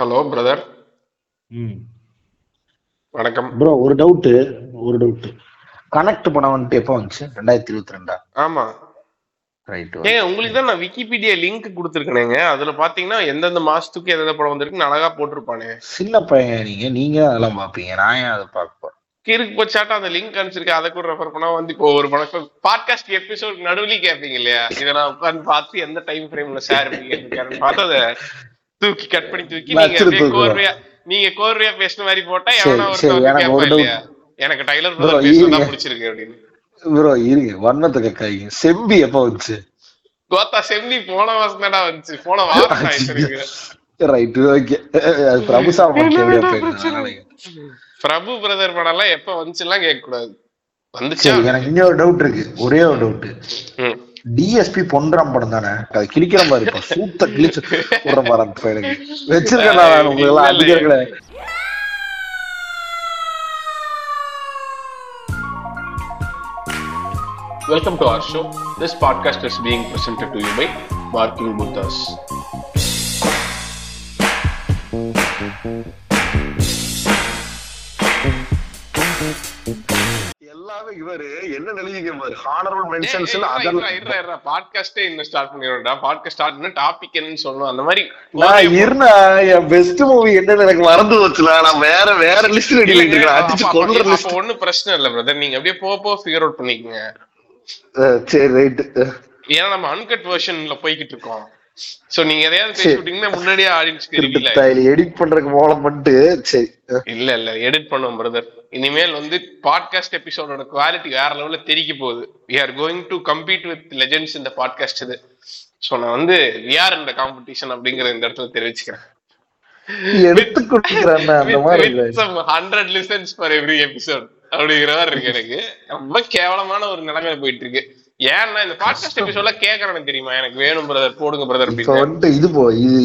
Hello brother. வணக்கம் bro. ஒரு doubt connect பண்ண வந்துட்டு எப்போ வந்துச்சு? 2022. ஆமா ரைட். உங்களுக்கு தான் நான் விக்கிபீடியா லிங்க் கொடுத்துருக்கேங்க. அதுல பாத்தீங்கன்னா எந்தெந்த மாசத்துக்கு எந்தெந்த படம் வந்திருக்குன்னு அழகா போட்டிருப்பானே. சின்ன பையன் நீங்க அதெல்லாம் பாப்பீங்க, நான் ஏன் அதை பார்க்க இருக்கு போச்சாட்டம். அந்த லிங்க் அனுப்பிச்சிருக்கேன், அதை கூட ரெஃபர் பண்ணா வந்து இப்போ ஒரு படம் பாட்காஸ்ட் எபிசோட் நடுவில் கேட்பீங்க இல்லையா, இதை நான் உட்காந்து பார்த்து எந்த டைம் ஃப்ரேம்ல ஷேர் பண்ணி பார்த்து அதை தூக்கி கட் பண்ணி தூக்கி நீங்க கோர்வையா பேசின மாதிரி போட்டா எவனா ஒரு எனக்கு டைலர் பிரதர் பிடிச்சிருக்கு அப்படின்னு. ப்ரோ இருங்க, வண்ணத்துக்கு கைங்க. செம்பி எப்ப வந்துச்சு? கோத்தா செம்பி போன மாசம் தானா வந்துச்சு, போன வாரம். Right okay. பிரபுசா பிரபு பிரதர் படம் எல்லாம் எப்ப வந்துச்சுலாம் கேட்க கூடாது. வந்துச்சு. எனக்கு இங்க ஒரு டவுட் இருக்கு, ஒரே ஒரு டவுட். டிஎஸ்பி பொன்ராம் படம் தானே, அதை கிளிக்கிற மாதிரி சூத்த கிழிச்சு போடுற மாதிரி எனக்கு வச்சிருக்கேன். உங்களுக்கு எல்லாம் அதிகர்களே Welcome to our show. This podcast is being presented to you by Varkir Muthas. எல்லாமே இவரு என்ன நிலையிங்க பாரு. ஹானரபிள் மென்ஷன்ஸ்ல அதெல்லாம் பாட்காஸ்டே இன்ன ஸ்டார்ட் பண்ணிரோடா. பாட்காஸ்ட் ஸ்டார்ட் பண்ண டாபிக் என்னன்னு சொல்லணும். அந்த மாதிரி நான் இருனா என் பெஸ்ட் மூவி என்னன்னு எனக்கு மறந்து போச்சுடா. நான் வேற லிஸ்ட் ரெடி பண்ணிட்டேன். அடிச்சு கொல்ற லிஸ்ட். ஒண்ணு பிரச்சனை இல்ல பிரதர், நீங்க அப்படியே போ ஃபிகர் அவுட் பண்ணிக்கங்க. சரி ரைட். ஏன்னா நம்ம அன்கட் வெர்ஷன்ல போய்கிட்டு இருக்கோம். சோ நீங்க எதையாவது பேசி விட்டீங்கன்னா முன்னாடியே ஆடியன்ஸ்க்கு தெரியல. எடிட் பண்றதுக்கு மூலம் பண்ணிட்டு சரி. இல்ல எடிட் பண்ணுவோம் பிரதர். இனிமேல் வந்து பாட்காஸ்ட் எபிசோடோட குவாலிட்டி வேற லெவல்ல தெரிக்க போகுது. We are going to compete with legends in the podcast. இது சோ நான் வந்து we are in the competition அப்படிங்கற இந்த இடத்துல தெரிவிச்சுக்கிறேன். எடுத்து குடுக்குறானே அந்த மாதிரி with some 100 listens for every episode அப்படிங்கிற மாதிரி இருக்கு. எனக்கு ரொம்ப கேவலமான ஒரு நிலைமையில போயிட்டு இருக்கு. ஏன்னா இந்த பாட்காஸ்ட் எபிசோட்ல கேக்குறேன்னு தெரியுமா, எனக்கு வேணும் பிரதர் போடுங்க பிரதர் அப்படின்னு. இது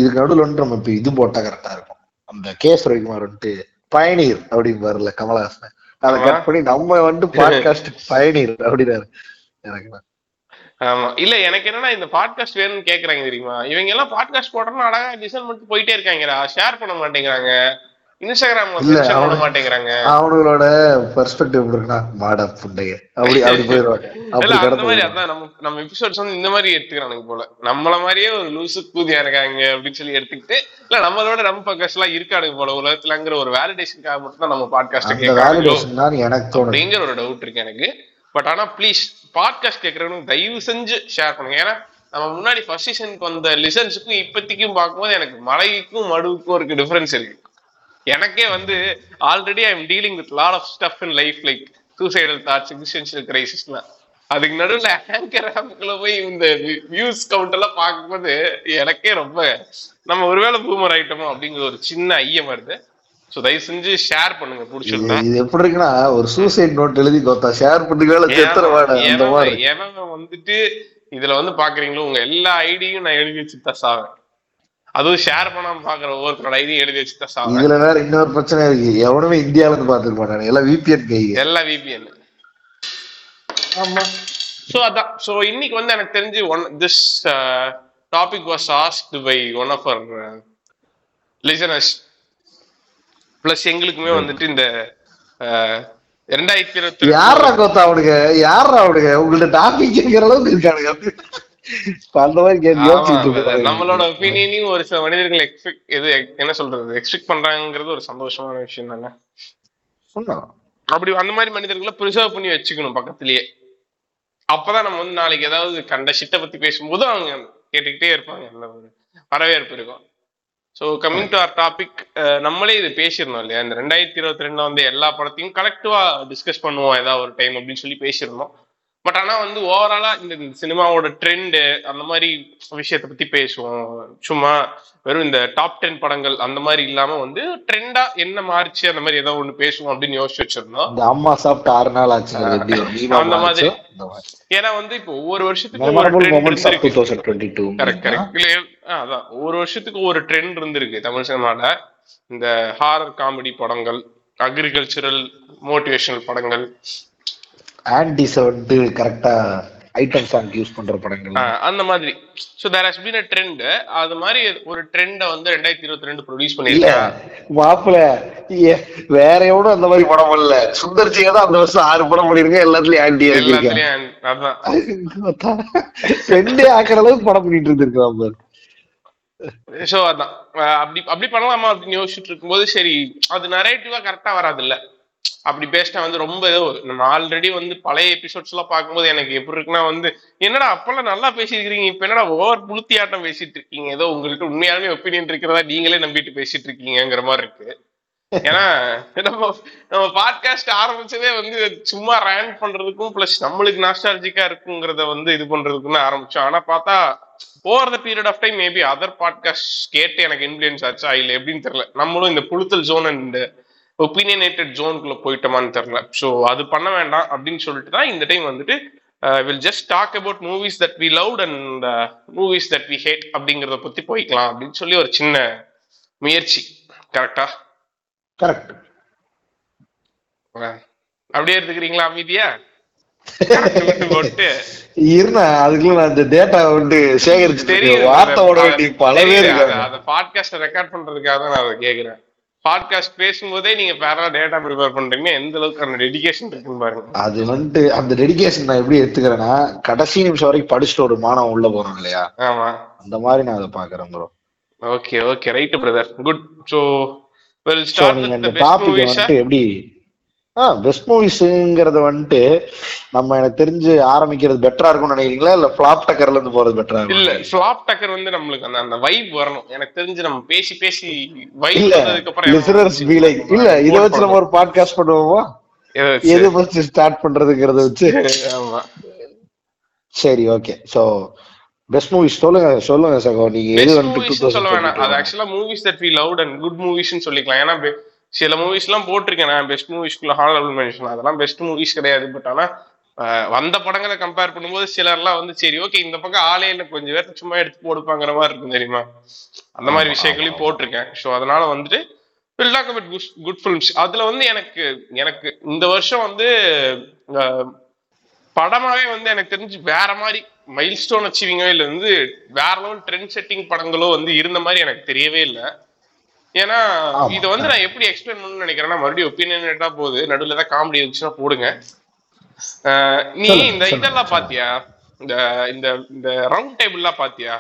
இதுக்கு நடுவில் ஒன்று நம்ம இப்போ இது போட்டா கரெக்டா இருக்கும். அந்த கேஸ் ரவிக்குமார் வந்துட்டு பயனீர் அப்படின்னு வரல கமல்ஹாசன், அதை கட் பண்ணி நம்ம வந்துட்டு பாட்காஸ்ட் பயனீர் அப்படின்னாரு. எனக்கு ஆமா இல்ல எனக்கு என்னன்னா இந்த பாட்காஸ்ட் வேணும்னு கேக்குறாங்க தெரியுமா. இவங்க எல்லாம் பாட்காஸ்ட் போடுறோம்னா அழகா டிசைன் பண்ணிட்டு போயிட்டே இருக்காங்கடா, ஷேர் பண்ண மாட்டேங்கிறாங்க, இன்ஸ்டாகிராம் பண்ண மாட்டேங்கிறாங்க. அவங்களோட பெர்ஸ்பெக்டிவ் இருக்குன்னா மாடா புண்டைய அப்படி அப்படி போயிடுவாங்க. அந்த மாதிரி அதான் நம்ம எபிசோட்ஸ் வந்து இந்த மாதிரி எடுத்துக்கிறானுங்க போல. நம்மள மாதிரியே ஒரு லூசு கூதியா இருக்காங்க அப்படின்னு சொல்லி எடுத்துக்கிட்டு இல்ல நம்மளோட நம்ம பாட்காஸ்ட் எல்லாம் இருக்கானுங்க போல உலகத்துலங்கிற ஒரு வேலிடேஷனுக்காக மட்டும் தான் நம்ம பாட்காஸ்ட் கேட்கலாம் எனக்கு அப்படிங்கிற ஒரு டவுட் இருக்கு எனக்கு. பட் ஆனா ப்ளீஸ் பாட்காஸ்ட் கேட்கறவங்க தயவு செஞ்சு ஷேர் பண்ணுங்க. ஏன்னா நம்ம முன்னாடி ஃபர்ஸ்ட் சீசனுக்கு வந்த லிசன்ஸுக்கும் இப்பத்திக்கும் பார்க்கும்போது எனக்கு மலைக்கும் மடுவுக்கும் இருக்கு டிஃபரன்ஸ் இருக்கு. எனக்கே வந்து already I am dealing with lot of stuff in life like suicidal thoughts, existential கிரைசிஸ்லாம். அதுக்கு நடுவில் ஆங்கர் ஆப்ல போய் இந்த வியூஸ் கவுண்ட் எல்லாம் பார்க்கும்போது எனக்கே ரொம்ப நம்ம ஒருவேளை பூமர் ஐட்டமோ அப்படிங்கிற ஒரு சின்ன ஐயம் வருது. ஸோ தயவு செஞ்சு ஷேர் பண்ணுங்க பிடிச்சிருந்தா. இது எப்படி இருக்குன்னா ஒரு சூசைட் நோட் எழுதி கொடுத்தா ஷேர் பண்ணுங்க. ஏன்னா வந்துட்டு இதுல வந்து பாக்குறீங்களோ உங்க எல்லா ஐடியும் நான் எழுதி வச்சு தான் சாவேன். அதுவும் ஷேர் பண்ணாம பாக்குற ஒவ்வொருத்தரோட ஐடியும் எழுதி வச்சு தான் சாவேன். இதுல வேற இன்னொரு பிரச்சனை இருக்கு, எவனுமே இந்தியாவில இருந்து பாத்துக்க மாட்டாங்க, எல்லாம் VPN கை எல்லாம் VPN. ஆமா சோ அதான். சோ இன்னைக்கு வந்து எனக்கு தெரிஞ்சு this topic was asked by one of our listeners. Plus எங்களுக்குமே வந்துட்டு இந்த 2020 நம்மளோட ஒபினியனையும் ஒரு சில மனிதர்கள் என்ன சொல்றது எக்ஸ்பெக்ட் பண்றாங்கிறது ஒரு சந்தோஷமான விஷயம் தானே. அப்படி அந்த மாதிரி மனிதர்களை ப்ரிசர்வ் பண்ணி வச்சுக்கணும் பக்கத்திலேயே. அப்பதான் நம்ம வந்து நாளைக்கு ஏதாவது கண்ட ஷிட்ட பத்தி பேசும்போது அவங்க கேட்டுக்கிட்டே இருப்பாங்க, நல்ல ஒரு வரவேற்பு இருக்கும். So coming to our topic, நம்மளே இது பேசியிருந்தோம் இல்லையா, இந்த 2022 வந்து எல்லா படத்தையும் கலெக்டிவா டிஸ்கஸ் பண்ணுவோம் ஏதாவது ஒரு டைம் அப்படின்னு சொல்லி பேசியிருந்தோம். பட் ஆனால் வந்து ஓவராலா இந்த சினிமாவோட ட்ரெண்டு அந்த மாதிரி விஷயத்தை பத்தி பேசுவோம். சும்மா வெறும் இந்த டாப் 10 படங்கள் அந்த மாதிரி இல்லாம வந்து ட்ரெண்டா என்ன மாறிச்சு அந்த மாதிரி ஏதாவது ஒண்ணு பேசுவோம் அப்படின்னு யோசிச்சு வச்சிருந்தோம். அம்மா சாப்பிட்டு 6 நாள் ஆச்சு அந்த மாதிரி. ஏன்னா வந்து இப்போ ஒவ்வொரு வருஷத்துக்கு அதான் ஒவ்வொரு வருஷத்துக்கு ஒரு ட்ரெண்ட் இருந்திருக்கு தமிழ் சினிமால. இந்த ஹாரர் காமெடி படங்கள், அக்ரிகல்ச்சரல் மோட்டிவேஷனல் படங்கள், ஆன்டி 70 கரெக்டா ஐட்டம் சாங் யூஸ் பண்ற படங்கள் அந்த மாதிரி. So there has been a trend. அது மாதிரி ஒரு ட்ரெண்ட வந்து 2022 ப்ரொடியூஸ் பண்ணிருக்காங்க. மாப்ள வேற எவனோ அந்த மாதிரி படம் பண்ணல. சுந்தர்ஜியே தான் அந்த வருஷம் 6 படம் பண்ணிருக்காங்க. எல்லாத்துலயும் ஆண்டியா இருக்காங்க. அதான் ரெண்டே ஆக்குற அளவுக்கு படம் பண்ணிட்டு இருந்திருக்காங்க. சோ அதான் அப்படி அப்படி பண்ணலாமா அப்படின்னு யோசிச்சுட்டு இருக்கும்போது சரி அது நரேட்டிவா கரெக்டா வராது இல்ல. அப்படி பேசினா வந்து ரொம்ப நம்ம ஆல்ரெடி வந்து பழைய எபிசோட்ஸ் எல்லாம் பார்க்கும்போது எனக்கு எப்படி இருக்குன்னா வந்து என்னடா அப்பெல்லாம் நல்லா பேசிருக்கீங்க, இப்ப என்னடா ஓவர் புளுத்தி ஆட்டம் பேசிட்டு இருக்கீங்க, ஏதோ உங்கள்கிட்ட உண்மையாலுமே ஒப்பீனியன் இருக்கிறதா நீங்களே நம்பிட்டு பேசிட்டு இருக்கீங்கிற மாதிரி இருக்கு. ஏன்னா நம்ம நம்ம பாட்காஸ்ட் ஆரம்பிச்சதே வந்து சும்மா ரேண்ட் பண்றதுக்கும் பிளஸ் நம்மளுக்கு நாஸ்டாலஜிக்கா இருக்குங்கிறத வந்து இது பண்றதுக்குன்னு ஆரம்பிச்சோம். ஆனா பார்த்தா over the period of time maybe other podcast கேட்டு எனக்கு இன்ஃப்ளூயன்ஸ் ஆச்சா இல்லை எப்படின்னு தெரியல. நம்மளும் இந்த புளுத்தல் ஜோன் அண்ட் ஒப்பீனியனேட்டட் ஜோனுக்குள்ள போயிட்டோமான்னு தெரியல. ஸோ அது பண்ண வேண்டாம் அப்படின்னு சொல்லிட்டு தான் இந்த டைம் வந்துட்டு will just talk about movies that we loved and movies that we hate அப்படிங்கிறத பத்தி போய்க்கலாம் அப்படின்னு சொல்லி ஒரு சின்ன முயற்சி. கரெக்டா? கரெக்ட். அப்படியே எடுத்துக்கிறீங்களா? அமைதியா போட்டு இருந்தா அதுக்குள்ள நான் இந்த டேட்டா வந்து சேகரிச்சு வார்த்தையோட பலவே இருக்காது. அந்த பாட்காஸ்ட் ரெக்கார்ட் பண்றதுக்காக தான் நான் அதை கேட்கிறேன். பாட்காஸ்ட் பேசும்போதே நீங்க பேரா டேட்டா ப்ரிப்பேர் பண்றீங்க, எந்த அளவுக்கு அந்த டெடிகேஷன் இருக்குன்னு பாருங்க. அது வந்து அந்த டெடிகேஷன் நான் எப்படி எடுத்துக்கிறேன்னா கடைசி நிமிஷம் வரைக்கும் படிச்சுட்டு ஒரு மானம் உள்ள போறோம் இல்லையா? ஆமா, அந்த மாதிரி நான் அதை பாக்குறேன் bro. Okay okay right brother, good. So will start with the best movies. எப்படி பெஸ்ட் மூவிஸ்ங்கிறது வந்துட்டு நம்ம எனக்கு தெரிஞ்சு ஆரம்பிக்கிறது பெட்டரா இருக்கும்னு நினைக்கிறீங்களா இல்ல ஃபிளாப் டக்கர்ல இருந்து போறது பெட்டரா இருக்கும்? இல்ல ஃபிளாப் டக்கர் வந்து நம்மளுக்கு அந்த அந்த வைப் வரணும். எனக்கு தெரிஞ்சு நம்ம பேசி பேசி வைப் வந்ததுக்கு அப்புறம் லிசனர்ஸ் ஃபீ லைக் இல்ல இத வச்சு நம்ம ஒரு பாட்காஸ்ட் பண்ணுவோமா? எது ஃபர்ஸ்ட் ஸ்டார்ட் பண்றதுங்கறத வச்சு. ஆமா சரி ஓகே. சோ பெஸ்ட் மூவிஸ் சொல்லுங்க சொல்லுங்க சகோ. நீங்க எது வந்து சொல்லுவானா அது actually movies that we loved and good movies னு சொல்லிக்கலாம். ஏனா சில மூவிஸ் எல்லாம் போட்டிருக்கேன் நான் பெஸ்ட் மூவிஸ்க்குள்ள ஹானரபிள் மென்ஷன். அதெல்லாம் பெஸ்ட் மூவிஸ் கிடையாது. பட் ஆனா வந்த படங்களை கம்பேர் பண்ணும்போது சிலர்லாம் வந்து சரி ஓகே இந்த பக்கம் ஆளே இல்லை கொஞ்சம் பேர் சும்மா எடுத்து போடுப்பாங்கிற மாதிரி இருக்கும் தெரியுமா? அந்த மாதிரி விஷயங்களையும் போட்டிருக்கேன். ஸோ அதனால வந்துட்டு will talk about good films. அதுல வந்து எனக்கு எனக்கு இந்த வருஷம் வந்து படமாவே வந்து எனக்கு தெரிஞ்சு வேற மாதிரி மைல் ஸ்டோன் அச்சீவிங்கோ இல்லை வந்து வேற லெவல் ட்ரெண்ட் செட்டிங் படங்களோ வந்து இருந்த மாதிரி எனக்கு தெரியவே இல்லை. ஏன்னா இதை வந்து நான் எப்படி எக்ஸ்பிளைன் பண்ணணும்னு நினைக்கிறேன்னா மறுபடியும் ஒப்பீனியனேட்டா போகுது, நடுவில் தான் காமெடி இருந்துச்சுன்னா போடுங்க. நீ இந்த இதெல்லாம் பாத்தியா? இந்த இந்த ரவுண்ட் டேபிள்லாம் பாத்தியா?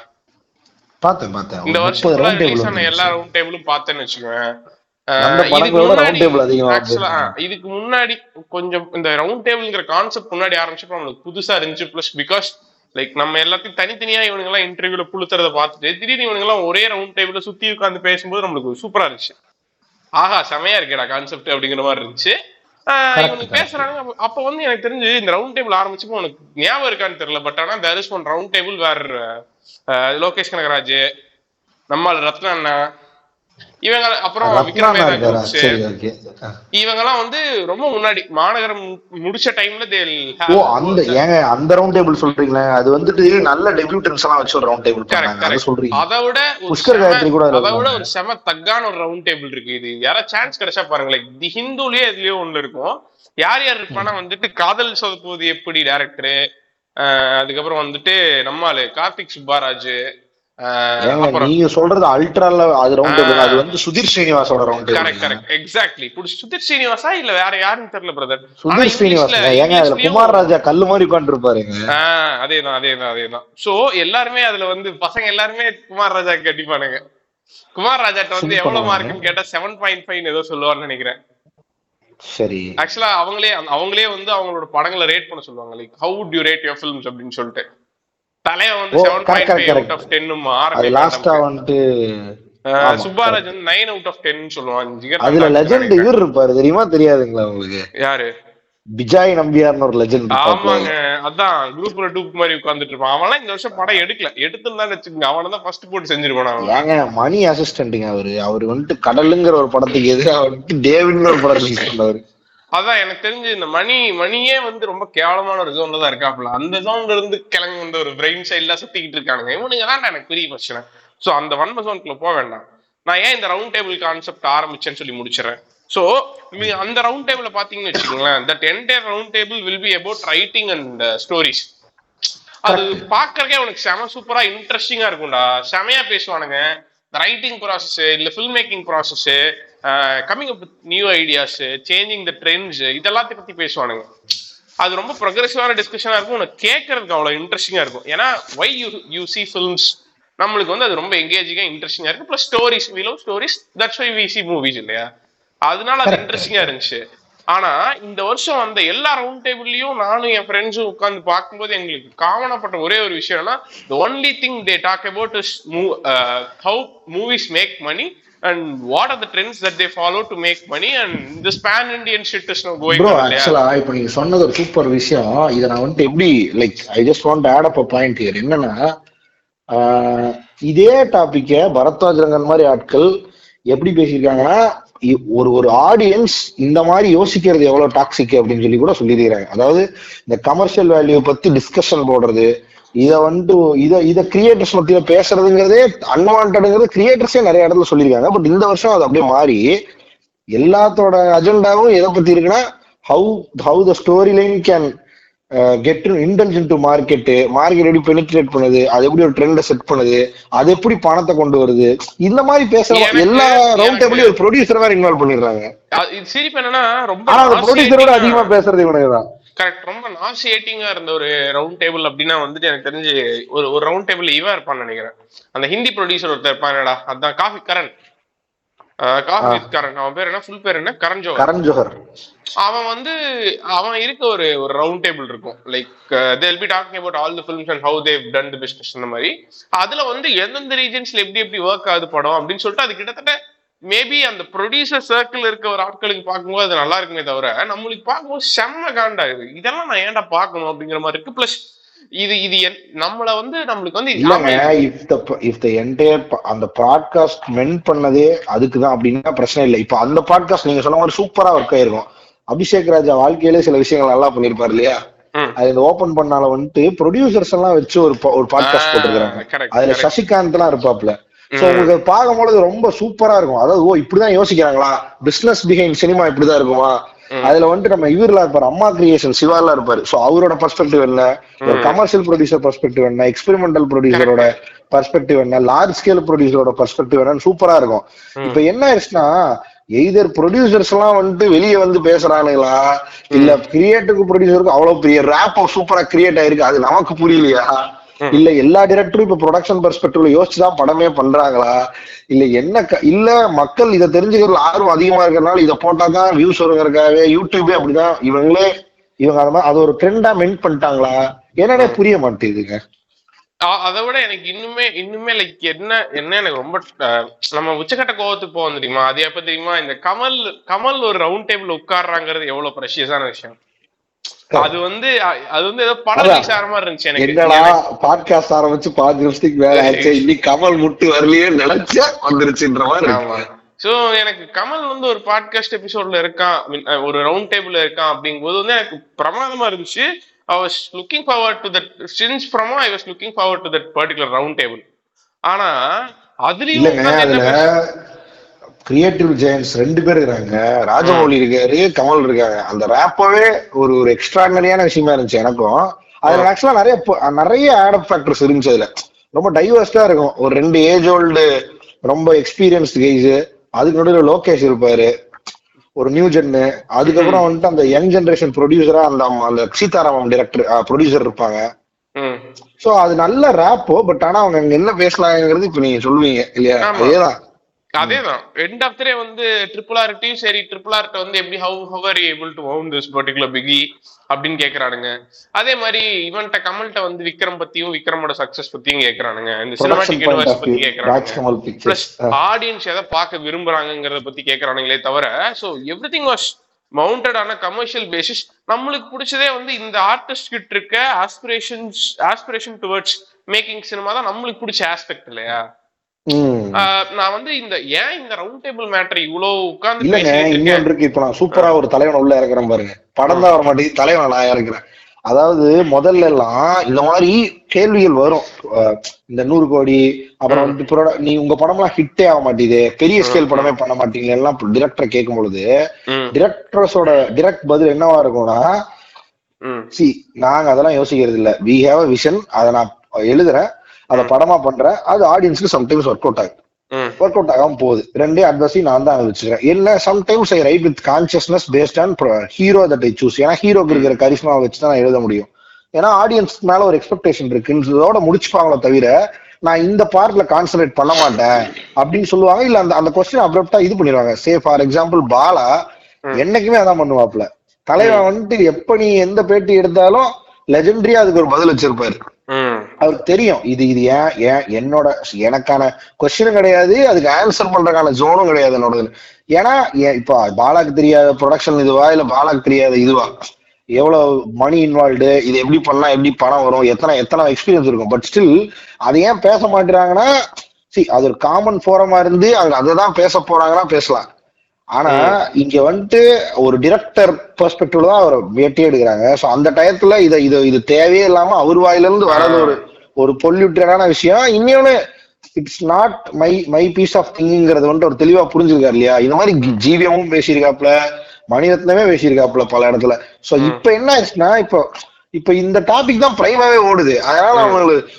இந்த வருஷம் எல்லா ரவுண்ட் டேபிளும் பார்த்தேன்னு வச்சுக்குவேன். இதுக்கு முன்னாடி கொஞ்சம் இந்த ரவுண்ட் டேபிள்ங்கிற கான்செப்ட் முன்னாடி ஆரம்பிச்சப்ப நம்மளுக்கு புதுசா இருந்துச்சு. பிளஸ் பிகாஸ் லைக் நம்ம எல்லாத்தையும் தனித்தனியா இவனுங்கெல்லாம் இன்டர்வியூல புழுத்துறத பார்த்துட்டு திடீர்னு இவனுங்கெல்லாம் ஒரே ரவுண்ட் டேபிள்ல சுத்தி உட்காந்து பேசும்போது நம்மளுக்கு சூப்பரா இருந்துச்சு. ஆஹா செமையா இருக்கேடா கான்செப்ட் அப்படிங்கிற மாதிரி இருந்துச்சு. இவனுக்கு பேசுறாங்க. அப்ப வந்து எனக்கு தெரிஞ்சு இந்த ரவுண்ட் டேபிள் ஆரம்பிச்சப்போ உனக்கு ஞாபகம் இருக்கான்னு தெரியல, பட் ஆனா there is one round table where Lokesh Kanagaraj, நம்ம ரத்னா அண்ணா இவங்க, அப்புறம் விக்ரம் இவங்க எல்லாம் வந்து ரொம்ப முன்னாடி மாநகரம் முடிச்ச டைம்ல அந்த ரவுண்ட் டேபிள் சொல்றீங்களே அது வந்துட்டு நல்ல டெபியூட்டன்ஸ் எல்லாம் வச்சு ஒரு ரவுண்ட் டேபிள் கரெக்ட் சொல்றீங்க. அதை விட ஒரு செம தக்கான ஒரு ரவுண்ட் டேபிள் இருக்கு. இது யாரா சான்ஸ் கிடைச்சா பாருங்களேன். தி ஹிந்துலயே இதுலயோ ஒண்ணு இருக்கும். யார் யார் இருப்பானா வந்துட்டு காதல் சொதப்புவது எப்படி டைரக்டரு, அதுக்கப்புறம் வந்துட்டு நம்மாலு கார்த்திக் சுப்பாராஜ், நீங்க சொல்றது அல்ட்ரால அது ரவுண்ட் டேபிள், அது வந்து சுதீர் ஸ்ரீனிவாசோட round table. Correct correct exactly. Sudhir Srinivasa இல்ல வேற யாருன்னு தெரியல பிரதர். சுதீர் ஸ்ரீனிவாசன் ஏங்க அதுல குமார் ராஜா கல்லு மாதிரி உட்கார்ந்துருப்பாருங்க. அதேதான் அதேதான் அதேதான். சோ எல்லாருமே அதுல வந்து பசங்க எல்லாருமே குமார் ராஜாக்கு அடிப்பானுங்க. குமார் ராஜாட்ட வந்து எவ்வளவு மார்க்குன்னு கேட்டா 7.5 ஏதோ சொல்லுவான்னு நினைக்கிறேன். சரி ஆக்சுவலா அவங்களே வந்து அவங்களோட படங்களை ரேட் பண்ண சொல்லுவாங்க. Like how do you rate your films அப்படின்னு சொல்லிட்டு சுபாராஜ் வந்து 9/10 சொல்லுவான். இவர் இருப்பாரு தெரியுமா? தெரியாதுங்களா உங்களுக்கு? யாரு? விஜய் நம்பியார்னு ஒரு லெஜெண்ட். ஆமாங்க அதான் குரூப்ல டூப் மாதிரி உட்கார்ந்துட்டு இருப்பான். அவன் இந்த வருஷம் படம் எடுக்கல, எடுத்துதான் வச்சுக்கோங்க அவனை தான் ஃபர்ஸ்ட் போட்டு செஞ்சிருப்பான். ஏங்க மணி அசிஸ்டன்ட்டுங்க அவரு. அவரு வந்துட்டு கடலுங்கிற ஒரு படத்துக்கு எதிராக வந்துட்டு டேவிட்னு ஒரு படம் ரிலீஸ் பண்ணாரு. அதான் எனக்கு தெரிஞ்சு இந்த மணியே வந்து ரொம்ப கேவலமான ஒரு ஜோன்ல தான் இருக்காப்புல. அந்த ஜோன்ல இருந்து கிளம்பி வந்து ஒரு பிரெயின் சைட்ல சுத்திக்கிட்டு இருக்கானுங்க இவனுங்க தான் எனக்கு பெரிய பிரச்சனை. ஸோ அந்த வன்ம ஜோனுக்குள்ள போக வேண்டாம். நான் ஏன் இந்த ரவுண்ட் டேபிள் கான்செப்ட் ஆரம்பிச்சேன்னு சொல்லி முடிச்சிடறேன். ஸோ நீங்க அந்த ரவுண்ட் டேபிள் பாத்தீங்கன்னு வச்சுக்கோங்களேன், that entire round table will be about writing and stories. அது பாக்கறக்கே உனக்கு செம சூப்பரா இன்ட்ரெஸ்டிங்கா இருக்கும்டா. செமையா பேசுவானுங்க. ரைட்டிங் ப்ராசஸ் இல்ல film making process, coming up with new ideas, changing the trends, இதெல்லாத்தையும் பத்தி பேசுவானுங்க. அது ரொம்ப ப்ரொக்ரெசிவான டிஸ்கஷனா இருக்கும். உனக்கு கேட்கறதுக்கு அவ்வளவு இன்ட்ரெஸ்டிங்கா இருக்கும். ஏன்னா வை யூ சி ஃபில்ம்ஸ் நம்மளுக்கு வந்து அது ரொம்ப எங்கேஜிங்கா இன்ட்ரெஸ்டிங்கா இருக்கு. Plus stories, we love stories, that's why we see movies இல்லையா? அதனால அது இன்ட்ரெஸ்டிங்கா இருந்துச்சு. ஆனா இந்த வருஷம் அந்த எல்லா ரவுண்ட் டேபிள்லயும் நானும் என் ஃப்ரெண்ட்ஸும் உட்காந்து பார்க்கும்போது எங்களுக்கு காமனாப்பட்ட ஒரே ஒரு விஷயம்னா, the only thing they talk about is how movies make money and what are the trends that they follow to make money and this pan-Indian shit is now going on. Actually, இப்போ நீ சொன்னது ஒரு super விஷயம். இதை நான் வந்து எப்படி like I just want to add up a point here. என்னன்னா இதே டாபிக்க பரத்வாஜ் ரங்கன் மாதிரி ஆட்கள் எப்படி பேசியிருக்காங்கன்னா, ஒரு ஆடியன்ஸ் இந்த மாதிரி யோசிக்கிறது எவ்வளவு டாக்ஸிக் அப்படின்னு சொல்லி கூட சொல்லியிருக்கிறாங்க. அதாவது இந்த கமர்ஷியல் வேல்யூ பத்தி டிஸ்கஷன் போடுறது, இதை வந்து இதை கிரியேட்டர்ஸ் மத்தியில பேசுறதுங்கிறதே அன்வான்டடுங்கிறது கிரியேட்டர்ஸே நிறைய இடத்துல சொல்லியிருக்காங்க. பட் இந்த வருஷம் அது அப்படியே மாறி எல்லாத்தோட அஜெண்டாவும் எதை பத்தி இருக்குன்னா, how the story line can get intention to market எப்படி பெனிட்ரேட் பண்ணுது, அது எப்படி ஒரு ட்ரெண்டை செட் பண்ணுது, அது எப்படி பணத்தை கொண்டு வருது, இந்த மாதிரி பேசுற எல்லா ரவுண்ட் டேபிளையும் ஒரு ப்ரொடியூசர் வேற இன்வால்வ் பண்ணிடுறாங்க. ப்ரொடியூசரோட அதிகமா பேசுறது இவனுக்குதான். கரெக்ட். ரொம்ப நாசியேட்டிங்கா இருந்த ஒரு ரவுண்ட் டேபிள் அப்படின்னா வந்துட்டு எனக்கு தெரிஞ்சு ஒரு ரவுண்ட் டேபிள் இவன் இருப்பான்னு நினைக்கிறேன். அந்த ஹிந்தி ப்ரொடியூசர் ஒருத்தர் இருப்பான்டா, அதான் காஃபி கரண் அவன் பேர் என்ன, ஃபுல் பேர் என்ன, கரண் ஜோஹர். அவன் வந்து அவன் இருக்க ஒரு ரவுண்ட் டேபிள் இருக்கும். Like they will be talking about all the films and how they have done the business. அந்த மாதிரி அதுல வந்து எந்தெந்த ரீஜன்ஸ்ல எப்படி வொர்க் ஆகுது படம் அப்படின்னு சொல்லிட்டு அது கிட்டத்தட்ட மேபி அந்த ப்ரொடியூசர் சர்க்கிள் இருக்க ஒரு ஆட்களுக்கு பார்க்கும்போது அது நல்லா இருக்குமே தவிர நம்மளுக்கு பார்க்கும்போது செம்ம காண்டா இருக்கு, இதெல்லாம் நான் ஏன்டா பார்க்கணும் அப்படிங்கிற மாதிரி இருக்கு. பிளஸ் இது நம்மள வந்து நம்மளுக்கு வந்து இஃப் தி என்டையர் அந்த பாட்காஸ்ட் மென் பண்ணதே அதுக்குதான் அப்படின்னா பிரச்சனை இல்லை. இப்ப அந்த பாட்காஸ்ட் நீங்க சொன்ன மாதிரி சூப்பரா ஒர்க் ஆயிருக்கும். அபிஷேக் ராஜா வாழ்க்கையிலே சில விஷயங்கள் நல்லா பண்ணிருப்பாரு இல்லையா? அது ஓபன் பண்ணால வந்துட்டு ப்ரொடியூசர்ஸ் எல்லாம் வச்சு ஒரு பாட்காஸ்ட் போட்டுருக்காங்க. அதுல சசிகாந்த் எல்லாம் இருப்பாப்ல. சோ உங்களுக்கு பார்க்கும்போது ரொம்ப சூப்பரா இருக்கும். அதாவது இப்படிதான் யோசிக்கிறாங்களா, பிசினஸ் பிஹைண்ட் சினிமா இப்படிதான் இருக்குமா, அதுல வந்துட்டு நம்ம இவர்லாம் இருப்பாரு, அம்மா கிரியேஷன் சிவாலாம் இருப்பாரு. சோ அவரோட பெர்ஸ்பெக்டிவ் என்ன, ஒரு கமர்ஷியல் ப்ரொடியூசர் பெர்ஸ்பெக்டிவ் என்ன, எக்ஸ்பெரிமெண்டல் ப்ரொடியூசரோட பெர்ஸ்பெக்டிவ் என்ன, லார்ஜ் ஸ்கேல் ப்ரொடியூசரோட பெர்ஸ்பெக்டிவ் என்னன்னு சூப்பரா இருக்கும். இப்ப என்ன ஆயிடுச்சுன்னா, எய்தர் ப்ரொடியூசர்ஸ் எல்லாம் வந்துட்டு வெளியே வந்து பேசுறானுங்களா, இல்ல கிரியேட்டருக்கு ப்ரொடியூசருக்கு அவ்வளவு பெரிய ரேப் சூப்பரா கிரியேட் ஆயிருக்கு அது நமக்கு புரியலையா, இல்ல எல்லா டிரெக்டரும் இப்ப ப்ரொடக்ஷன் பெர்ஸ்பெக்டிவ்ல யோசிச்சுதான் படமே பண்றாங்களா, இல்ல என்ன, இல்ல மக்கள் இதை தெரிஞ்சுக்கிறதுல ஆர்வம் அதிகமா இருக்கிறதுனால இதை போட்டாதான் வியூஸ் வருங்கிறக்காகவே யூடியூபே அப்படிதான் இவங்க அது மாதிரி அது ஒரு ட்ரெண்டா மென்ட் பண்ணிட்டாங்களா என்னன்னே புரிய மாட்டேங்குதுங்க. அதை விட எனக்கு இன்னுமே லைக் என்ன எனக்கு ரொம்ப நம்ம உச்சக்கட்ட கோவத்துக்கு போவோம் தெரியுமா, அது எப்ப தெரியுமா, இந்த கமல் ஒரு ரவுண்ட் டேபிள் உட்கார்றாங்கிறது எவ்வளவு ப்ரெஷியஸான விஷயம். அது வந்து ஏதோ படம் சார மாதிரி இருந்துச்சு எனக்கு. என்னடா பாட்காஸ்ட் ஆரம்பிச்சு 5 நிமிஷத்துக்கு வேலை ஆச்சு, இன்னைக்கு கமல் முட்டு வரலையே நினைச்சா வந்துருச்சுன்ற மாதிரி. சோ எனக்கு கமல் வந்து ஒரு பாட்காஸ்ட் எபிசோட்ல இருக்கான், ஒரு ரவுண்ட் டேபிள்ல இருக்கான் அப்படிங்கும்போது வந்து எனக்கு பிரமாதமா இருந்துச்சு. I was looking forward to that since from I was looking forward to that particular round table. ஆனா அதுல கிரியேட்டிவ் ஜெயன்ஸ் 2 பேர் இருக்காங்க, ராஜமௌலி இருக்காரு, கமல் இருக்காங்க. அந்த ரேப்பவே ஒரு எக்ஸ்ட்ராடனரியான விஷயமா இருந்துச்சு எனக்கும். அதுல ஆக்சுவலா நிறைய ஆட் அப் ஃபேக்டர்ஸ் இருந்துச்சு. அதுல ரொம்ப டைவர்ஸா இருக்கும். ஒரு 2 ஏஜ் ஓல்டு ரொம்ப எக்ஸ்பீரியன்ஸ்டு கைஸ், அதுக்கு நடுவில் லோகேஷ் இருப்பாரு, ஒரு நியூ ஜென்னு, அதுக்கப்புறம் வந்துட்டு அந்த யங் ஜெனரேஷன் ப்ரொடியூசரா அந்த சீதாராமன் டைரக்டர் ப்ரொடியூசர் இருப்பாங்க. சோ அது நல்ல ரேப்போ. பட் ஆனா அவங்க அங்க என்ன பேசலாங்கிறது இப்ப நீங்க சொல்லுவீங்க இல்லையா? அதேதான் எண்ட் ஆஃப் திரே வந்து ட்ரிபிள் ஆர்ட்டையும் சரி, ட்ரிபிள் ஆர்ட் வந்து எப்படி how are you able to own this particular பிகி அப்படின்னு கேக்குறானுங்க. அதே மாதிரி இவன்ட்ட கமல்ட்ட வந்து விக்ரம் பத்தியும் விக்ரமோட சக்சஸ் பத்தியும் கேக்குறானுங்க, இந்த சினிமாட்டிக் யூனிவர்ஸ் பத்தி கேக்குறானுங்க, பிளஸ் ஆடியன்ஸ் எதை பார்க்க விரும்புறாங்கிறத பத்தி கேக்குறானுங்களே தவிர. So everything was mounted on commercial basis. நம்மளுக்கு பிடிச்சதே வந்து இந்த ஆர்டிஸ்ட் கிட்ட இருக்க ஆஸ்பிரேஷன் டுவர்ட்ஸ் மேக்கிங் சினிமா தான் நம்மளுக்கு பிடிச்ச ஆஸ்பெக்ட் இல்லையா? நான் வந்து இந்த ரவுண்ட் டேபிள் மேட்டர் இவ்வளவு உட்கார்ந்து இல்லங்க. இன்னொன்று இருக்கு, இப்ப நான் சூப்பரா ஒரு தலைவன் உள்ள இருக்கிறேன் பாருங்க, படம் தான் வர மாட்டேங்குது, தலைவன் நான் இருக்கிறேன். அதாவது முதல்ல எல்லாம் இந்த மாதிரி கேள்விகள் வரும், இந்த 100 கோடி அப்புறம் வந்து நீ உங்க படம் எல்லாம் ஹிட்டே ஆக மாட்டேங்குது, பெரிய ஸ்கேல் படமே பண்ண மாட்டீங்களா எல்லாம் டிரெக்டரை கேட்கும் பொழுது டிரெக்டர்ஸோட டிரெக்ட் பதில் என்னவா இருக்கும்னா, சி நாங்க அதெல்லாம் யோசிக்கிறது இல்ல. வி ஹேவ் அ விஷன், அதை நான் எழுதுறேன், அதை படமா பண்றேன், அது ஆடியன்ஸ்க்கு சம்டைம்ஸ் ஒர்க் அவுட் ஆகுது, ஒர்க் அவுட் ஆகாம போகுது. ரெண்டே அட்வைஸையும் நான் தான் வச்சுக்கிறேன். என்ன sometimes I write with consciousness based on hero that I choose. ஏன்னா ஹீரோக்கு இருக்கிற கரிஷ்மா வச்சு தான் நான் எழுத முடியும். ஏன்னா ஆடியன்ஸ் மேல ஒரு எக்ஸ்பெக்டேஷன் இருக்குன்றதோட முடிச்சுப்பாங்களோ தவிர நான் இந்த பார்ட்ல கான்சன்ட்ரேட் பண்ண மாட்டேன் அப்படின்னு சொல்லுவாங்க. இல்ல அந்த அந்த கொஸ்டின் அப்ரப்டா இது பண்ணிடுவாங்க. சே ஃபார் எக்ஸாம்பிள் பாலா என்னைக்குமே அதான் பண்ணுவாப்ல. தலைவன் வந்துட்டு எப்ப நீ எந்த பேட்டி எடுத்தாலும் லெஜெண்டரியா அதுக்கு ஒரு பதில் வச்சிருப்பாரு. அவருக்கு தெரியும் இது இது ஏன் ஏன் என்னோட எனக்கான கொஸ்டினும் கிடையாது, அதுக்கு ஆன்சர் பண்றதுக்கான ஜோனும் கிடையாது என்னோடது. ஏன்னா இப்ப பாலாக்கு தெரியாத ப்ரொடக்ஷன் இதுவா இல்ல பாலாக்கு தெரியாத இதுவா, எவ்வளவு மணி இன்வால்வ்டு, இது எப்படி பண்ணலாம், எப்படி பணம் வரும், எத்தனை எத்தனை எக்ஸ்பீரியன்ஸ் இருக்கும். பட் ஸ்டில் அதை ஏன் பேச மாட்டேறாங்கன்னா, சி அது ஒரு காமன் ஃபோரமா இருந்து அவங்க அதை தான் பேச போறாங்கன்னா பேசலாம். ஆனா இங்க வந்துட்டு ஒரு டிரெக்டர் பெர்ஸ்பெக்டிவ்ல தான் அவர் வேட்டி எடுக்கிறாங்க. ஸோ அந்த டயத்துல இதை இது இது தேவையே இல்லாம அவர் வாயிலிருந்து வர்றது ஒரு ஒரு பொல்யூட்டடான விஷயம். இன்னொன்னு it's not my my piece of திங்கிங்கிறது வந்துட்டு ஒரு தெளிவா புரிஞ்சிருக்காரு இல்லையா. இந்த மாதிரி ஜீவியமும் பேசியிருக்காப்புல, மணிரத்னமே பேசியிருக்காப்புல பல இடத்துல. சோ இப்ப என்ன ஆச்சுன்னா, இப்போ இப்ப இந்த டாபிக் தான் பிரைமாவே ஓடுது. அதனால அவங்களுக்கு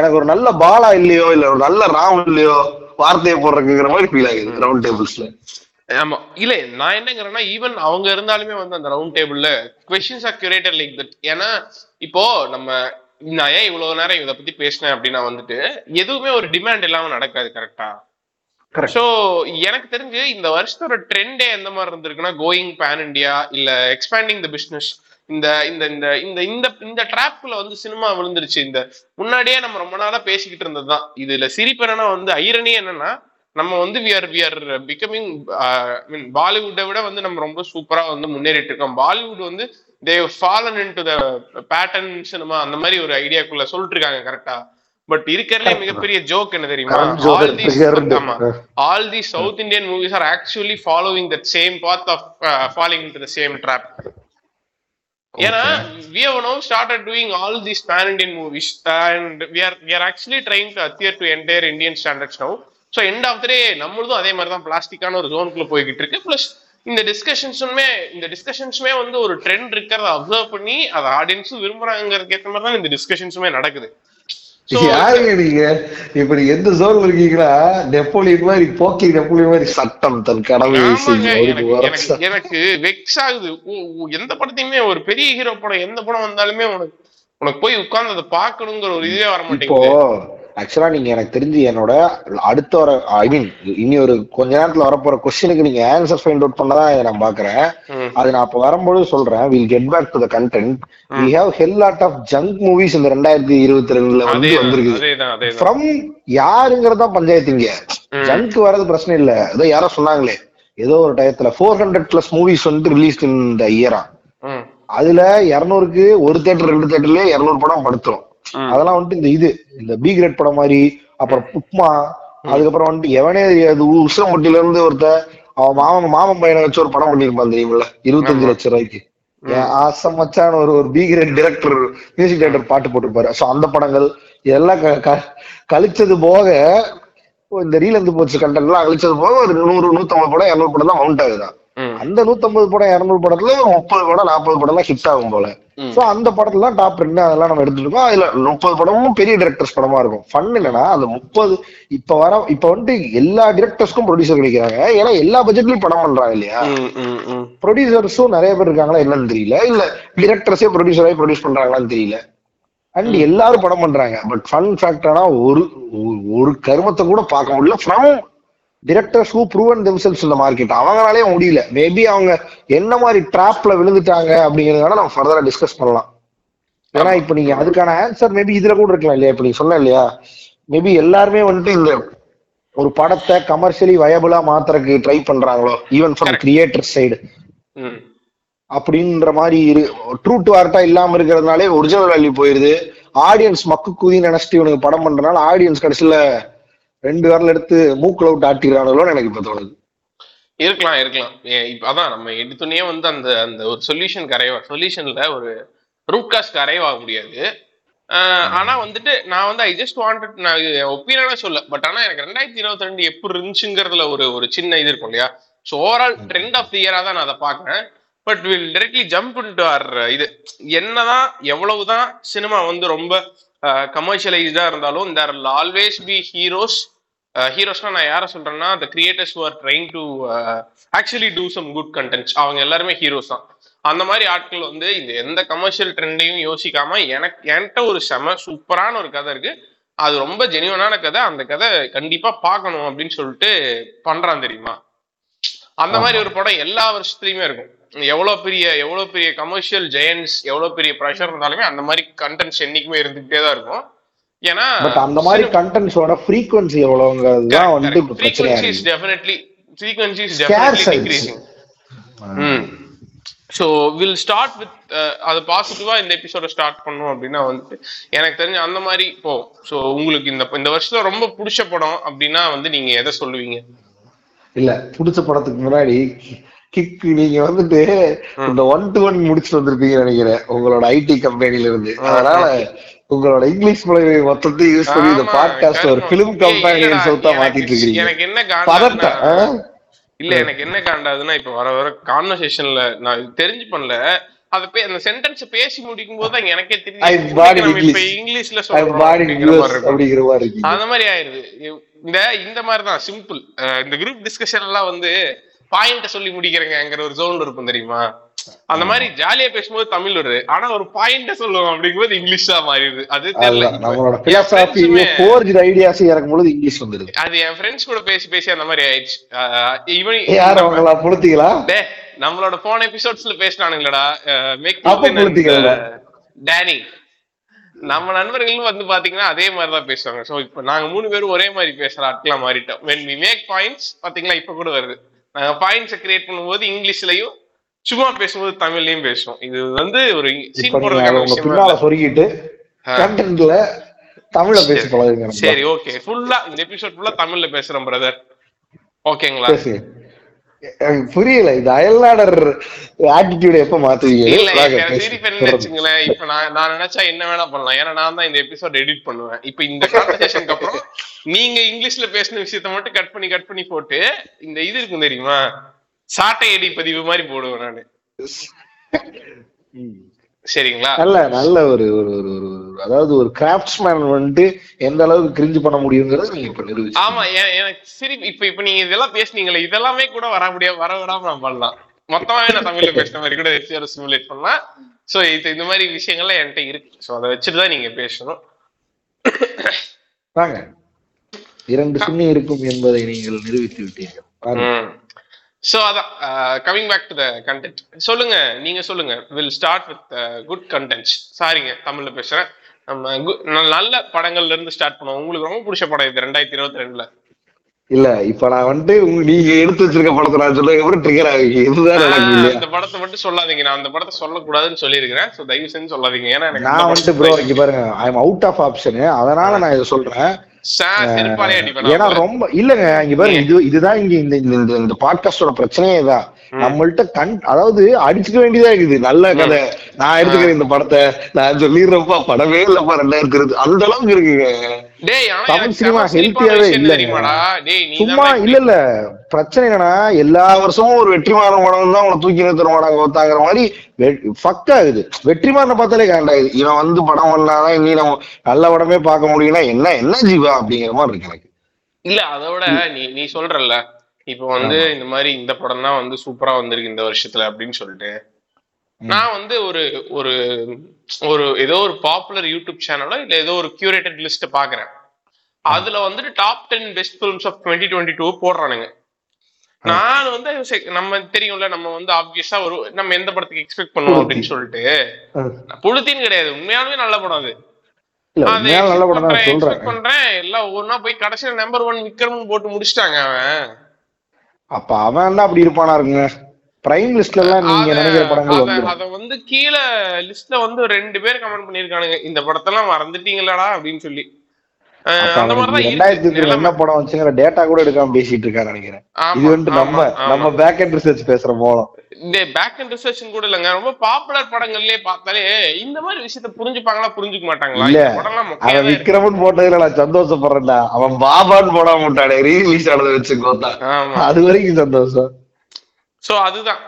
எனக்கு ஒரு நல்ல பாலா இல்லையோ இல்ல ஒரு நல்ல ராம் இல்லையோ வார்த்தையை போடுறதுங்கிற மாதிரி ஃபீல் ஆகுது ரவுண்ட் டேபிள்ஸ்ல. ஆமா இல்ல நான் என்னங்கிறேன்னா, ஈவன் அவங்க இருந்தாலுமே வந்து அந்த ரவுண்ட் டேபிள்ல questions are curated like that. ஏன்னா இப்போ நம்ம நான் ஏன் இவ்வளவு நேரம் இதை பத்தி பேசினேன் அப்படின்னா வந்துட்டு எதுவுமே ஒரு டிமாண்ட் இல்லாம நடக்காது. கரெக்டா? சோ எனக்கு தெரிஞ்சு இந்த வருஷத்தோட ட்ரெண்டே எந்த மாதிரி இருந்திருக்குன்னா, கோயிங் பேன் இண்டியா இல்ல எக்ஸ்பேண்டிங் தி பிசினஸ். இந்த இந்த இந்த இந்த இந்த ட்ராப்ல வந்து சினிமா விழுந்துருச்சு. இந்த முன்னாடியே நம்ம ரொம்ப நாளா பேசிக்கிட்டு இருந்ததுதான். இதுல சிரிப்பென்னா வந்து ஐரணி என்னன்னா, நம்ம வந்து வி ஆர் பிகமிங் பாலிவுட்டை விட வந்து நம்ம ரொம்ப சூப்பரா வந்து முன்னேறிட்டு இருக்கோம். பாலிவுட் வந்து they fallen into the pattern cinema அந்த மாதிரி ஒரு ஐடியாக்குள்ள சொல்லிட்டு இருக்காங்க. கரெக்டா? பட் இருக்கிறதுல மிகப்பெரிய ஜோக் என்ன தெரியுமா, all the south Indian movies are actually following the same path of falling into the same trap. ஏன்னா we have now started doing all these pan Indian movies and we are actually trying to adhere to entire Indian standards now. So end of the day நம்மளும் அதே மாதிரி தான் பிளாஸ்டிக்கான ஒரு ஜோனுக்குள்ள போய்கிட்டு இருக்கு. Plus இந்த டிஸ்கஷன்ஸுமே வந்து ஒரு ட்ரெண்ட் இருக்கிறத அப்சர்வ் பண்ணி அதை ஆடியன்ஸும் விரும்புறாங்கிறதுக்கு ஏற்ற மாதிரி தான் இந்த டிஸ்கஷன்ஸுமே நடக்குது. யாருங்க நீங்க இப்படி எந்த ஜோன்ல இருக்கீங்களா? நெப்போலியன் மாதிரி போக்கி நெப்போலியன் மாதிரி சட்டம் தன் கடமை. எனக்கு வெக்ஸ் ஆகுது. எந்த படத்தையுமே ஒரு பெரிய ஹீரோ படம் எந்த படம் வந்தாலுமே உனக்கு போய் உட்கார்ந்து அதை பாக்கணுங்கிற ஒரு இதுவே வர மாட்டேங்குது. ஆக்சுவலா நீங்க எனக்கு தெரிஞ்சு என்னோட அடுத்த வர ஐ மீன் இனி ஒரு கொஞ்ச நேரத்துல வரப்போற கொஸ்டினுக்கு நீங்க ஆன்சர் ஃபைண்ட் அவுட் பண்ணதான் இதை நான் பாக்குறேன். அது நான் இப்ப வரும்போது சொல்றேன். Will get back to the content. We have hell lot of junk movies இந்த 2022 வந்து வந்திருக்கு. ஃப்ரம் யாருங்கிறதா பஞ்சாயத்துங்க. ஜங்க் வர்றது பிரச்சனை இல்ல. ஏதோ யாரோ சொன்னாங்களே ஏதோ ஒரு டயத்துல 400+ மூவிஸ் வந்து ரிலீஸ் இந்த இயரா. அதுல 200க்கு ஒரு தியேட்டர் 2 தியேட்டர்லயே 200 படம் படுத்துறோம். அதெல்லாம் வந்துட்டு இந்த இது இந்த பி கிரேட் படம் மாதிரி, அப்புறம் உப்மா, அதுக்கப்புறம் வந்துட்டு எவனே உசிரம்பட்டியில இருந்து ஒருத்த அவன் மாமன் பையனை வச்சு ஒரு படம் பண்ணிருப்பான் தெரியுமில்ல, 25 லட்சம் ரூபாய்க்கு. ஆசமச்சான ஒரு B great director music director பாட்டு போட்டிருப்பாரு. சோ அந்த படங்கள் இதெல்லாம் கழிச்சது போக இந்த ரீல் இருந்து போச்சு கண்டென்ட் எல்லாம் கழிச்சது போக ஒரு 100, 150 படம் 200 படம் தான் மவுண்ட் ஆகுதான். அந்த 150 படம் 200 படத்துல 30 படம் 40 படம் எல்லாம் ஹிட் ஆகும் போல. சோ அந்த படத்துல டாப் 2 அதெல்லாம் நம்ம எடுத்துட்டு இருக்கோம். அதுல 30 படமும் பெரிய டிரெக்டர்ஸ் படமா இருக்கும். ஃபன் என்னன்னா அந்த 30 இப்ப வந்துட்டு எல்லா டிரெக்டர்ஸ்க்கும் ப்ரொடியூசர் கிடைக்கிறாங்க. ஏன்னா எல்லா பட்ஜெட்லயும் படம் பண்றாங்க இல்லையா. ப்ரொடியூசர்ஸும் நிறைய பேர் இருக்காங்களா என்னன்னு தெரியல. இல்ல டிரெக்டர்ஸே ப்ரொடியூசராக ப்ரொடியூஸ் பண்றாங்களான்னு தெரியல. அண்ட் எல்லாரும் படம் பண்றாங்க. பட் ஃபன் ஃபேக்டர்னா ஒரு கருமத்தை கூட பார்க்க முடியல from directors who proven themselves இந்த மார்க்கெட். அவங்களாலே முடியல. மேபி அவங்க என்ன மாதிரி டிராப்ல விழுந்துட்டாங்க அப்படிங்கிறதுனால நம்ம ஃபர்தரா டிஸ்கஸ் பண்ணலாம். ஏன்னா இப்ப நீங்க அதுக்கான ஆன்சர் மேபி இதுல கூட இருக்கலாம் இல்லையா. இப்ப நீங்க சொன்ன இல்லையா, மேபி எல்லாருமே வந்துட்டு இந்த ஒரு படத்தை கமர்ஷியலி வயபிளா மாத்துறதுக்கு ட்ரை பண்றாங்களோ ஈவன் ஃப்ரம் கிரியேட்டர் சைடு அப்படின்ற மாதிரி ட்ரூ டு ஆர்ட்டா இல்லாம இருக்கிறதுனாலே ஒரிஜினல் வேல்யூ போயிருது. ஆடியன்ஸ் மக்கு கூதி நினைச்சிட்டு இவனுக்கு படம் பண்றதுனால ஆடியன்ஸ் கடைசியில 2 வாரம் எடுத்து மூக்குல விட்டு ஆட்டிடுறாங்களோன்னு எனக்கு இப்ப தோணுது. இருக்கலாம். அதான் நம்ம எடுத்துனே வந்து அந்த அந்த ஒரு சொல்யூஷன்ல ஒரு ரூட் காஸ்ட் அரைவா முடியாது. ஆனா வந்துட்டு நான் வந்து ஐ ஜஸ்ட் வாண்டட், நான் ஒப்பீனியனா சொல்ல பட் ஆனா எனக்கு 2022 எப்படி இருந்துச்சுங்கிறதுல ஒரு சின்ன இது இருக்கும் இல்லையா. So overall trend of the இயரா தான் நான் அதை பாக்குறேன். But will directly jump into our இது என்னதான் எவ்வளவுதான் சினிமா வந்து ரொம்ப கமர்ஷியலைஸ்டா இருந்தாலும் there will always be heroes. ஹீரோஸ்னா நான் யாரை சொல்றேன்னா the creators who are trying to actually do some good contents. அவங்க எல்லாருமே ஹீரோஸ் தான். அந்த மாதிரி ஆட்கள் வந்து இந்த எந்த கமர்ஷியல் ட்ரெண்டையும் யோசிக்காம என்கிட்ட ஒரு செம சூப்பரான ஒரு கதை இருக்கு, அது ரொம்ப ஜெனியூனான கதை, அந்த கதை கண்டிப்பா பார்க்கணும் அப்படின்னு சொல்லிட்டு பண்றான் தெரியுமா. அந்த மாதிரி ஒரு படம் எல்லா வருஷத்துலயுமே இருக்கும். எவ்வளவு பெரிய கமர்ஷியல் ஜெயன்ஸ், எவ்வளவு பெரிய ப்ரெஷர் இருந்தாலுமே அந்த மாதிரி கண்டென்ட்ஸ் என்னைக்குமே இருந்துகிட்டே தான் இருக்கும். ஏன்னா அந்த மாதிரி கண்டென்ட்ஸோட ஃப்ரீக்வென்சி எவ்வளவுங்கிறதுதான் வந்து frequency is definitely decreasing. So will start with அது பாசிட்டிவாக இந்த எபிசோட ஸ்டார்ட் பண்ணுவோம் அப்படின்னா வந்துட்டு எனக்கு தெரிஞ்ச அந்த மாதிரி போகும். ஸோ உங்களுக்கு இந்த வருஷத்துல ரொம்ப பிடிச்ச படம் அப்படின்னா வந்து நீங்க எதை சொல்லுவீங்க? இல்ல பிடிச்ச படத்துக்கு முன்னாடி நீங்க வந்துட்டு இந்த 1-to-1 முடிச்சுட்டு வந்திருப்பீங்கன்னு நினைக்கிறேன் உங்களோட ஐடி கம்பெனில இருந்து. அதனால உங்களோட இங்கிலீஷ் மொழி மொத்தத்தையும் யூஸ் பண்ணி இந்த பாட்காஸ்ட் ஒரு பிலிம் கம்பெனின்னு சொல்லிட்டு மாத்திட்டு இருக்கீங்க. எனக்கு என்ன காரணம் இல்ல, எனக்கு என்ன காண்டாதுன்னா இப்ப வர வர கான்வர்சேஷன்ல நான் தெரிஞ்சு பண்ணல, அதை அந்த சென்டென்ஸ் பேசி முடிக்கும் போது தான் எனக்கே தெரியும் இங்கிலீஷ்ல சொல்றோம். அந்த மாதிரி ஆயிடுது. இந்த மாதிரிதான் சிம்பிள் இந்த குரூப் டிஸ்கஷன் எல்லாம் வந்து பாயிண்ட சொல்லி முடிக்கிறேங்கிற ஒரு ஜோன் இருக்கும் தெரியுமா. அந்த மாதிரி ஜாலியா பேசும்போது தமிழ் வருது, ஆனா ஒரு பாயிண்ட சொல்லுவோம் அப்படிங்கும்போது இங்கிலீஷா மாறிடுது. அது தெரியல, இங்கிலீஷ் வந்துருது. அது என் ஃப்ரெண்ட்ஸ் கூட பேசி பேசி அந்த மாதிரி ஆயிடுச்சு. ஈவன் நம்மளோட போன எபிசோட்ஸ்ல பேசினானுங்களடா டேனி, நம்ம நண்பர்களும் வந்து பாத்தீங்கன்னா அதே மாதிரிதான் பேசுவாங்க. சோ இப்ப நாங்க 3 பேரும் ஒரே மாதிரி பேசுற ஆட்களா மாறிட்டோம். when we make points பாத்தீங்களா இப்ப கூட வருது, நாங்க பாயிண்ட்ஸை கிரியேட் பண்ணும்போது இங்கிலீஷ்லயும் சும்மா பேசும்போது தமிழ்லயும் பேசுவோம். இது வந்து ஒரு சீன் போடுறதுக்கான விஷயம். சொருகிட்டு கண்டென்ட்ல தமிழ்ல பேசி பழகுங்க. சரி ஓகே, ஃபுல்லா இந்த எபிசோட் ஃபுல்லா தமிழ்ல பேசுறோம் பிரதர், ஓகேங்களா? புரியல, இது அயல்நாடர் ஆட்டிடியூட் எப்ப மாத்துவீங்க? நினைச்சுங்களேன் இப்ப நான் நினைச்சா என்ன வேணா பண்ணலாம், ஏன்னா நான் தான் இந்த எபிசோட் எடிட் பண்ணுவேன். இப்ப இந்த கான்வர்சேஷனுக்கு அப்புறம் நீங்க இங்கிலீஷ்ல பேசின விஷயத்த மட்டும் கட் பண்ணி போட்டு இந்த இது இருக்கும் தெரியுமா, சாட்டை எடி பதிவு மாதிரி போடுவேன் நானு. சரிங்களா? நல்ல ஒரு ஒரு ஒரு அதாவது ஒரு கிராஃப்ட்ஸ்மேன் வந்து எந்த அளவுக்கு கிரிஞ்சு பண்ண முடியுங்கிறது நீங்க இப்ப நிரூபிச்சு. ஆமா, எனக்கு சரி இப்ப நீங்க இதெல்லாம் பேசுனீங்களே, இதெல்லாமே கூட வராம நான் பண்ணலாம். மொத்தமாவே நான் தமிழ்ல பேசுற மாதிரி கூட சிமுலேட் பண்ணலாம். சோ இந்த மாதிரி விஷயங்கள்லாம் என்கிட்ட இருக்கு. சோ அதை வச்சுட்டுதான் நீங்க பேசணும். வாங்க, 2 சின்ன இருக்கும் என்பதை நீங்கள் நிரூபித்து விட்டீர்கள். So coming back to the content, சொல்லுங்க, நீங்க சொல்லுங்க. we'll start with good contents. சாரிங்க தமிழ்ல பேசுறேன். நம்ம நல்ல படங்கள்ல இருந்து ஸ்டார்ட் பண்ணுவோம். உங்களுக்கு ரொம்ப பிடிச்ச படம் இது 2022ல? இல்ல இப்ப நான் வந்து நீங்க எடுத்து வச்சிருக்க படத்தை நான் சொல்லுங்க, ட்ரிகர் ஆகுது. இதுதான் இந்த படத்தை மட்டும் சொல்லாதீங்க. நான் அந்த படத்தை சொல்லக்கூடாதுன்னு சொல்லியிருக்கிறேன். சோ தயவு செஞ்சு சொல்லாதீங்க. ஏன்னா நான் வந்து ப்ரோ இங்க பாருங்க, I am out of option, அதனால நான் இதை சொல்றேன். ஏன்னா ரொம்ப இல்லங்க இங்க பாருங்க, இதுதான் இங்க இந்த பாட்காஸ்டோட பிரச்சனையே தான். நம்மள்ட்ட அதாவது அடிச்சுக்க வேண்டியதா இருக்குது. நல்ல கதை நான் எடுத்துக்கிறேன், இந்த படத்தை நான் சொல்லிடுறப்பா படமே இல்லப்பா 2000 அந்த அளவுக்கு இருக்குங்க. தமிழ் சினிமா ஹெல்த்தியாவே இல்லைங்கடா. சும்மா இல்ல பிரச்சனை என்னன்னா எல்லா வருஷமும் ஒரு வெற்றிமாறன் படம் தான் உங்களை தூக்கி நிறுத்துறோம் கோத்தாங்கிற மாதிரி ஃபக் ஆகுது. வெற்றிமாறனை பார்த்தாலே காண்டாகுது. இவன் வந்து படம் பண்ணாதான் இனி நம்ம நல்ல படமே பார்க்க முடியும்னா என்ன என்ன ஜீவா அப்படிங்கிற மாதிரி இருக்கு எனக்கு. இல்ல அதோட நீ சொல்றல்ல இப்ப வந்து இந்த மாதிரி இந்த படம் தான் வந்து சூப்பரா வந்திருக்கு இந்த வருஷத்துல அப்படின்னு சொல்லிட்டு, நான் வந்து ஒரு ஒரு ஒரு ஏதோ ஒரு பாப்புலர் யூடியூப் சேனலோ இல்ல ஏதோ ஒரு கியூரேட்டட் லிஸ்ட் பாக்குறேன். அதுல வந்துட்டு டாப் 10 பெஸ்ட் பிலிம்ஸ் ஆஃப் 2022 போடுறானுங்க. நான் வந்து நம்ம தெரியும்ல, நம்ம வந்து ஆப்வியஸா ஒரு நம்ம எந்த படத்துக்கு எக்ஸ்பெக்ட் பண்ணுவோம் அப்படின்னு சொல்லிட்டு, புழுத்தின்னு கிடையாது, உண்மையாலுமே நல்ல படம் அது. எக்ஸ்பெக்ட் பண்றேன் எல்லாம் ஒவ்வொரு நாள் போய் கடைசியில நம்பர் 1 விக்ரமும் போட்டு முடிச்சுட்டாங்க. அவன் அப்ப அவன் அப்படி இருப்பானா இருக்குங்க. பிரைம் லிஸ்ட்ல எல்லாம் நீங்க நினைக்கிற படங்கள் அத வந்து கீழ லிஸ்ட்ல வந்து 2 பேர் கமெண்ட் பண்ணிருக்கானுங்க, இந்த படத்தெல்லாம் மறந்துட்டீங்களா அப்படின்னு சொல்லி. அந்த மாதிரி 2022 என்ன படம் வச்சுங்கிற டேட்டா கூட எடுக்காம பேசிட்டு இருக்காங்க நினைக்கிறேன். இது வந்து நம்ம பேக் அண்ட் ரிசர்ச் பேசுற மூலம் பேக் அண்ட் ரிசர்ச் கூட இல்லங்க. ரொம்ப பாப்புலர் படங்கள்லயே பார்த்தாலே இந்த மாதிரி விஷயத்த புரிஞ்சுப்பாங்களா புரிஞ்சுக்க மாட்டாங்களா? இந்த படம்லாம் அவன் விக்ரமன் போட்டதுல நான் சந்தோஷப்படுறேன்டா. அவன் பாபான்னு போடாம விட்டானே ரீ ரிலீஸ் ஆனதை வச்சுக்கோதான், அது வரைக்கும் சந்தோஷம். சோ அதுதான்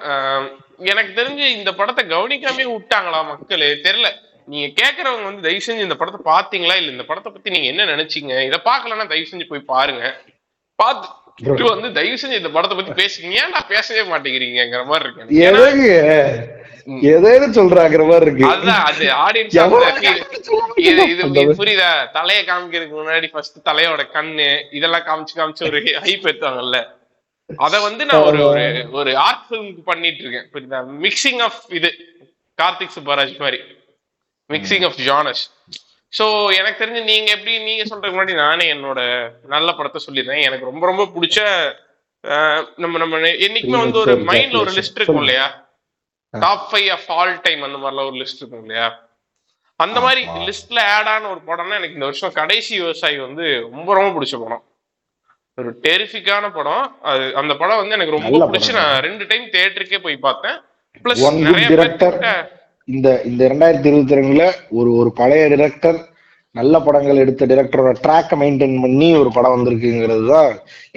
எனக்கு தெரிஞ்சு இந்த படத்தை கவனிக்காமே விட்டாங்களா மக்களே தெரியல. நீங்க கேக்குறவங்க வந்து தயவு செஞ்சு இந்த படத்தை பாத்தீங்களா இல்ல இந்த படத்தை பத்தி நீங்க என்ன நினைச்சீங்க, இதை பாக்கலன்னா தயவு செஞ்சு போய் பாருங்க. பார்த்து வந்து தயவு செஞ்சு இந்த படத்தை பத்தி பேசுங்க, ஏன் நான் பேசவே மாட்டேங்கிறீங்கிற மாதிரி இருக்கேன். புரியுதா, தலைய காமிக்கிறதுக்கு முன்னாடி தலையோட கண்ணு இதெல்லாம் காமிச்சு காமிச்சு ஒரு ஹைப் எடுத்தாங்கல்ல, அத வந்து நான் ஒரு ஒரு ஆர்ட் ஃபிலிமுக்கு பண்ணிட்டு இருக்கேன். புரியுதா, மிக்சிங் ஆஃப் இது கார்த்திக் சுப்பராஜ் மாதிரி மிக்சிங் ஆஃப் ஜானஸ். சோ எனக்கு தெரிஞ்சு நீங்க எப்படி நீங்க சொல்றதுக்கு முன்னாடி நானே என்னோட நல்ல படத்தை சொல்லிடுறேன். எனக்கு ரொம்ப ரொம்ப பிடிச்ச நம்ம நம்ம என்னைக்குமே வந்து ஒரு மைண்ட்ல ஒரு லிஸ்ட் இருக்கும் இல்லையா, டாப் 5 ஆஃப் ஆல் டைம் அந்த மாதிரிலாம் ஒரு லிஸ்ட் இருக்கும் இல்லையா, அந்த மாதிரி லிஸ்ட்ல ஆட் ஆன ஒரு படம்னா எனக்கு இந்த வருஷம் கடைசி விவசாயி வந்து ரொம்ப ரொம்ப பிடிச்ச படம். ஒரு டெரிஃபிக்கான படம் அது. அந்த படம் வந்து எனக்கு ரொம்ப பிடிச்சி நான் 2 டைம் தியேட்டருக்கே போய் பார்த்தேன். பிளஸ் நிறைய பேர் இந்த 2022ல ஒரு பழைய டிரெக்டர் நல்ல படங்கள் எடுத்த டிரெக்டரோட ட்ராக்கை மெயின்டைன் பண்ணி ஒரு படம் வந்திருக்குங்கிறது தான்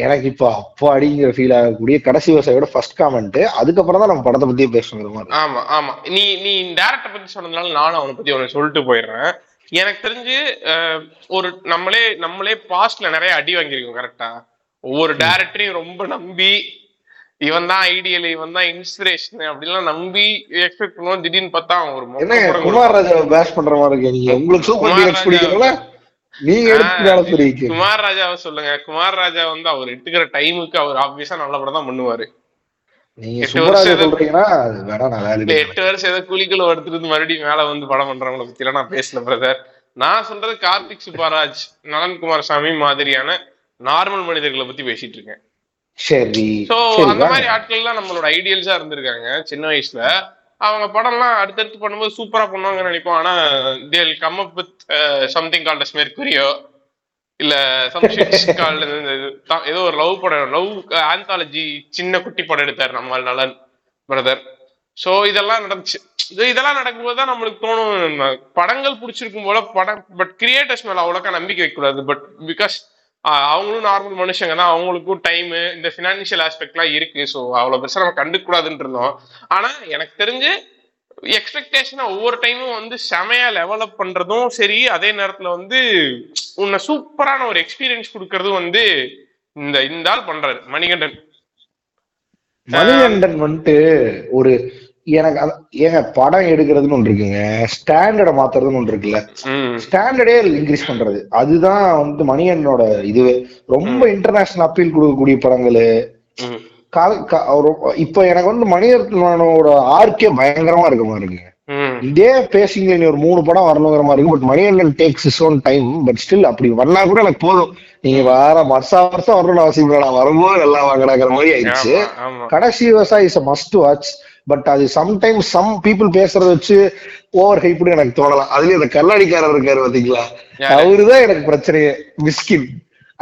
எனக்கு இப்போ அப்போ அப்படிங்கிற ஃபீல் ஆகக்கூடிய கடைசி விவசாயோட ஃபர்ஸ்ட் காமெண்ட். அதுக்கப்புறம் தான் நம்ம படத்தை பத்தியே பேசணுங்கிற மாதிரி. ஆமா ஆமா, நீ நீ டேரக்டரை பத்தி சொன்னதுனால நானும் அவனை பத்தி அவனை சொல்லிட்டு போயிடுறேன். எனக்கு தெரிஞ்சு ஒரு நம்மளே பாஸ்ட்ல நிறைய அடி வாங்கியிருக்கோம் கரெக்டா. ஒவ்வொரு டேரக்டரையும் ரொம்ப நம்பி இவன் தான் ஐடியல் இவன் தான் இன்ஸ்பிரேஷன் அப்படிலாம் நம்பி எக்ஸ்பெக்ட் பண்ணுவோம். திடீர்னு பார்த்தா ஒரு குமார் ராஜா பேஷ் பண்ற மாதிரி இருக்கு. குமார் ராஜாவை சொல்லுங்க, குமார் ராஜா வந்து அவர் எடுத்துக்கிற டைமுக்கு அவர் ஆப்வியஸா நல்ல படம் தான் பண்ணுவாரு. 8 வருஷம் ஏதோ கூலிக்குள்ள எடுத்துட்டு மறுபடியும் மேல வந்து படம் பண்றவங்களை பத்தி எல்லாம் நான் பேசல பிரதர். நான் சொல்றது கார்த்திக் சுப்பராஜ், நலன் குமார் சாமி மாதிரியான நார்மல் மனிதர்களை பத்தி பேசிட்டு இருக்கேன். அந்த மாதிரி ஆட்கள் எல்லாம் நம்மளோட ஐடியல்ஸா இருந்திருக்காங்க சின்ன வயசுல. அவங்க படம் எல்லாம் அடுத்தடுத்து பண்ணும்போது சூப்பரா பண்ணுவாங்கன்னு நினைப்போம். ஆனா they will come up with something called as மெர்குரியோ இல்ல சம் ஷிட் கால்ட் ஏதோ ஒரு லவ் ஆந்தாலஜி சின்ன குட்டி படம் எடுத்தாரு நம்ம நலன் பிரதர். சோ இதெல்லாம் நடந்துச்சு. இதெல்லாம் நடக்கும்போதுதான் நம்மளுக்கு தோணும் படங்கள் பிடிச்சிருக்கும் போல படம். பட் கிரியேட்டர்ஸ் மேல அவ்வளோக்கா நம்பிக்கை வைக்கக்கூடாது. பட் பிகாஸ் அவங்களும் நார்மல் மனுஷங்க தான், அவங்களுக்கும் டைமு இந்த ஃபினான்சியல் ஆஸ்பெக்ட்லாம் இருக்கு. ஸோ அவ்வளோ பெருசாக நம்ம கண்டுக்கூடாதுன்னு இருந்தோம். ஆனால் எனக்கு தெரிஞ்சு எக்ஸ்பெக்டேஷனை ஒவ்வொரு டைமும் வந்து செமையா லெவலப் பண்றதும் சரி, அதே நேரத்தில் வந்து உன்னை சூப்பரான ஒரு எக்ஸ்பீரியன்ஸ் கொடுக்கறதும் வந்து இந்த இந்த ஆள் பண்றாரு மணிகண்டன். மணிகண்டன் வந்துட்டு ஒரு எனக்கு ஏங்க படம் எடுக்கிறதுன்னு ஒன்று இருக்குங்க, ஸ்டாண்டர்டை மாத்துறதுன்னு ஒன்று இருக்குல்ல, ஸ்டாண்டர்டே இன்க்ரீஸ் பண்றது. அதுதான் வந்து மணியண்ணோட இதுவே. ரொம்ப இன்டர்நேஷனல் அப்பீல் கொடுக்கக்கூடிய படங்கள் இப்ப எனக்கு வந்து மணியனோட ஆர்க்கே பயங்கரமா இருக்க மாதிரி இருக்குங்க. இதே பேசிங்களே நீ ஒரு 3 படம் வரணுங்கிற மாதிரி இருக்கும். பட் மணியண்ணன் takes is own time. But still அப்படி வரனா கூட எனக்கு போதும். நீங்க வருஷம் வரணும்னு அவசியம் நான் வரும்போது நல்லா வாங்கினாங்கிற மாதிரி ஆயிடுச்சு. கடைசி Vivasayi is must watch. But அது சம்டைம்ஸ் சம் பீப்புள் பேசுறத வச்சு ஓவர் ஹைப்னு எனக்கு தோணலாம். அதுலயும் அந்த கர்நாடிக்காரர் இருக்காரு பாத்தீங்களா, அவருதான் எனக்கு பிரச்சனையே. மிஸ்கின்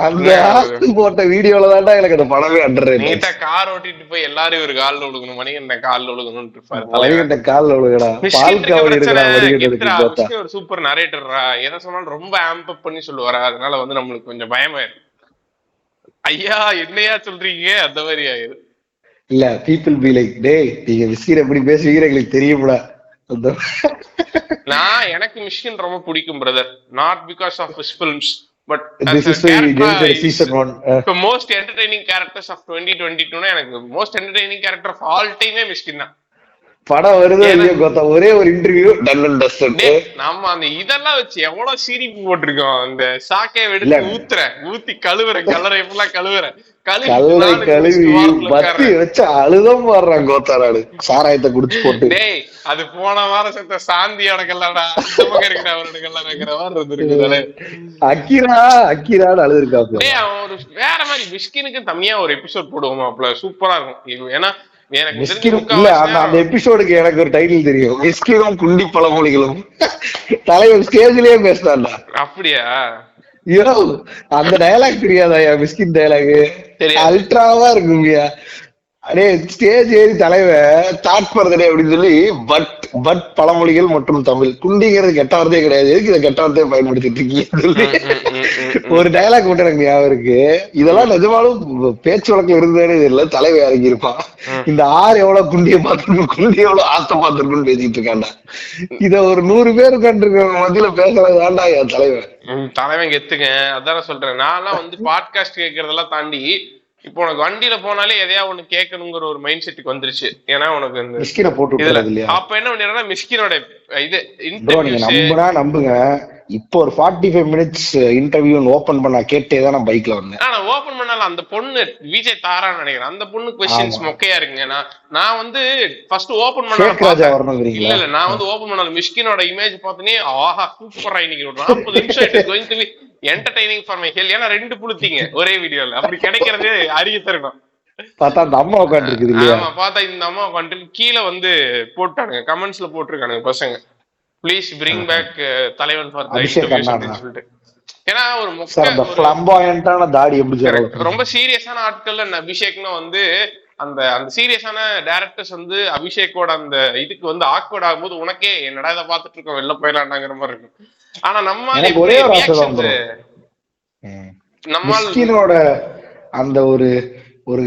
அந்த ஆஸ்து போட்ட வீடியோல தான்டா எனக்கு அந்த படமே அண்டர்ரேட். கார் ஓட்டிட்டு போய் எல்லாரும் ஒரு காலில் ஒழுகணும், மணிகண்ட காலில் ஒழுகணும்னு காலில் ஒழுகடா பால் காவடி எடுக்கிறான். ஒரு சூப்பர் நரேட்டர்ரா, எதை சொன்னாலும் ரொம்ப ஆம்ப் அப் பண்ணி சொல்லுவாரா, அதனால வந்து நம்மளுக்கு கொஞ்சம் பயமாயிரும். ஐயா என்னையா சொல்றீங்க அந்த மாதிரி ஆயிரு இல்ல. பீப்புள் பி லைக், டே நீங்க மிஸ்கின் எப்படி பேசுவீங்க எங்களுக்கு தெரியும்டா. நான் எனக்கு மிஸ்கின் ரொம்ப பிடிக்கும் brother, not because of his films but most entertaining characters of 2022 எனக்கு most entertaining character of all டைமே மிஸ்கின் தான். படம் வருது இல்லையோ கோத்தா ஒரே ஒரு இன்டர்வியூ நம்ம அந்த இதெல்லாம் வச்சு எவ்வளவு சீரிப்பு போட்டிருக்கோம். அந்த சாக்கையை வெடிச்சு ஊத்தி கழுவுறேன், கலரை எப்பெல்லாம் கழுவுறேன், சாராயத்தை குடிச்சு போட்டு அது போன வாரம் சேர்த்த சாந்தியோட கல்லாடா அக்கிரான்னு அழுதுருக்காங்க. ஒரு வேற மாதிரி மிஷ்கினுக்கு தனியா ஒரு எபிசோட் போடுவோமா, அப்பல சூப்பரா இருக்கும். ஏன்னா எனக்கு ஒரு டைட்டில் தெரியும், மிஸ்கினும் குண்டி பழமொழிகளும். தலைவர் ஸ்டேஜ்லயே பேசினாண்டா. அப்படியா அந்த டயலாக் தெரியாதா? மிஸ்கின் டயலாக் அல்ட்ராவா இருக்குங்கயா. அடே ஸ்டேஜ் ஏறி தலைவர் தாட்பறதே அப்படின்னு சொல்லி பட் பழமொழிகள் மற்றும் தமிழ் குண்டிங்கிறது கெட்ட வார்த்தையே கிடையாது. எதுக்கு இதை கெட்ட வார்த்தையை பயன்படுத்திட்டு இருக்கீங்க? ஒரு டயலாக் மட்டும் எனக்கு ஞாபகம் இருக்கு. இதெல்லாம் நிஜமாலும் பேச்சு வழக்கம் இருந்ததுன்னு இது இல்லை, தலைவர் இறங்கி இருப்பான். இந்த ஆறு எவ்வளவு குண்டியை பார்த்துருக்கோம், குண்டி எவ்வளவு ஆத்த பார்த்துருக்குன்னு பேசிட்டு இருக்காண்டா. இத ஒரு 100 பேர் கண்டிருக்க மத்தியில பேசுறது தாண்டா என் தலைவர். தலைவன் கெத்துங்க, அதான சொல்றேன். நான்லாம் வந்து பாட்காஸ்ட் கேட்கறதெல்லாம் தாண்டி இப்போ உனக்கு வண்டியில போனாலே எதையா ஒண்ணு கேட்கணுங்கிற ஒரு மைண்ட் செட்டுக்கு வந்துருச்சு. ஏன்னா உனக்கு போட்டு அப்ப என்ன பண்ணிடுறா மிஸ்கினோட இது நம்புங்க. இப்போ ஒரு 45 minutes இன்டர்வியூ ஓபன் பண்ண கேட்டேதான் நான் பைக்ல வந்தேன். ஆனா ஓபன் பண்ணாலும் அந்த பொண்ணு விஜய் தாரான்னு நினைக்கிறேன். அந்த பொண்ணு கொஸ்டின்ஸ் மொக்கையா இருக்குங்க. நான் வந்து ஃபர்ஸ்ட் ஓபன் பண்ணாலும் இல்ல நான் வந்து ஓபன் பண்ணாலும் மிஷ்கினோட இமேஜ் பார்த்தோன்னே ஆஹா சூப்பரா இன்னைக்கு 40 நிமிஷம் என்டர்டைனிங் ஃபார் மை ஹெல்த். ஏன்னா 2 புளுத்திங்க ஒரே வீடியோல அப்படி கிடைக்கிறதே அரிய தருணம். பார்த்தா அந்த அம்மா உட்காந்து இருக்குது இல்லையா? ஆமா பார்த்தா இந்த அம்மா உட்காந்து கீழே வந்து போட்டானுங்க, கமெண்ட்ஸ்ல போட்டிருக்கானுங்க பசங்க, please bring back தலைவன் for the interview சொல்லிட்டு. ஏன்னா ஒரு flamboyant-ஆன தாடி அப்படிங்க ரொம்ப சீரியஸான ஆட்கள்ல அபிஷேக்னா வந்து அந்த அந்த சீரியஸான டைரக்டர்ஸ் வந்து அபிஷேக்கோட அந்த இதுக்கு வந்து ஆக்வர்ட் ஆகும்போது உனக்கே என்னடா இதை பார்த்துட்டு இருக்கோம் வெளில போயிடலாண்டாங்கிற மாதிரி இருக்கும். ஆனா நம்ம ஒரே நம்மளோட அந்த ஒரு ஒரு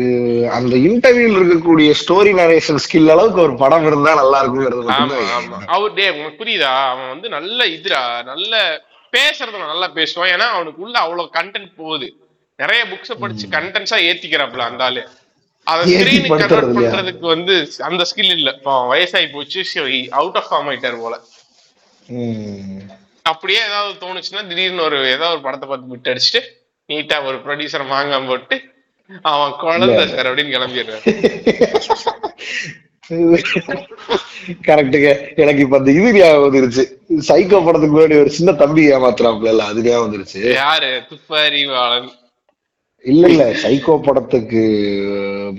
அந்த இன்டர்வியூல இருக்கக்கூடிய ஸ்டோரி நரேஷன் ஸ்கில் அளவுக்கு ஒரு படம் இருந்தா நல்லா இருக்கும். அவர் டே உங்களுக்கு புரியுதா? அவன் வந்து நல்ல இதுரா நல்ல பேசுறதுல நல்லா பேசுவான். ஏன்னா அவனுக்கு உள்ள அவ்வளவு கண்டென்ட் போகுது, நிறைய புக்ஸ படிச்சு கண்டென்ட்ஸா ஏத்திக்கிறாப்ல. அந்த ஆளு அதை ஸ்கிரீனுக்கு கன்வெர்ட் பண்றதுக்கு வந்து அந்த ஸ்கில் இல்ல. வயசாகி போச்சு, அவுட் ஆஃப் ஃபார்ம் ஆயிட்டார் போல. அப்படியே ஏதாவது தோணுச்சுன்னா திடீர்னு ஒரு ஏதாவது ஒரு படத்தை பார்த்து விட்டு அடிச்சுட்டு நீட்டா ஒரு ப்ரொடியூசர் வாங்காம போட்டு அவன் குழந்தை சார் அப்படின்னு கிளம்பிடுறான். கரெக்டுங்க. எனக்கு இப்ப அந்த இது ஞாபகம் வந்துருச்சு, சைக்கோ படத்துக்கு முன்னாடி ஒரு சின்ன தம்பி ஏமாத்துறாப்ல, அது ஞாபகம் வந்துருச்சு. யாரு? துப்பறிவாளன். இல்ல இல்ல, சைக்கோ படத்துக்கு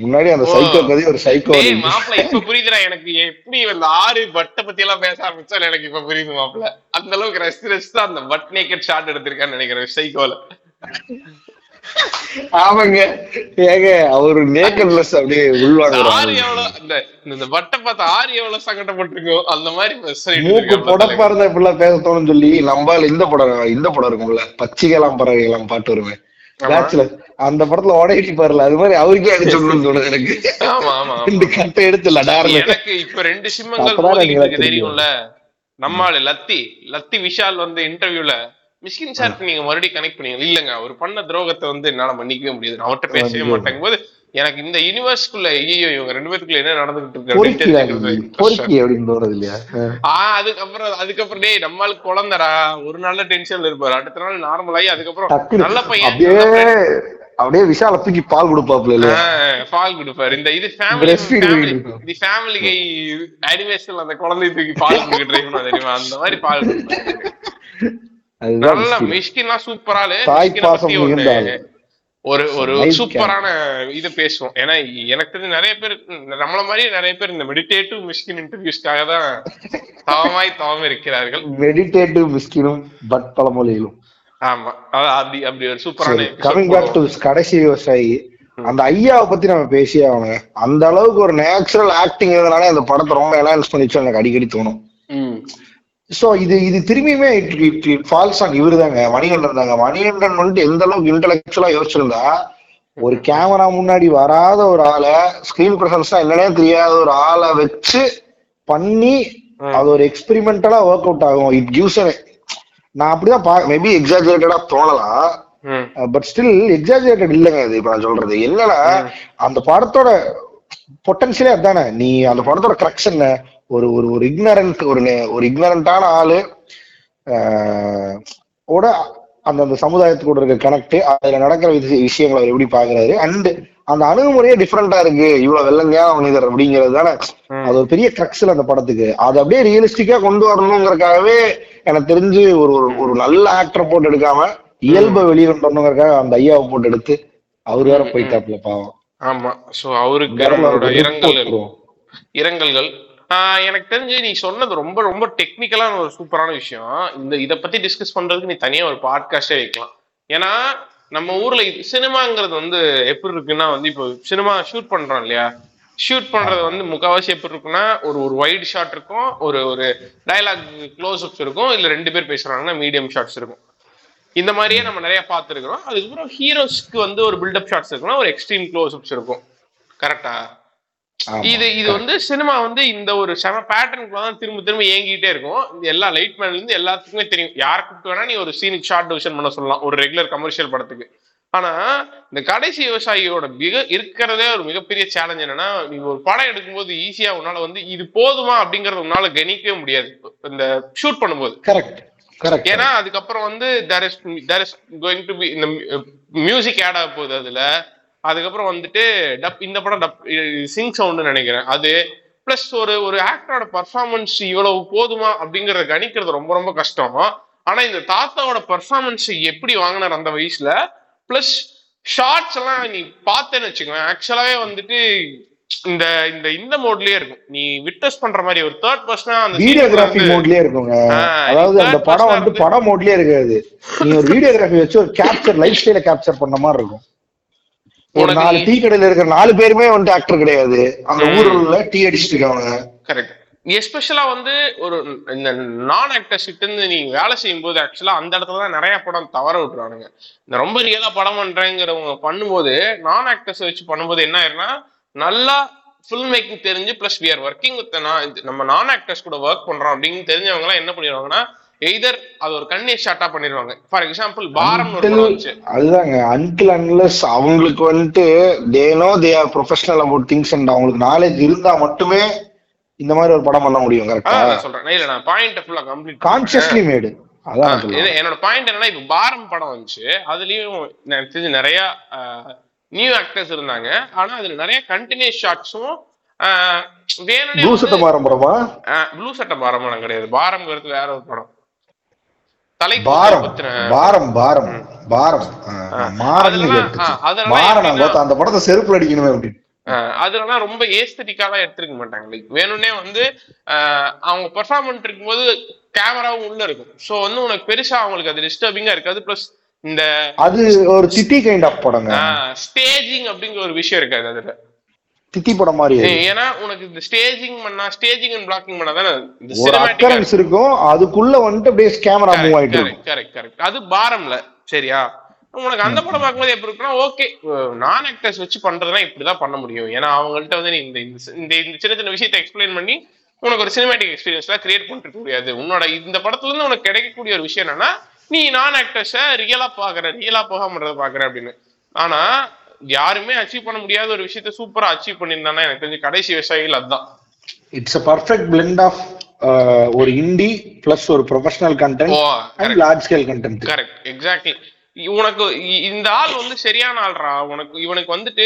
முன்னாடி அந்த சைக்கோ கதை ஒரு சைக்கோ மாப்பிள்ள. இப்ப புரியுதுடா எனக்கு எப்படி அந்த ஆறு பட்டை பத்தி எல்லாம் பேச ஆரம்பிச்சா எனக்கு இப்ப புரியுது மாப்பிள்ள. அந்த அளவுக்கு ரசித்து ரசித்து அந்த பட் நேக்கட் ஷாட் எடுத்திருக்கான்னு நினைக்கிறேன் சைக்கோல. ஆமாங்க, ஏங்க அவரு நேக்கட்லெஸ் அப்படியே உள்வாங்க. ஆறு எவ்வளவு இந்த பட்டை பார்த்தா ஆறு எவ்வளவு சங்கடப்பட்டிருக்கோம். அந்த மாதிரி படம் பாருந்தா இப்படிலாம் பேசத்தோன்னு சொல்லி நம்மால் இந்த படம் இருக்கும்ல, பச்சிகளாம் பறவைகளாம் பாட்டு வருவேன் அந்த படத்துல உடையிட்டு பாருல, அது மாதிரி அவருக்கே அடிச்சு எனக்கு. ஆமா ஆமா, ரெண்டு கட்டை எடுத்துல எனக்கு இப்ப 2 சிம்மங்கள் தெரியும்ல. நம்மால லத்தி விஷால் வந்து இன்டர்வியூல மிஸ்கின் சார் நீங்க மறுபடியும் கனெக்ட் பண்ணீங்க. இல்லங்க, அவர் பண்ண துரோகத்தை வந்து என்னால மன்னிக்கவே முடியாது, அவர்கிட்ட பேசவே மாட்டாங்க போது எனக்கு இந்த யூனிவர்ஸ்குள்ள ஐயோ இவங்க 2 பேருக்குள்ள என்ன நடந்துகிட்டு இருக்கு. அதுக்கப்புறம் டே நம்மளுக்கு குழந்தரா ஒரு நல்ல டென்ஷன்ல இருப்பாரு, அடுத்த நாள் நார்மல் ஆகி அதுக்கப்புறம் நல்ல பையன் அப்படியே விஷால தூக்கி பால் கொடுப்பாப்ல இல்ல பால் கொடுப்பாரு. இந்த இது ஃபேமிலிக்கு அனிமேஷன் அந்த குழந்தைய தூக்கி பால் கொடுக்கிட்டு தெரியுமா, அந்த மாதிரி பால் நல்ல மிஷ்கின்னா சூப்பராலு ஒரு ஒரு சூப்பரான இதை பேசுவோம். ஏன்னா எனக்கு தெரிஞ்சு நிறைய பேர் நம்மள மாதிரி நிறைய பேர் இந்த மெடிடேட்டிவ் மிஸ்கின் இன்டர்வியூஸ்க்காக தான் தவமாய் இருக்கிறார்கள். மெடிடேட்டிவ் மிஸ்கினும் பட் பழமொழியிலும். ஆமா, அப்படி அப்படி ஒரு சூப்பரான கமிங் பேக் டு கடைசி விவசாயி. அந்த ஐயாவை பத்தி நம்ம பேசியே ஆகணும். அந்த அளவுக்கு ஒரு நேச்சுரல் ஆக்டிங் இருந்தனாலே அந்த படத்தை ரொம்ப எலான்ஸ் பண்ணிச்சு எனக்கு அடிக்கடி தோணும். சோ இது திரும்பியுமே ஃபால்ஸ் ஆன் இவரு தாங்க, மணிகண்டன் தாங்க. மணிகண்டன் வந்துட்டு எந்த அளவுக்கு இன்டலெக்சுவலா யோசிச்சிருந்தா ஒரு கேமரா முன்னாடி வராத ஒரு ஆளை, ஸ்கிரீன் பிரசன்ஸ் என்னன்னே தெரியாத ஒரு ஆளை வச்சு பண்ணி அது ஒரு எக்ஸ்பெரிமெண்டலா ஒர்க் அவுட் ஆகும். இட் கிவ்ஸ் நான் அப்படிதான் மேபி எக்ஸாஜரேட்டடா தோணலாம், பட் ஸ்டில் எக்ஸாஜரேட்டட் இல்லைங்க இது இப்ப நான் சொல்றது. என்னன்னா அந்த படத்தோட பொட்டன்சியலே அதுதானே. நீ அந்த படத்தோட கிரக்ஸ் என்ன, ஒரு ஒரு ஒரு இக்னரண்ட் ஒரு இக்னரண்டான ஆளு ஓட அந்த அந்த சமுதாயத்துக்கூட இருக்க கனெக்ட், அதுல நடக்கிற விஷயங்களை அவர் எப்படி பாக்குறாரு, அண்ட் அந்த அணுகுமுறையே டிஃப்ரெண்டா இருக்கு. இவ்வளவு வெள்ளங்கையா மனிதர் அப்படிங்கிறது தானே அது ஒரு பெரிய கிரக்ஸில் அந்த படத்துக்கு. அது அப்படியே ரியலிஸ்டிக்கா கொண்டு வரணுங்கிறக்காகவே எனக்கு தெரிஞ்சு ஒரு ஒரு நல்ல ஆக்டரை போட்டு எடுக்காம இயல்பை வெளியே கொண்டு வரணுங்கிறக்காக அந்த ஐயாவை போட்டு எடுத்து அவரு வேற போயிட்டாப்ல பாவம். ஆமா, சோ அவருக்கு இரங்கல்கள். எனக்கு தெரிஞ்சு நீ சொன்னது ரொம்ப ரொம்ப டெக்னிக்கலான ஒரு சூப்பரான விஷயம். இந்த இதை பத்தி டிஸ்கஸ் பண்றதுக்கு நீ தனியா ஒரு பாட்காஸ்டே வைக்கலாம். ஏன்னா நம்ம ஊர்ல சினிமாங்கிறது வந்து எப்படி இருக்குன்னா வந்து இப்போ சினிமா ஷூட் பண்றோம் இல்லையா, ஷூட் பண்றது வந்து முக்காவாசி எப்படி இருக்குன்னா, ஒரு ஒரு வைட் ஷாட் இருக்கும், ஒரு ஒரு டயலாக் க்ளோஸ் அப்ஸ் இருக்கும், இல்ல ரெண்டு பேர் பேசுறாங்கன்னா மீடியம் ஷாட்ஸ் இருக்கும். இந்த மாதிரியே நம்ம நிறைய பார்த்துருக்கிறோம். அதுக்கப்புறம் ஹீரோஸ்க்கு வந்து ஒரு பில்டப் ஷாட்ஸ் இருக்குன்னா ஒரு எக்ஸ்ட்ரீம் க்ளோஸ் அப்ஸ் இருக்கும். கரெக்டா? இது இது வந்து சினிமா வந்து இந்த ஒரு செம பேட்டர்னுக்குள்ளதான் திரும்ப திரும்ப ஏங்கிட்டே இருக்கும். எல்லா லைட் மேன்ல இருந்து எல்லாத்துக்குமே தெரியும் யாரை கூப்பிட்டு வேணா நீ ஒரு சீனுக்கு ஷார்ட் டிவிஷன் பண்ண சொல்லலாம் ஒரு ரெகுலர் கமர்ஷியல் படத்துக்கு. ஆனா இந்த கடைசி விவசாயியோட மிக இருக்கிறதே ஒரு மிகப்பெரிய சேலஞ்ச் என்னன்னா, நீங்க ஒரு படம் எடுக்கும்போது ஈஸியா உன்னால வந்து இது போதுமா அப்படிங்கறது உன்னால கணிக்கவே முடியாது இந்த ஷூட் பண்ணும்போது. Correct correct. ஏன்னா அதுக்கப்புறம் வந்து there is going to be இந்த மியூசிக் ஆட் ஆக போகுது அதுல. அதுக்கப்புறம் வந்துட்டு டப், இந்த படம் டப் சிங் சவுண்டுன்னு நினைக்கிறேன் அது. பிளஸ் ஒரு ஒரு ஆக்டரோட பர்ஃபார்மன்ஸ் இவ்வளவு போதுமா அப்படிங்கறத கணிக்கிறது ரொம்ப ரொம்ப கஷ்டம். ஆனா இந்த தாத்தாவோட பர்ஃபார்மன்ஸ் எப்படி வாங்கினார் அந்த வயசுல, பிளஸ் ஷார்ட்ஸ் எல்லாம் நீ பார்த்தேன்னு வச்சுக்கோங்க, ஆக்சுவலாவே வந்துட்டு இந்த இந்த இந்த மோட்லயே இருக்கும். நீ விட்னஸ் பண்ற மாதிரி ஒரு தேர்ட் பர்சனா அந்த வீடியோகிராஃபி மோட்லயே இருக்குங்க. அதாவது அந்த படம் வந்து படம் மோட்லயே இருக்காது, நீ ஒரு வீடியோகிராஃபி வச்சு ஒரு கேப்சர் லைஃப் ஸ்டைல கேப்சர் பண்ண மாதிரி இருக்கும். ஒரு 4 டீ கடையில இருக்கிற 4 பேருமே வந்து ஆக்டர் கிடையாது, அந்த ஊர்ல டீ அடிச்சிட்டு இருக்காங்க. கரெக்ட். எஸ்பெஷலா வந்து ஒரு இந்த நான் ஆக்டர்ஸ் கிட்ட இருந்து நீங்க வேலை செய்யும் போது ஆக்சுவலா அந்த இடத்துலதான் நிறைய படம் தவற விட்டுறானுங்க. இந்த ரொம்ப ரியலா படம் பண்றேங்கிறவங்க பண்ணும்போது நான் ஆக்டர்ஸ் வச்சு பண்ணும்போது என்ன ஆயிருன்னா, நல்லா ஃபில்ம் மேக்கிங் தெரிஞ்சு plus we are working with நம்ம நான் ஆக்டர்ஸ் கூட ஒர்க் பண்றோம் அப்படின்னு தெரிஞ்சவங்க எல்லாம் என்ன பண்ணிடுவாங்கன்னா, எய்தர் அது ஒரு கண்ணே ஷார்ட்டா பண்ணிடுவாங்க. ஃபார் எக்ஸாம்பிள் பாரம் வந்துச்சு அதுதாங்க. அன்டில் அன்லஸ் அவங்களுக்கு வந்துட்டு they know they are professional about things and அவங்களுக்கு நாலேஜ் இருந்தா மட்டுமே இந்த மாதிரி ஒரு படம் பண்ண முடியும். கரெக்டா சொல்றேன். இல்ல நான் பாயிண்ட் ஃபுல்லா கம்ப்ளீட் கான்ஷியஸ்லி மேட். அதான் என்னோட பாயிண்ட் என்னன்னா, இப்ப பாரம் படம் வந்துச்சு, அதுலயும் எனக்கு தெரிஞ்சு நிறைய நியூ ஆக்டர்ஸ் இருந்தாங்க. ஆனா அதுல நிறைய கண்டினியூஸ் ஷாட்ஸும் வேணும்னே. ப்ளூ சட்ட பாரம் படமா? ப்ளூ சட்ட பாரம் படம் கிடையாது, பாரம்ங்கிறது வேற ஒரு படம். செருப்புல அடிக்கணுமே அப்படின்னு அதெல்லாம் ரொம்ப ஏஸ்தட்டிக்காலாம் எடுத்துருக்க மாட்டாங்க. லைக் வேணும்னே வந்து அவங்க பெர்ஃபார்ம் பண்ணிட்டு இருக்கும்போது கேமராவும் உள்ள இருக்கும். ஸோ வந்து உனக்கு பெருசா அவங்களுக்கு அது டிஸ்டர்பிங்கா இருக்காது. பிளஸ் இந்த அது ஒரு சிட்டி கைண்ட் ஆஃப் படம், ஸ்டேஜிங் அப்படிங்கிற ஒரு விஷயம் இருக்காது அதுல. திட்டி படம் மாதிரி ஏன்னா உனக்கு இந்த ஸ்டேஜிங் அண்ட் பிளாக்கிங் பண்ணா தான இந்த சினிமாட்டிக்ஸ் இருக்கும். அதுக்குள்ள வந்து அப்படியே கேமரா மூவ் ஆயிட்டு இருக்கு. Correct correct. அது பாரம்ல. சரியா? உனக்கு அந்த படம் பார்க்கும்போது எப்படி இருக்குன்னா, ஓகே நான் ஆக்டர்ஸ் வச்சு பண்றதுனா இப்படிதான் பண்ண முடியும். ஏன்னா அவங்கள்ட்ட வந்து இந்த இந்த சின்ன சின்ன விஷயத்தை எக்ஸ்பிளைன் பண்ணி உனக்கு ஒரு சினிமாட்டிக் எக்ஸ்பீரியன்ஸ் எல்லாம் கிரியேட் பண்ணிட்டு முடியாது. உன்னோட இந்த படத்துல இருந்து உனக்கு கிடைக்கக்கூடிய ஒரு விஷயம் என்னன்னா, நீ நான் ஆக்டர்ஸ ரியலா போகாம பாக்குற அப்படின்னு. ஆனா யாருமே அச்சீவ் பண்ண முடியாத ஒரு விஷயத்தை சூப்பரா அச்சீவ் பண்ணிருந்தானா எனக்கு தெரிஞ்ச கடைசி விவசாயிகள். அதுதான் it's a perfect blend of ஒரு இண்டி பிளஸ் ஒரு professional content and large scale content. Correct. Exactly. உனக்கு இந்த ஆள் வந்து சரியான ஆள்ரா. உனக்கு இவனுக்கு வந்துட்டு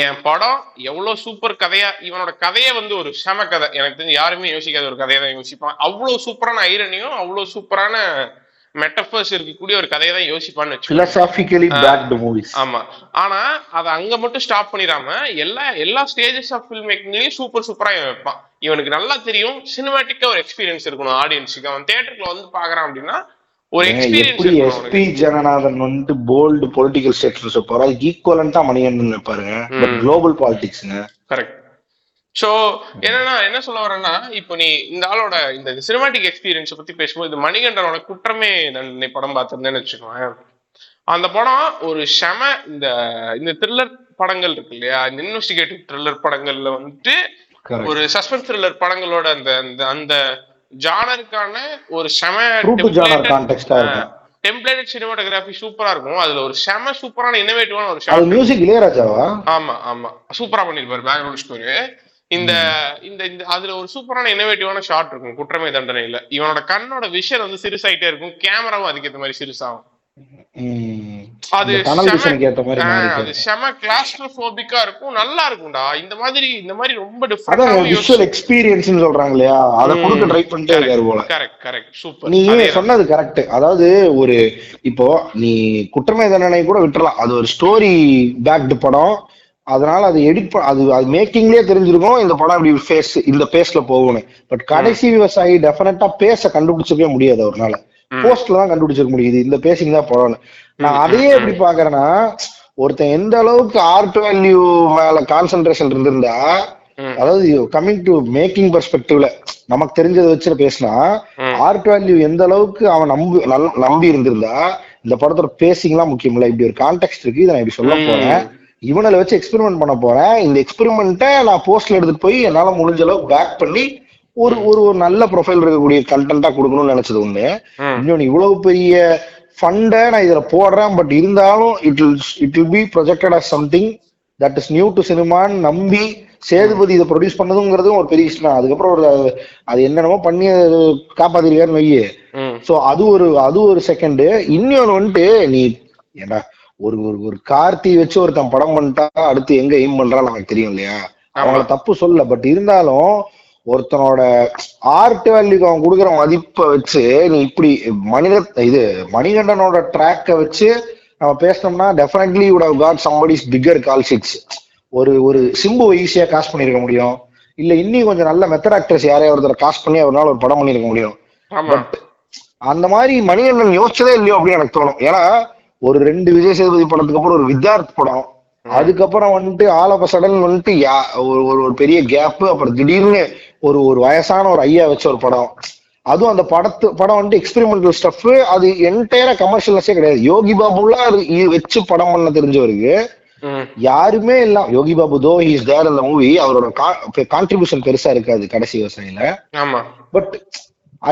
என் படம் எவ்வளவு சூப்பர் கதையா, இவனோட கதையை வந்து ஒரு செம கதை, எனக்கு தெரிஞ்சு யாருமே யோசிக்காத ஒரு கதையை தான் யோசிப்பான். அவ்வளவு சூப்பரான ஐரனியும் அவ்வளவு சூப்பரான மெட்டபர்ஸ் இருக்கக்கூடிய ஒரு கதையை தான் யோசிப்பான்னு வச்சு. ஆமா. ஆனா அதை அங்க மட்டும் ஸ்டாப் பண்ணிடாம எல்லா எல்லா ஸ்டேஜஸ் ஆஃப் ஃபில்ம் மேக்கிங்லயும் சூப்பர் சூப்பரா இவன் வைப்பான். இவனுக்கு நல்லா தெரியும் சினிமேட்டிக்கா ஒரு எக்ஸ்பீரியன்ஸ் இருக்கணும் ஆடியன்ஸுக்கு. அவன் தியேட்டர்ல வந்து பாக்குறான் அப்படின்னா ஒரு எக்ஸ்பீரியன்ஸ். எஸ்பி ஜனநாதன் வந்து போல்டு பொலிட்டிகல் ஸ்டேட்மென்ட்ஸ் வைப்பாரு, அது ஈக்குவலண்டா மணிகண்டன் வைப்பாருங்க, பட் குளோபல் பாலிடிக்ஸ்ங்க. கரெக்ட். சோ என்னன்னா என்ன சொல்ல வரேன்னா, இப்போ நீ இந்த ஆளோட இந்த சினிமாட்டிக் எக்ஸ்பீரியன்ஸ் பத்தி பேசும்போது மணிகண்டனோட குற்றமே நான் படம் பார்த்திருந்தேன்னு வச்சுக்கோங்க. அந்த படம் ஒரு செம இந்த இந்த த்ரில்லர் படங்கள் இருக்கு இல்லையா, இந்த இன்வெஸ்டிகேட்டிவ் த்ரில்லர் படங்கள்ல வந்துட்டு ஒரு சஸ்பென்ஸ் த்ரில்லர் படங்களோட அந்த அந்த ஜானருக்கான ஒரு செம டெம்ப்ளேட்டட் சினிமாட்டோகிராஃபி சூப்பரா இருக்கும். அதுல ஒரு செம சூப்பரான இன்னோவேட்டிவான ஒரு மியூசிக் இளையராஜாவா? ஆமா ஆமா, சூப்பரா பண்ணிருப்பாரு பேக்ரவுண்ட் ஸ்கோர். இந்த இந்த அதுல ஒரு சூப்பரான இன்னோவேட்டிவான ஷாட் இருக்கும் குற்றமை தண்டனையில. இவனோட கண்ணோட விஷன் வந்து சிறுஸ் ஆயிட்டே இருக்கும், கேமராவும் அதுக்கேற்ற மாதிரி சிறுஸ் ஆகும். அது செம கிளாஸ்ட்ரோபோபிக்கா இருக்கும், நல்லா இருக்கும்டா. இந்த மாதிரி இந்த மாதிரி ரொம்ப டிஃபரண்ட் விஷுவல் எக்ஸ்பீரியன்ஸ்னு சொல்றாங்க இல்லையா, அத கொடுத்து ட்ரை பண்ணிட்டே இருக்காரு போல. Correct correct. சூப்பர். நீ சொன்னது கரெக்ட். அதாவது ஒரு இப்போ நீ குற்றமை தண்டனை கூட விட்டுறலாம், அது ஒரு ஸ்டோரி பேக்டு படம், அதனால அது எடிட் அது அது மேக்கிங்லயே தெரிஞ்சிருக்கும் இந்த படம் இப்படி ஃபேஸ் இந்த பேஸ்ல போகணும். பட் கடைசி விவசாயி டெஃபினட்டா பேச கண்டுபிடிச்சிருக்கவே முடியாது அவரால். போஸ்ட்ல தான் கண்டுபிடிச்சிருக்க முடியுது இந்த பேசிங் தான் போகணும். நான் அதையே எப்படி பாக்குறேன்னா, ஒருத்தன் எந்த அளவுக்கு ஆர்ட் வேல்யூ மேல கான்சென்ட்ரேஷன் இருந்திருந்தா, அதாவது கமிங் டு மேக்கிங் பெர்ஸ்பெக்டிவ்ல நமக்கு தெரிஞ்சதை வச்சு பேசினா, ஆர்ட் வேல்யூ எந்த அளவுக்கு அவன் நம்பி இருந்திருந்தா இந்த படத்தோட பேசிங்லாம் முக்கியம் இல்லை. இப்படி ஒரு கான்டெக்ட் இருக்கு, இதை நான் இப்படி சொல்ல போறேன், இவனை வச்சு எக்ஸ்பெரிமெண்ட் பண்ண போறேன், இந்த எக்ஸ்பெரிமெண்ட்டை நான் போஸ்ட்ல எடுத்துட்டு போய் என்னால முடிஞ்ச அளவுக்கு பேக் பண்ணி ஒரு ஒரு நல்ல ப்ரொஃபைல் இருக்கக்கூடிய கண்டென்ட்டா கொடுக்கணும்னு நினைச்சது ஒண்ணு. இன்னொன்னு இவ்வளவு பெரிய ஃபண்டை நான் இதுல போடுறேன், பட் இருந்தாலும் it will be projected as something that is new to சினிமான்னு நம்பி சேதுபதி இதை ப்ரொடியூஸ் பண்ணதுங்கிறதும் ஒரு பெரிய விஷயம் தான். அதுக்கப்புறம் ஒரு அது என்னென்னமோ பண்ணி காப்பாத்திருக்காருன்னு வையே. ஸோ அது ஒரு செகண்டு. இன்னொன்று வந்துட்டு நீ ஏன்னா ஒரு ஒரு கார்த்தி வச்சு ஒருத்தன் படம் பண்ணிட்டா அடுத்து எங்க எய்ம் பண்றான்னு நமக்கு தெரியும் இல்லையா. அவங்கள தப்பு சொல்லல, பட் இருந்தாலும் ஒருத்தனோட ஆர்ட் வேல்யூக்கு அவன் கொடுக்குற மதிப்பை வச்சு நீ இப்படி மணிகண்டனோட ட்ராக்கை வச்சு நம்ம பேசினோம்னா definitely would have got somebody's bigger call sheets. ஒரு ஒரு சிம்புவை ஈஸியா காஸ்ட் பண்ணிருக்க முடியும், இல்ல இன்னும் கொஞ்சம் நல்ல மெத்தட் ஆக்டர்ஸ் யாரையா ஒருத்தர் காஸ்ட் பண்ணி அவரால் ஒரு படம் பண்ணிருக்க முடியும். பட் அந்த மாதிரி மணிகண்டன் யோசிச்சதே இல்லையோ அப்படின்னு எனக்கு தோணும். ஏன்னா ஒரு 2 விஜய் சேதுபதி படத்துக்கு அப்புறம் ஒரு வித்யார்த் படம், அதுக்கப்புறம் வந்துட்டு ஆல் ஆஃப் அ சடன் வந்துட்டு ஒரு பெரிய கேப்பு, அப்புறம் திடீர்னு ஒரு வயசான ஒரு ஐயா வச்ச ஒரு படம், அதுவும் அந்த படம் வந்துட்டு எக்ஸ்பெரிமெண்டல் ஸ்டஃப், அது என்டையரா கமர்ஷியல்ஸே கிடையாது. யோகி பாபுலாம் வச்சு படம் பண்ண தெரிஞ்சவருக்கு யாருமே இல்ல. யோகி பாபு தோ ஹீஸ் தேர் அந்த மூவி, அவரோட கான்ட்ரிபியூஷன் பெருசா இருக்காது கடைசி விவசாயில. பட்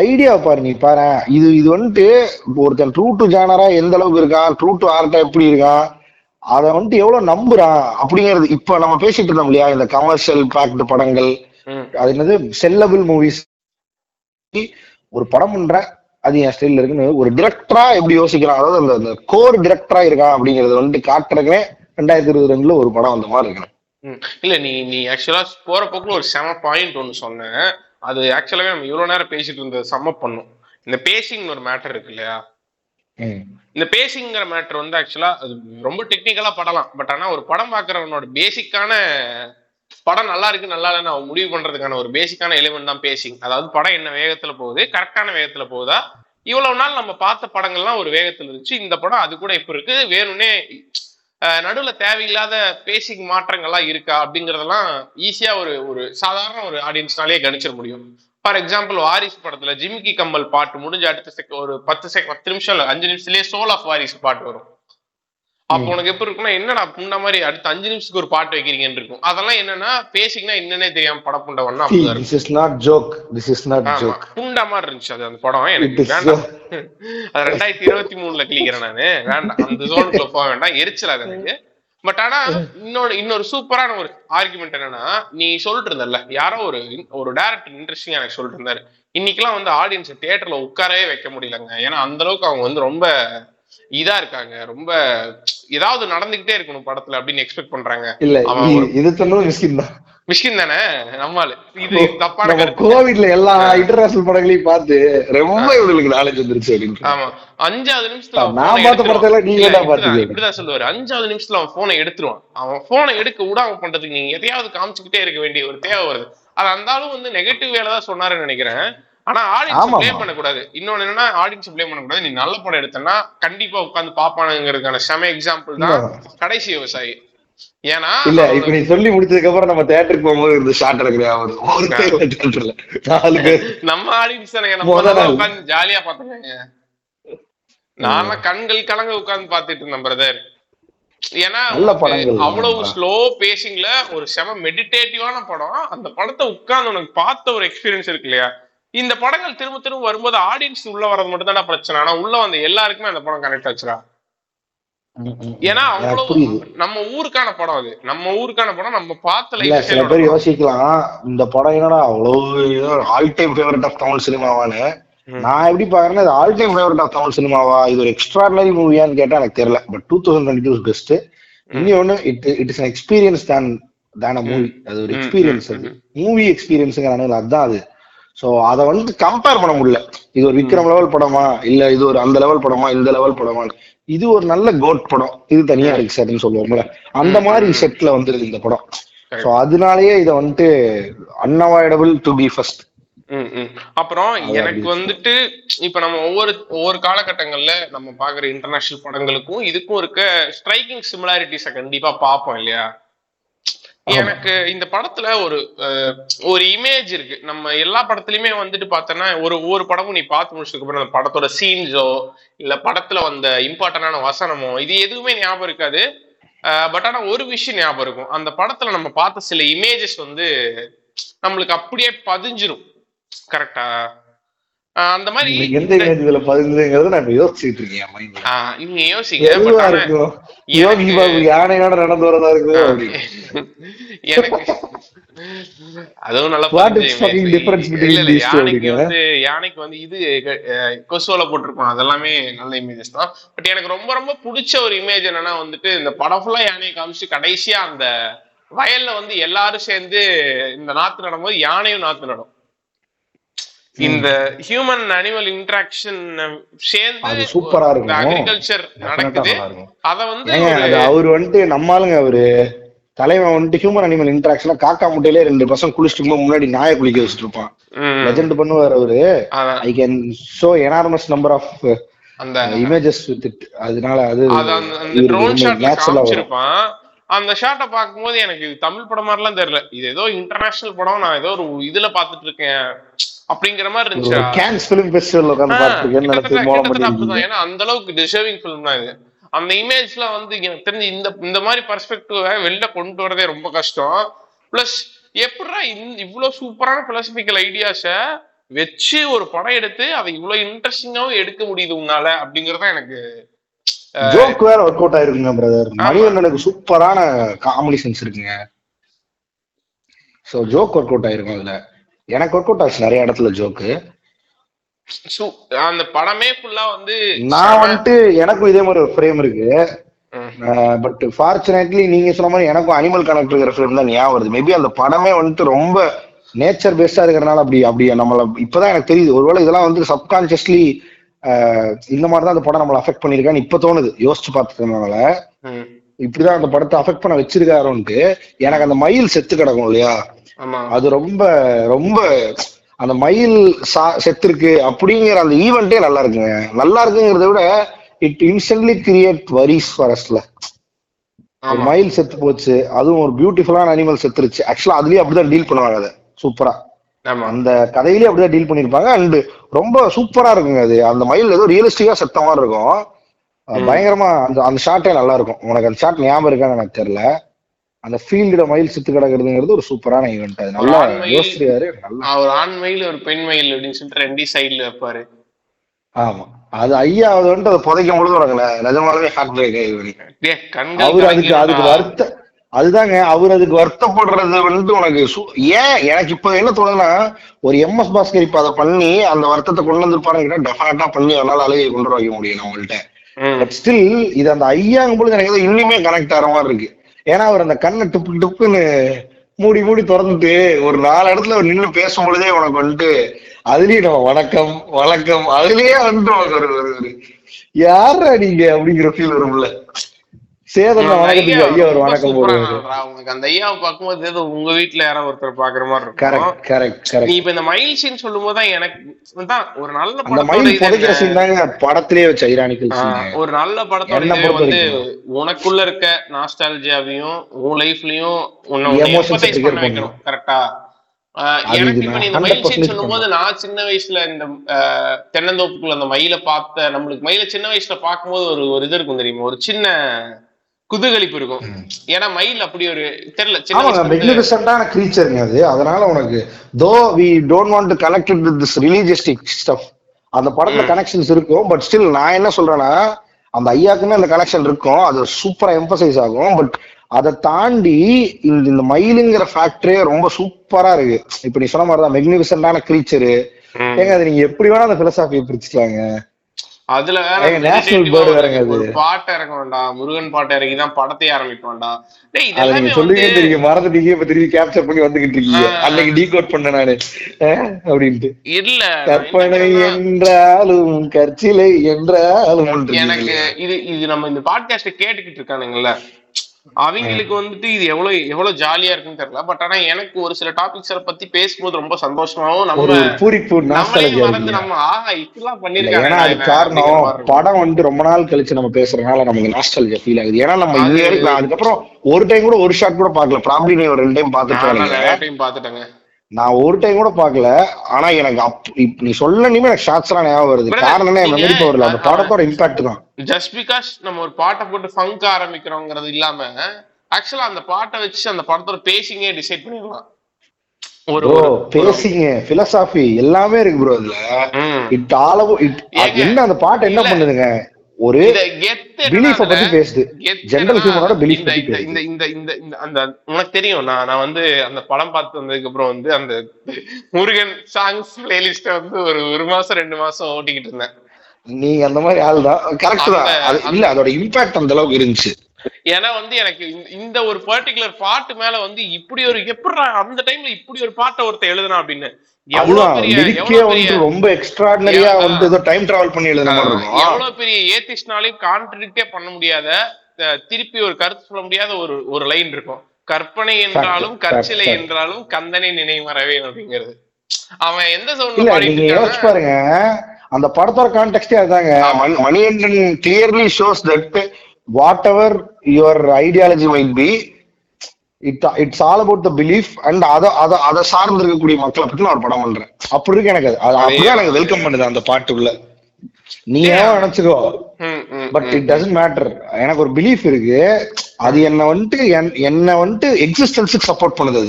ஐடியா பாரு, நீ பாரு, இது வந்துட்டு ஒருத்தன் ட்ரூ டு ஜானரா எந்த அளவுக்கு இருக்கான், ட்ரூ டு ஆர்ட்டா எப்படி இருக்கான், அதை வந்துட்டு எவ்வளவு நம்புறான் அப்படிங்கிறது. இப்ப நம்ம பேசிட்டு இருந்தோம் இல்லையா, இந்த கமர்ஷியல் பேக்டு படங்கள், அது என்னது செல்லபிள் மூவிஸ். ஒரு படம் பண்ற அது என் ஸ்டைல இருக்குன்னு ஒரு டிரெக்டரா எப்படி யோசிக்கிறான், அதாவது அந்த கோர் டிரெக்டரா இருக்கான் அப்படிங்கறது வந்துட்டு காட்டுறதுக்கு 2022 ஒரு படம் அந்த மாதிரி இருக்கணும். இல்ல நீ ஆக்சுவலா போற போக்குல ஒரு செம பாயிண்ட் ஒண்ணு சொன்னேன், அது ஆக்சுவலாவே நம்ம இவ்வளவு நேரம் பேசிட்டு இருந்தது சம்மப் பண்ணும். இந்த பேசிங் ஒரு மேட்டர் இருக்கு இல்லையா, இந்த பேசிங்கிற மேட்டர் வந்து ஆக்சுவலா அது ரொம்ப டெக்னிக்கலா படலாம், பட் ஆனா ஒரு படம் பாக்குறவனோட பேசிக்கான படம் நல்லா இருக்கு நல்லா இல்லைன்னு அவன் முடிவு பண்றதுக்கான ஒரு பேசிக்கான எலிமெண்ட் தான் பேசிங். அதாவது படம் என்ன வேகத்துல போகுது, கரெக்டான வேகத்துல போகுதா, இவ்வளவு நாள் நம்ம பார்த்த படங்கள்லாம் ஒரு வேகத்துல இருந்துச்சு, இந்த படம் அது கூட இப்ப இருக்கு, வேணும்னே நடுவுல தேவையில்லாத பேசிங் மாற்றங்கள்லாம் இருக்கா அப்படிங்கறதெல்லாம் ஈஸியா ஒரு சாதாரண ஒரு ஆடியன்ஸ்னாலே கணிச்சிட முடியும். ஃபார் எக்ஸாம்பிள் வாரிசு படத்துல ஜிமிக்கி கம்மல் பாட்டு முடிஞ்ச அடுத்த ஒரு 10 நிமிஷம் 5 நிமிஷத்துலயே சோல் ஆஃப் வாரிசு பாட்டு வரும். அப்போ உனக்கு எப்படி இருக்குன்னா, என்னடா முன்ன மாதிரி அடுத்த 5 நிமிஷத்துக்கு ஒரு பாட்டு வைக்கிறீங்கன்னு இருக்கும். அதெல்லாம் என்னன்னா பேசிங்னா என்னன்னே தெரியாம படம் புண்டவன்னா புண்டா மாதிரி இருந்துச்சு அது அந்த படம். எனக்கு வேண்டாம், அது 2023 கிளிக்கிறேன் நானு, வேண்டாம் அந்த ஜோனுக்குள்ள போக வேண்டாம், எரிச்சல அது எனக்கு. பட் ஆனா இன்னொரு சூப்பரான ஒரு ஆர்குமெண்ட் என்னன்னா, நீ சொல்லிட்டு இருந்தல யாரோ ஒரு டைரக்டர் இன்ட்ரெஸ்டிங்கா எனக்கு சொல்லிட்டு இருந்தாரு, இன்னைக்கெல்லாம் வந்து ஆடியன்ஸ் தியேட்டர்ல உட்காரவே வைக்க முடியலங்க, ஏன்னா அந்த அளவுக்கு அவங்க வந்து ரொம்ப இதா இருக்காங்க, ரொம்ப ஏதாவது நடந்துகிட்டே இருக்கணும் படத்துல அப்படின்னு எக்ஸ்பெக்ட் பண்றாங்க. மிஷ்கின் தானே நம்மால் இது தப்பான கோவிட்ல எல்லா இன்டர்நேஷனல் படங்களையும் பார்த்து ரொம்ப இவங்களுக்கு நாலேஜ் வந்துருச்சு அப்படின்னு. ஆமா, 5வது நிமிஷத்துல இப்படிதான் சொல்லுவாரு, 5வது நிமிஷத்துல அவன் போனை எடுத்துருவான், அவன் போனை எடுக்க விடாம பண்றதுக்கு நீங்க எதையாவது காமிச்சுக்கிட்டே இருக்க வேண்டிய ஒரு தேவை வருது. அது அந்தாலும் வந்து நெகட்டிவ் வேலை தான் சொன்னாருன்னு நினைக்கிறேன். ஆனா ஆடியன்ஸ் பிளேம் பண்ணக்கூடாது. இன்னொன்னு என்னன்னா, ஆடியன்ஸ் பிளேம் பண்ணக்கூடாது, நீ நல்ல படம் எடுத்தனா கண்டிப்பா உட்காந்து பாப்பானுங்கிறதுக்கான செம எக்ஸாம்பிள் தான் கடைசி விவசாயி. ஏன்னா இல்ல இப்ப நீ சொல்லி முடிச்சதுக்கு அப்புறம் நம்ம தியேட்டருக்கு போகும்போது இந்த ஷாட் எடுக்கிறேன், நம்ம ஆடியன்ஸ் உட்காந்து ஜாலியா பாத்துக்கங்க. நானும் கண்கள் கலங்க உட்காந்து பாத்துட்டு இருந்தேன் பிரதர். ஏன்னா அவ்வளவு ஸ்லோ பேசிங்ல ஒரு செம மெடிடேட்டிவான படம், அந்த படத்தை உட்கார்ந்து உனக்கு பார்த்த ஒரு எக்ஸ்பீரியன்ஸ் இருக்கு இல்லையா. இந்த படங்கள் திரும்ப திரும்ப வரும்போது ஆடியன்ஸ் உள்ள வரது மட்டும் தானே பிரச்சனை, ஆனா உள்ள வந்து எல்லாருக்குமே அந்த படம் கனெக்ட் ஆச்சுடா. ஏன்னா அவ்வளவு நம்ம ஊருக்கான படம், அது நம்ம ஊருக்கான படம், நம்ம பார்த்தல. சில பேர் யோசிக்கலாம் இந்த படம் என்னடா அவ்வளவு all time favourite of Tamil சினிமாவானு. நான் எப்படி பாக்குறேன்னா, இது all time favourite of Tamil சினிமாவா, இது ஒரு எக்ஸ்ட்ராடினரி மூவியான்னு கேட்டா எனக்கு தெரியல. But 2022 best. இன்னொன்னு it is an experience than a movie. அது ஒரு எக்ஸ்பீரியன்ஸ், அது மூவி எக்ஸ்பீரியன்ஸ்ங்கிறானே அதுதான் அது. ஸோ அதை வந்து கம்பேர் பண்ண முடியல, இது ஒரு விக்ரம் லெவல் படமா இல்ல இது ஒரு அந்த லெவல் படமா இந்த லெவல் படமா, இது ஒரு நல்ல கோட் படம், இது தனியா இருக்கு சார்ன்னு சொல்லுவோம்ல, அந்த மாதிரி செட்ல வந்துருது இந்த படம். ஸோ அதனாலயே இதை வந்துட்டு அன்அவாய்டபிள் டு பி ஃபர்ஸ்ட். அப்புறம் எனக்கு வந்துட்டு இப்ப நம்ம ஒவ்வொரு காலகட்டங்கள்ல நம்ம பாக்குற இன்டர்நேஷனல் படங்களுக்கும் இதுக்கும் இருக்க ஸ்ட்ரைக்கிங் சிமிலாரிட்டிஸ கண்டிப்பா பாப்போம் இல்லையா? எனக்கு இந்த படத்துல ஒரு இமேஜ் இருக்கு. நம்ம எல்லா படத்துலயுமே வந்துட்டு பார்த்தோன்னா ஒவ்வொரு படமும் நீ பார்த்து முடிச்சதுக்கு அப்புறம் அந்த படத்தோட சீன்ஸோ இல்ல படத்துல வந்த இம்பார்ட்டன்டான வசனமோ இது எதுவுமே ஞாபகம் இருக்காது. பட் ஆனா ஒரு விஷயம் ஞாபகம் இருக்கும், அந்த படத்துல நம்ம பார்த்த சில இமேஜஸ் வந்து நம்மளுக்கு அப்படியே பதிஞ்சிரும். கரெக்டா? அந்த மாதிரி யானைக்கு வந்து இது கொசுவல போட்டிருக்கோம், அதெல்லாமே நல்ல இமேஜஸ் தான். பட் எனக்கு ரொம்ப ரொம்ப பிடிச்ச ஒரு இமேஜ் என்னன்னா வந்துட்டு இந்த படம் ஃபுல்லா யானையை காமிச்சு கடைசியா அந்த வயல்ல வந்து எல்லாரும் சேர்ந்து இந்த நாத்து நடும்போது யானையும் நாத்து நடும். இந்த ஹியூமன் அனிமல் இன்டராக்ஷன் சேர்ந்து சூப்பரா இருக்கு. அக்ரிகல்ச்சர் நடக்குது. அத வந்து அவரு வந்துட்டு நம்மளுங்க அவரு தலைவன் வந்துட்டு ஹியூமன் அனிமல் இன்டராக்ஷன்ல காக்கா முட்டையிலே 2% குளிச்சுட்டு முன்னாடி நாயை குளிக்க வச்சுட்டு இருப்பான். லெஜெண்ட் பண்ணுவார் அவரு. I can show enormous number of அந்த இமேஜஸ் வித் இட். அதனால அது ட்ரோன் ஷாட்ல காமிச்சிருப்பான். அந்த ஷார்ட்டை பார்க்கும்போது எனக்கு இது தமிழ் படம் மாதிரிலாம் தெரியல, இது ஏதோ இன்டர்நேஷனல் படம், நான் ஏதோ ஒரு இதுல பாத்துட்டு இருக்கேன் அப்படிங்கிற மாதிரி இருந்துச்சு. ஏன்னா அந்த அளவுக்கு டிசர்விங் ஃபிலிம் தான் இது. அந்த இமேஜ்ல வந்து எனக்கு தெரிஞ்சு இந்த மாதிரி பெர்ஸ்பெக்டிவ் வெளில கொண்டு வரதே ரொம்ப கஷ்டம். பிளஸ் எப்படா இவ்வளவு சூப்பரான பிலாசபிக்கல் ஐடியாஸ வச்சு ஒரு படம் எடுத்து அதை இவ்வளவு இன்ட்ரெஸ்டிங்காவும் எடுக்க முடியுது உன்னால அப்படிங்கறத எனக்கு ஜோக் வேற ஒர்க் அவுட் ஆயிருக்குங்க பிரதர். மணிவண்ணனுக்கு சூப்பரான காமெடி சென்ஸ் இருக்குங்க. சோ ஜோக் ஒர்க் அவுட் ஆயிருக்கும் அதுல. எனக்கு ஒர்க் அவுட் ஆச்சு நிறைய இடத்துல ஜோக்கு. அந்த படமே ஃபுல்லா வந்து நான் வந்துட்டு எனக்கும் இதே மாதிரி ஒரு ஃப்ரேம் இருக்கு. பட் ஃபார்ச்சுனேட்லி நீங்க சொன்ன மாதிரி எனக்கும் அனிமல் கனெக்ட் இருக்கிற ஃப்ரேம் தான் ஞாபகம் வருது. மேபி அந்த படமே வந்துட்டு ரொம்ப நேச்சர் பேஸ்டா இருக்கிறனால அப்படி நம்மள இப்பதான் எனக்கு தெரியுது. ஒருவேளை இதெல்லாம் வந்து சப்கான்சியஸ்லி இந்த மாதிரிதான் அந்த படம் நம்மள அஃபெக்ட் பண்ணிருக்கான்னு இப்ப தோணுது. யோசிச்சு பார்த்துக்கிறதுனால இப்படிதான் அந்த படத்தை அஃபெக்ட் பண்ண வச்சிருக்காருன்ட்டு. எனக்கு அந்த மயில் செத்து கிடக்கும் இல்லையா, அது ரொம்ப ரொம்ப அந்த மயில் செத்து இருக்கு அப்படிங்கிற அந்த ஈவெண்டே நல்லா இருக்குங்க. நல்லா இருக்குங்கிறத விட இட் இன்ஸ்டன்ட்லி கிரியேட் வரிஸ் ஃபாரஸ்ட்ல. மயில் செத்து போச்சு, அதுவும் ஒரு பியூட்டிஃபுல்லான அனிமல் செத்துருச்சு. ஆக்சுவலா அதுலயே அப்படிதான் டீல் பண்ணுவாங்க. அதை சூப்பரா அந்த கதையிலேயே அப்படிதான் டீல் பண்ணிருப்பாங்க. அண்ட் ரொம்ப சூப்பரா இருக்குங்க அது. அந்த மயில் ஏதோ ரியலிஸ்டிக்கா செத்த மாதிரி இருக்கும். பயங்கரமா அந்த ஷாட்டே நல்லா இருக்கும். உனக்கு அந்த ஷாட் ஞாபகம் இருக்கான்னு எனக்கு தெரியல. அந்த ஃபீல்டோட மயில் சுத்து கிடக்குறதுங்கிறது ஒரு சூப்பரான ஈவெண்ட். அது நல்லா யோசிச்சாரு. நல்லா ஒரு ஆண் மயில் ஒரு பெண் மயில் அப்படின்னு சொல்லிட்டு ரெண்டு சைடுல வைப்பாரு. ஆமா, அது ஐயா அது வந்துட்டு அதை புதைக்கும் பொழுது வரங்களே நிஜமாலுமே ஹார்ட் பிரேக் ஆயிடுச்சு. அவரு அதுக்கு அதுதாங்க அவர் அதுக்கு வருத்தப்படுறது வந்துட்டு உனக்கு ஏன் எனக்கு இப்ப என்ன தோணுதுன்னா ஒரு MS பாஸ்கர் இப்ப அதை பண்ணி அந்த வருத்தத்தை கொண்டு வந்துருப்பாருன்னு டெஃபினட்டா பண்ணி அதனால அழுகையை கொண்டு வர வைக்க முடியும் அவங்கள்ட்ட. பட் ஸ்டில் இது அந்த ஐயாங்கும் பொழுது எனக்கு ஏதோ இன்னுமே கனெக்ட் ஆகிற மாதிரி இருக்கு. ஏன்னா அவர் அந்த கண்ணை டிப்பு டிப்புன்னு மூடி மூடி திறந்துட்டு ஒரு 4 இடத்துல அவர் நின்று பேசும் பொழுதே உனக்கு வந்துட்டு அதுலயே நம்ம வணக்கம் வணக்கம் அதுலயே வந்துட்டு யாரா நீங்க அப்படிங்கிற ஃபீல் வரும்ல. சேதம் ஐயா ஒரு வணக்கம் போடுவாங்க. அந்த ஐயாவை பார்க்கும்போது ஏதோ உங்க வீட்டுல யாராவது ஒருத்தர் பாக்குற மாதிரி இருக்கும். Correct correct. நீ இப்ப இந்த மயில் சீன் சொல்லும் போதுதான் எனக்கு தான் ஒரு நல்ல படம் படத்திலேயே வச்சு ஐரானிக்கல் ஒரு நல்ல படத்தோட வந்து உனக்குள்ள இருக்க நாஸ்டால்ஜியாவையும் உன் லைஃப்லயும் வைக்கணும். கரெக்டா? எனக்கு இப்ப நீ இந்த மயில் சீன் சொல்லும் போது நான் சின்ன வயசுல இந்த தென்னந்தோப்புக்குள்ள அந்த மயில பார்த்த நம்மளுக்கு மயில சின்ன வயசுல பார்க்கும்போது ஒரு இது இருக்கும் தெரியுமா, ஒரு சின்ன குதூகலிப்பு இருக்கும். ஏன்னா மயில் அப்படி ஒரு தெரியல சின்ன கிரீச்சருங்க அது. அதனால உனக்கு though we don't want to connect with this ரிலிஜியஸ்டிக் stuff அந்த படத்துல கனெக்ஷன்ஸ் இருக்கும். பட் ஸ்டில் நான் என்ன சொல்றேன்னா அந்த ஐயாக்குமே அந்த கனெக்ஷன் இருக்கும். அது சூப்பரா எம்பசைஸ் ஆகும். பட் அதை தாண்டி இந்த மயிலுங்கிற ஃபேக்டரே ரொம்ப சூப்பரா இருக்கு. இப்ப நீ சொன்ன மாதிரிதான் மெக்னிஃபிசன்டான கிரீச்சரு ஏங்க அது நீங்க எப்படி வேணா அந்த பிலோசாஃபியை பிரிச்சுக்கலாங்க. அதுல பாட்டை இறக்க வேண்டாம், முருகன் பாட்டை இறக்கிதான் படத்தை ஆரம்பிக்க வேண்டாம். கற்சிலை என்றாலும் எனக்கு இது நம்ம இந்த பாட்காஸ்ட் கேட்டுக்கிட்டு இருக்கானுங்கல்ல அவங்களுக்கு வந்துட்டு இது எவ்வளவு ஜாலியா இருக்குன்னு தெரியல. பட் ஆனா எனக்கு ஒரு சில டாபிக்ஸை பத்தி பேசும்போது ரொம்ப சந்தோஷமாவும் படம் வந்து ரொம்ப நாள் கழிச்சு நம்ம பேசுறதுனால நமக்கு நாஸ்டால்ஜியா ஃபீல் ஆகுது. ஏன்னா நம்ம அதுக்கப்புறம் ஒரு டைம் கூட ஒரு ஷாட் கூட பாக்கல, ப்ராப்ளம் ஒரு ரெண்டு டைம் பாத்துட்டாங்க, நான் ஒரு டைம் கூட பாக்கல. ஆனா எனக்கு நீ சொல்லணுமே எனக்கு ஷார்ட்ஸ் எல்லாம் ஞாபகம் வருது. காரணம் என் மெமரி பவர்ல அந்த பாடத்தோட இம்பாக்ட் தான். ஜஸ்ட் பிகாஸ் நம்ம ஒரு பாட்டை போட்டு ஃபங்க் ஆரம்பிக்கிறோங்கிறது இல்லாம ஆக்சுவலா அந்த பாட்டை வச்சு அந்த படத்தோட பேசிங்கே டிசைட் பண்ணிடலாம். ஒரு பேசிங்க பிலோசாபி எல்லாமே இருக்கு ப்ரோ அதுல. இட் ஆல் அபௌட் என்ன அந்த பாட்டு என்ன பண்ணுதுங்க, ஒரு பிலீஃப் பத்தி பேசுது, ஜெனரல் ஹியூமனோட பிலீஃப் பத்தி பேசுது. இந்த இந்த இந்த அந்த உங்களுக்கு தெரியும், நான் வந்து அந்த படம் பார்த்து வந்ததுக்கு அப்புறம் வந்து அந்த முருகன் சாங்ஸ் பிளேலிஸ்ட் வந்து ஒரு மாசம் 2 மாசம் ஓட்டிக்கிட்டு இருந்தேன். நீ அந்த மாதிரி ஆள் தான். கரெக்ட் தான். இல்ல அதோட இம்பாக்ட் அந்த அளவுக்கு இருந்துச்சு. ஏன்னா வந்து எனக்கு இந்த ஒரு பர்டிகுலர் பாட்டு மேல வந்து இப்படி ஒரு எப்படி அந்த டைம்ல இப்படி ஒரு பாட்டை ஒருத்தர் எழுதுனா அப்படின்னு ரொம்ப எக்ஸ்ட்ராடினரியா வந்து டைம் டிராவல் பண்ணி எழுதுனா எவ்வளவு பெரிய ஏத்திஸ்ட்னாலே கான்ட்ராடிக்டே பண்ண முடியாத திருப்பி ஒரு கருத்து சொல்ல முடியாத ஒரு லைன் இருக்கும். கற்பனை என்றாலும் கற்சிலை என்றாலும் கந்தனை நினைமறவே அப்படிங்கிறது. அவன் எந்த சவுண்ட்ல பாடிட்டு பாருங்க அந்த படத்தோட கான்டெக்ஸ்டே அதாங்க. Manikandan clearly shows that whatever your ideology might be, it's all about the belief and அத சார்ந்து இருக்கக்கூடிய மக்களை பத்தி நான் ஒரு படம் பண்றேன் அப்படி இருக்கு. எனக்கு அப்படிதான் எனக்கு வெல்கம் பண்ணுது அந்த பாட்டு. உள்ள நீ ஏன் நினைச்சுக்கோ, பட் இட் டசன்ட் மேட்டர். எனக்கு ஒரு பிலீஃப் இருக்கு, அது என்ன வந்துட்டு எக்ஸிஸ்டன்ஸுக்கு சப்போர்ட் பண்ணுது.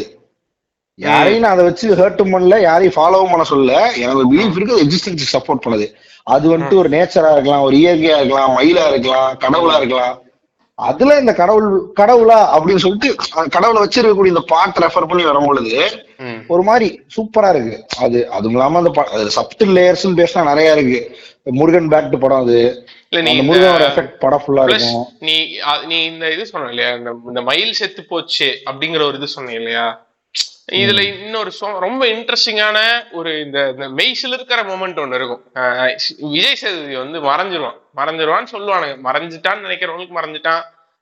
அது யாரையும் நான் அதை வச்சு ஹர்ட்டும் பண்ணல, யாரையும் ஃபாலோவும் பண்ண சொல்ல. எனக்கு ஒரு பிலீஃப் இருக்கு, எக்ஸிஸ்டன்ஸுக்கு சப்போர்ட் பண்ணுது. அது வந்துட்டு ஒரு நேச்சரா இருக்கலாம், ஒரு இயற்கையா இருக்கலாம், மயிலா இருக்கலாம், கடவுளா இருக்கலாம். அதுல இந்த கடவுளா அப்படின்னு சொல்லிட்டு கடவுளை வச்சிருக்கக்கூடிய இந்த பாட்டு ரெஃபர் பண்ணி வரும்பொழுது ஒரு மாதிரி சூப்பரா இருக்கு. அது இல்லாம அந்த சப்டில் லேயர்ஸ் பேசினா நிறைய இருக்கு. முருகன் பேக் டு படம், அது முருகனோட எஃபெக்ட் படம் ஃபுல்லா இருக்கும். நீ இந்த இது சொன்ன இல்லையா, இந்த மயில் செத்து போச்சு அப்படிங்கிற ஒரு இது சொன்ன இல்லையா, இதுல இன்னொரு ரொம்ப இன்ட்ரெஸ்டிங்கான ஒரு இந்த மெய்சில் இருக்கிற மொமெண்ட் ஒண்ணு இருக்கும். விஜய் சேதுபதி வந்து மறைஞ்சிருவான்னு சொல்லுவானுங்க. மறைஞ்சிட்டான்னு நினைக்கிறவங்களுக்கு மறைஞ்சிட்டான்,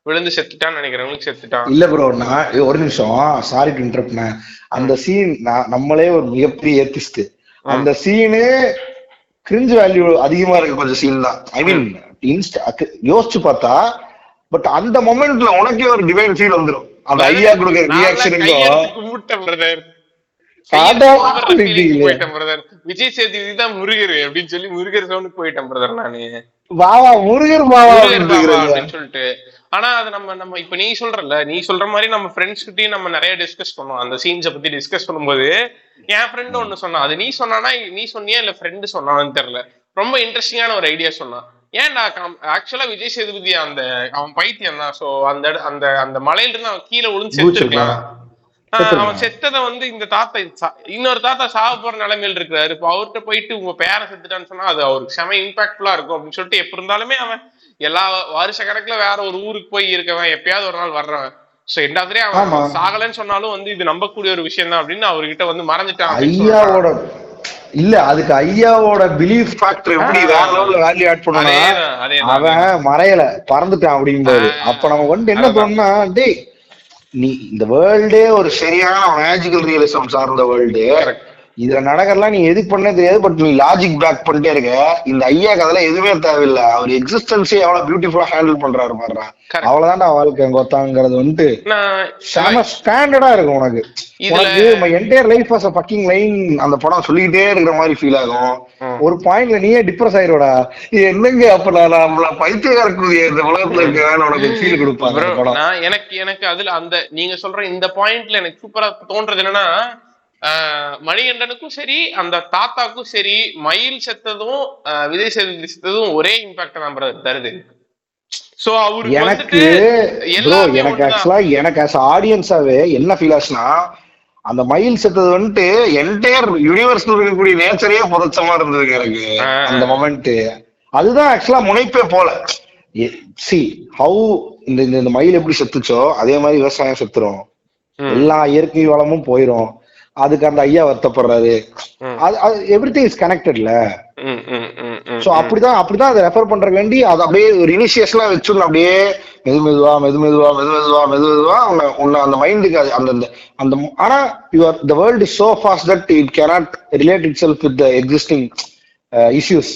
விழுந்து செத்துட்டான்னு நினைக்கிறவங்களுக்கு செத்துட்டான். இல்ல ப்ரோ, நான் ஒரு நிமிஷம் சாரி டு இன்டரப்ட். அந்த சீன் நம்மளே ஒரு மிகப்பெரிய ஏத்திஸ்ட், அந்த சீனு கிரிஞ்ச் வேல்யூ அதிகமா இருக்கு கொஞ்சம் சீன் தான். ஐ மீன் யோசிச்சு பார்த்தா, பட் அந்த மொமெண்ட்ல உனக்கே ஒரு டிவைன் ஃபீல் வந்துடும். அந்த ஐயா கொடுக்குற ரியாக்ஷன் விஜய் சேதுபதி தான் முருகர் அப்படின்னு சொல்லி முருகர் சவுண்டுக்கு போயிட்டேன் பிரதர். நானு பாவா முருகர் பாவா அப்படின்னு சொல்லிட்டு. ஆனா அது நம்ம இப்ப நீ சொல்ற மாதிரி நம்ம ஃப்ரெண்ட்ஸ் கிட்டயும் நம்ம நிறைய டிஸ்கஸ் பண்ணுவோம். அந்த சீன்ஸை பத்தி டிஸ்கஸ் பண்ணும்போது என் ஃப்ரெண்டு ஒண்ணு சொன்னா, அது நீ சொன்னா நீ சொன்னியா இல்ல ஃப்ரெண்டு சொன்னான்னு தெரியல, ரொம்ப இன்ட்ரெஸ்டிங்கான ஒரு ஐடியா சொன்னா. ஏன்னா ஆக்சுவலா விஜய் சேதுபதி அந்த அவன் பைத்தியம் தான். சோ அந்த மலையில இருந்து அவன் கீழே விழுந்து செத்துருக்கலாம். அவன் செத்ததை வந்து இந்த தாத்தா இன்னொரு தாத்தா சாக போற நிலைமையில இருக்கிறாரு. இப்போ அவர்கிட்ட போயிட்டு உங்க பேரை செத்துட்டான்னு சொன்னா அது அவருக்கு செம இம்பாக்ட்ஃபுல்லா இருக்கும் அப்படின்னு சொல்லிட்டு. எப்படி இருந்தாலுமே அவன் எல்லா வருஷ கணக்குல வேற ஒரு ஊருக்கு போய் இருக்கவன், எப்பயாவது ஒரு நாள் வர்றவன். சோ எண்டாவது அவன் சாகலன்னு சொன்னாலும் வந்து இது நம்பக்கூடிய ஒரு விஷயம் தான் அப்படின்னு அவர்கிட்ட வந்து மறைஞ்சிட்டான். இல்ல அதுக்கு ஐயாவோட பிலீஃப் ஃபேக்டர் எப்படி வேற லெவல்ல வேல்யூ ஆட் பண்ணுவாங்க. அவன் மறையல பறந்துட்டான் அப்படிங்கிறது. அப்ப நம்ம வந்து என்ன பண்ணா, டேய் நீ இந்த வேர்ல்டே ஒரு சரியான மேஜிக்கல் ரியலிசம் சார்ந்த வேர்ல்டு, இதுல நடக்கலாம் நீ எதுக்கு பண்ணே தெரியாது, பட் நீ லாஜிக் பேக் பண்ணிட்டே இருக்க. இந்த ஐயா கதையில எதுவுமே தேவையில்லை. அவர் எக்ஸிஸ்டன்ஸே எவ்வளவு பியூட்டிஃபுல்லா ஹேண்டில் பண்றாரு பாடுறான். அவ்வளவுதான்டா வாழ்க்கை கோத்தாங்கிறது வந்துட்டு செம ஸ்டாண்டர்டா இருக்கும். உனக்கு entire life as a fucking line அந்த படம் சொல்லிக்கிட்டே இருக்கிற மாதிரி ஃபீல் ஆகும். ஒரு பாயிண்ட்ல நீயே டிப்ரெஸ் ஆயிரோடா, இது என்னங்க அப்ப நம்மள பைத்தியக்கார இந்த உலகத்துல இருக்க உனக்கு ஃபீல் கொடுப்பாங்க. எனக்கு அதுல அந்த நீங்க சொல்ற இந்த பாயிண்ட்ல எனக்கு சூப்பரா தோன்றது என்னன்னா, மணிகண்டனுக்கும் சரி அந்த தாத்தாக்கும் சரி மயில் செத்ததும் விஜய் சேதுபதி செத்ததும் ஒரே இம்பாக்ட் தான் தருது. சோ அவரு எனக்கு ஆக்சுவலா எனக்கு ஆடியன்ஸாவே என்ன ஃபீல் ஆச்சுன்னா, அந்த மயில் செத்தது வந்துட்டு என்டையர் யூனிவர்ஸ் இருக்கக்கூடிய நேச்சரே புதச்சமா இருந்ததுங்க எனக்கு அந்த மொமெண்ட். அதுதான் ஆக்சுவலா முனைப்பே போல. சி ஹவு இந்த மயில் எப்படி செத்துச்சோ அதே மாதிரி விவசாயம் செத்துரும், எல்லா இயற்கை வளமும் போயிரும். அதுக்கு அந்த ஐயா வருத்தப்படுறாரு. எவ்ரிதிங் இஸ் கனெக்டட்ல. சோ அப்படிதான் அதை ரெஃபர் பண்ற வேண்டி அது அப்படியே ஒரு இனிஷியேஷனா வச்சுடணும். அப்படியே மெதுமெதுவா மெதுமெதுவா மெதுமெதுவா மெதுமெதுவா உன்னை அந்த மைண்டுக்கு அந்த அந்த ஆனா your the world is so fast that it cannot relate itself with the existing issues.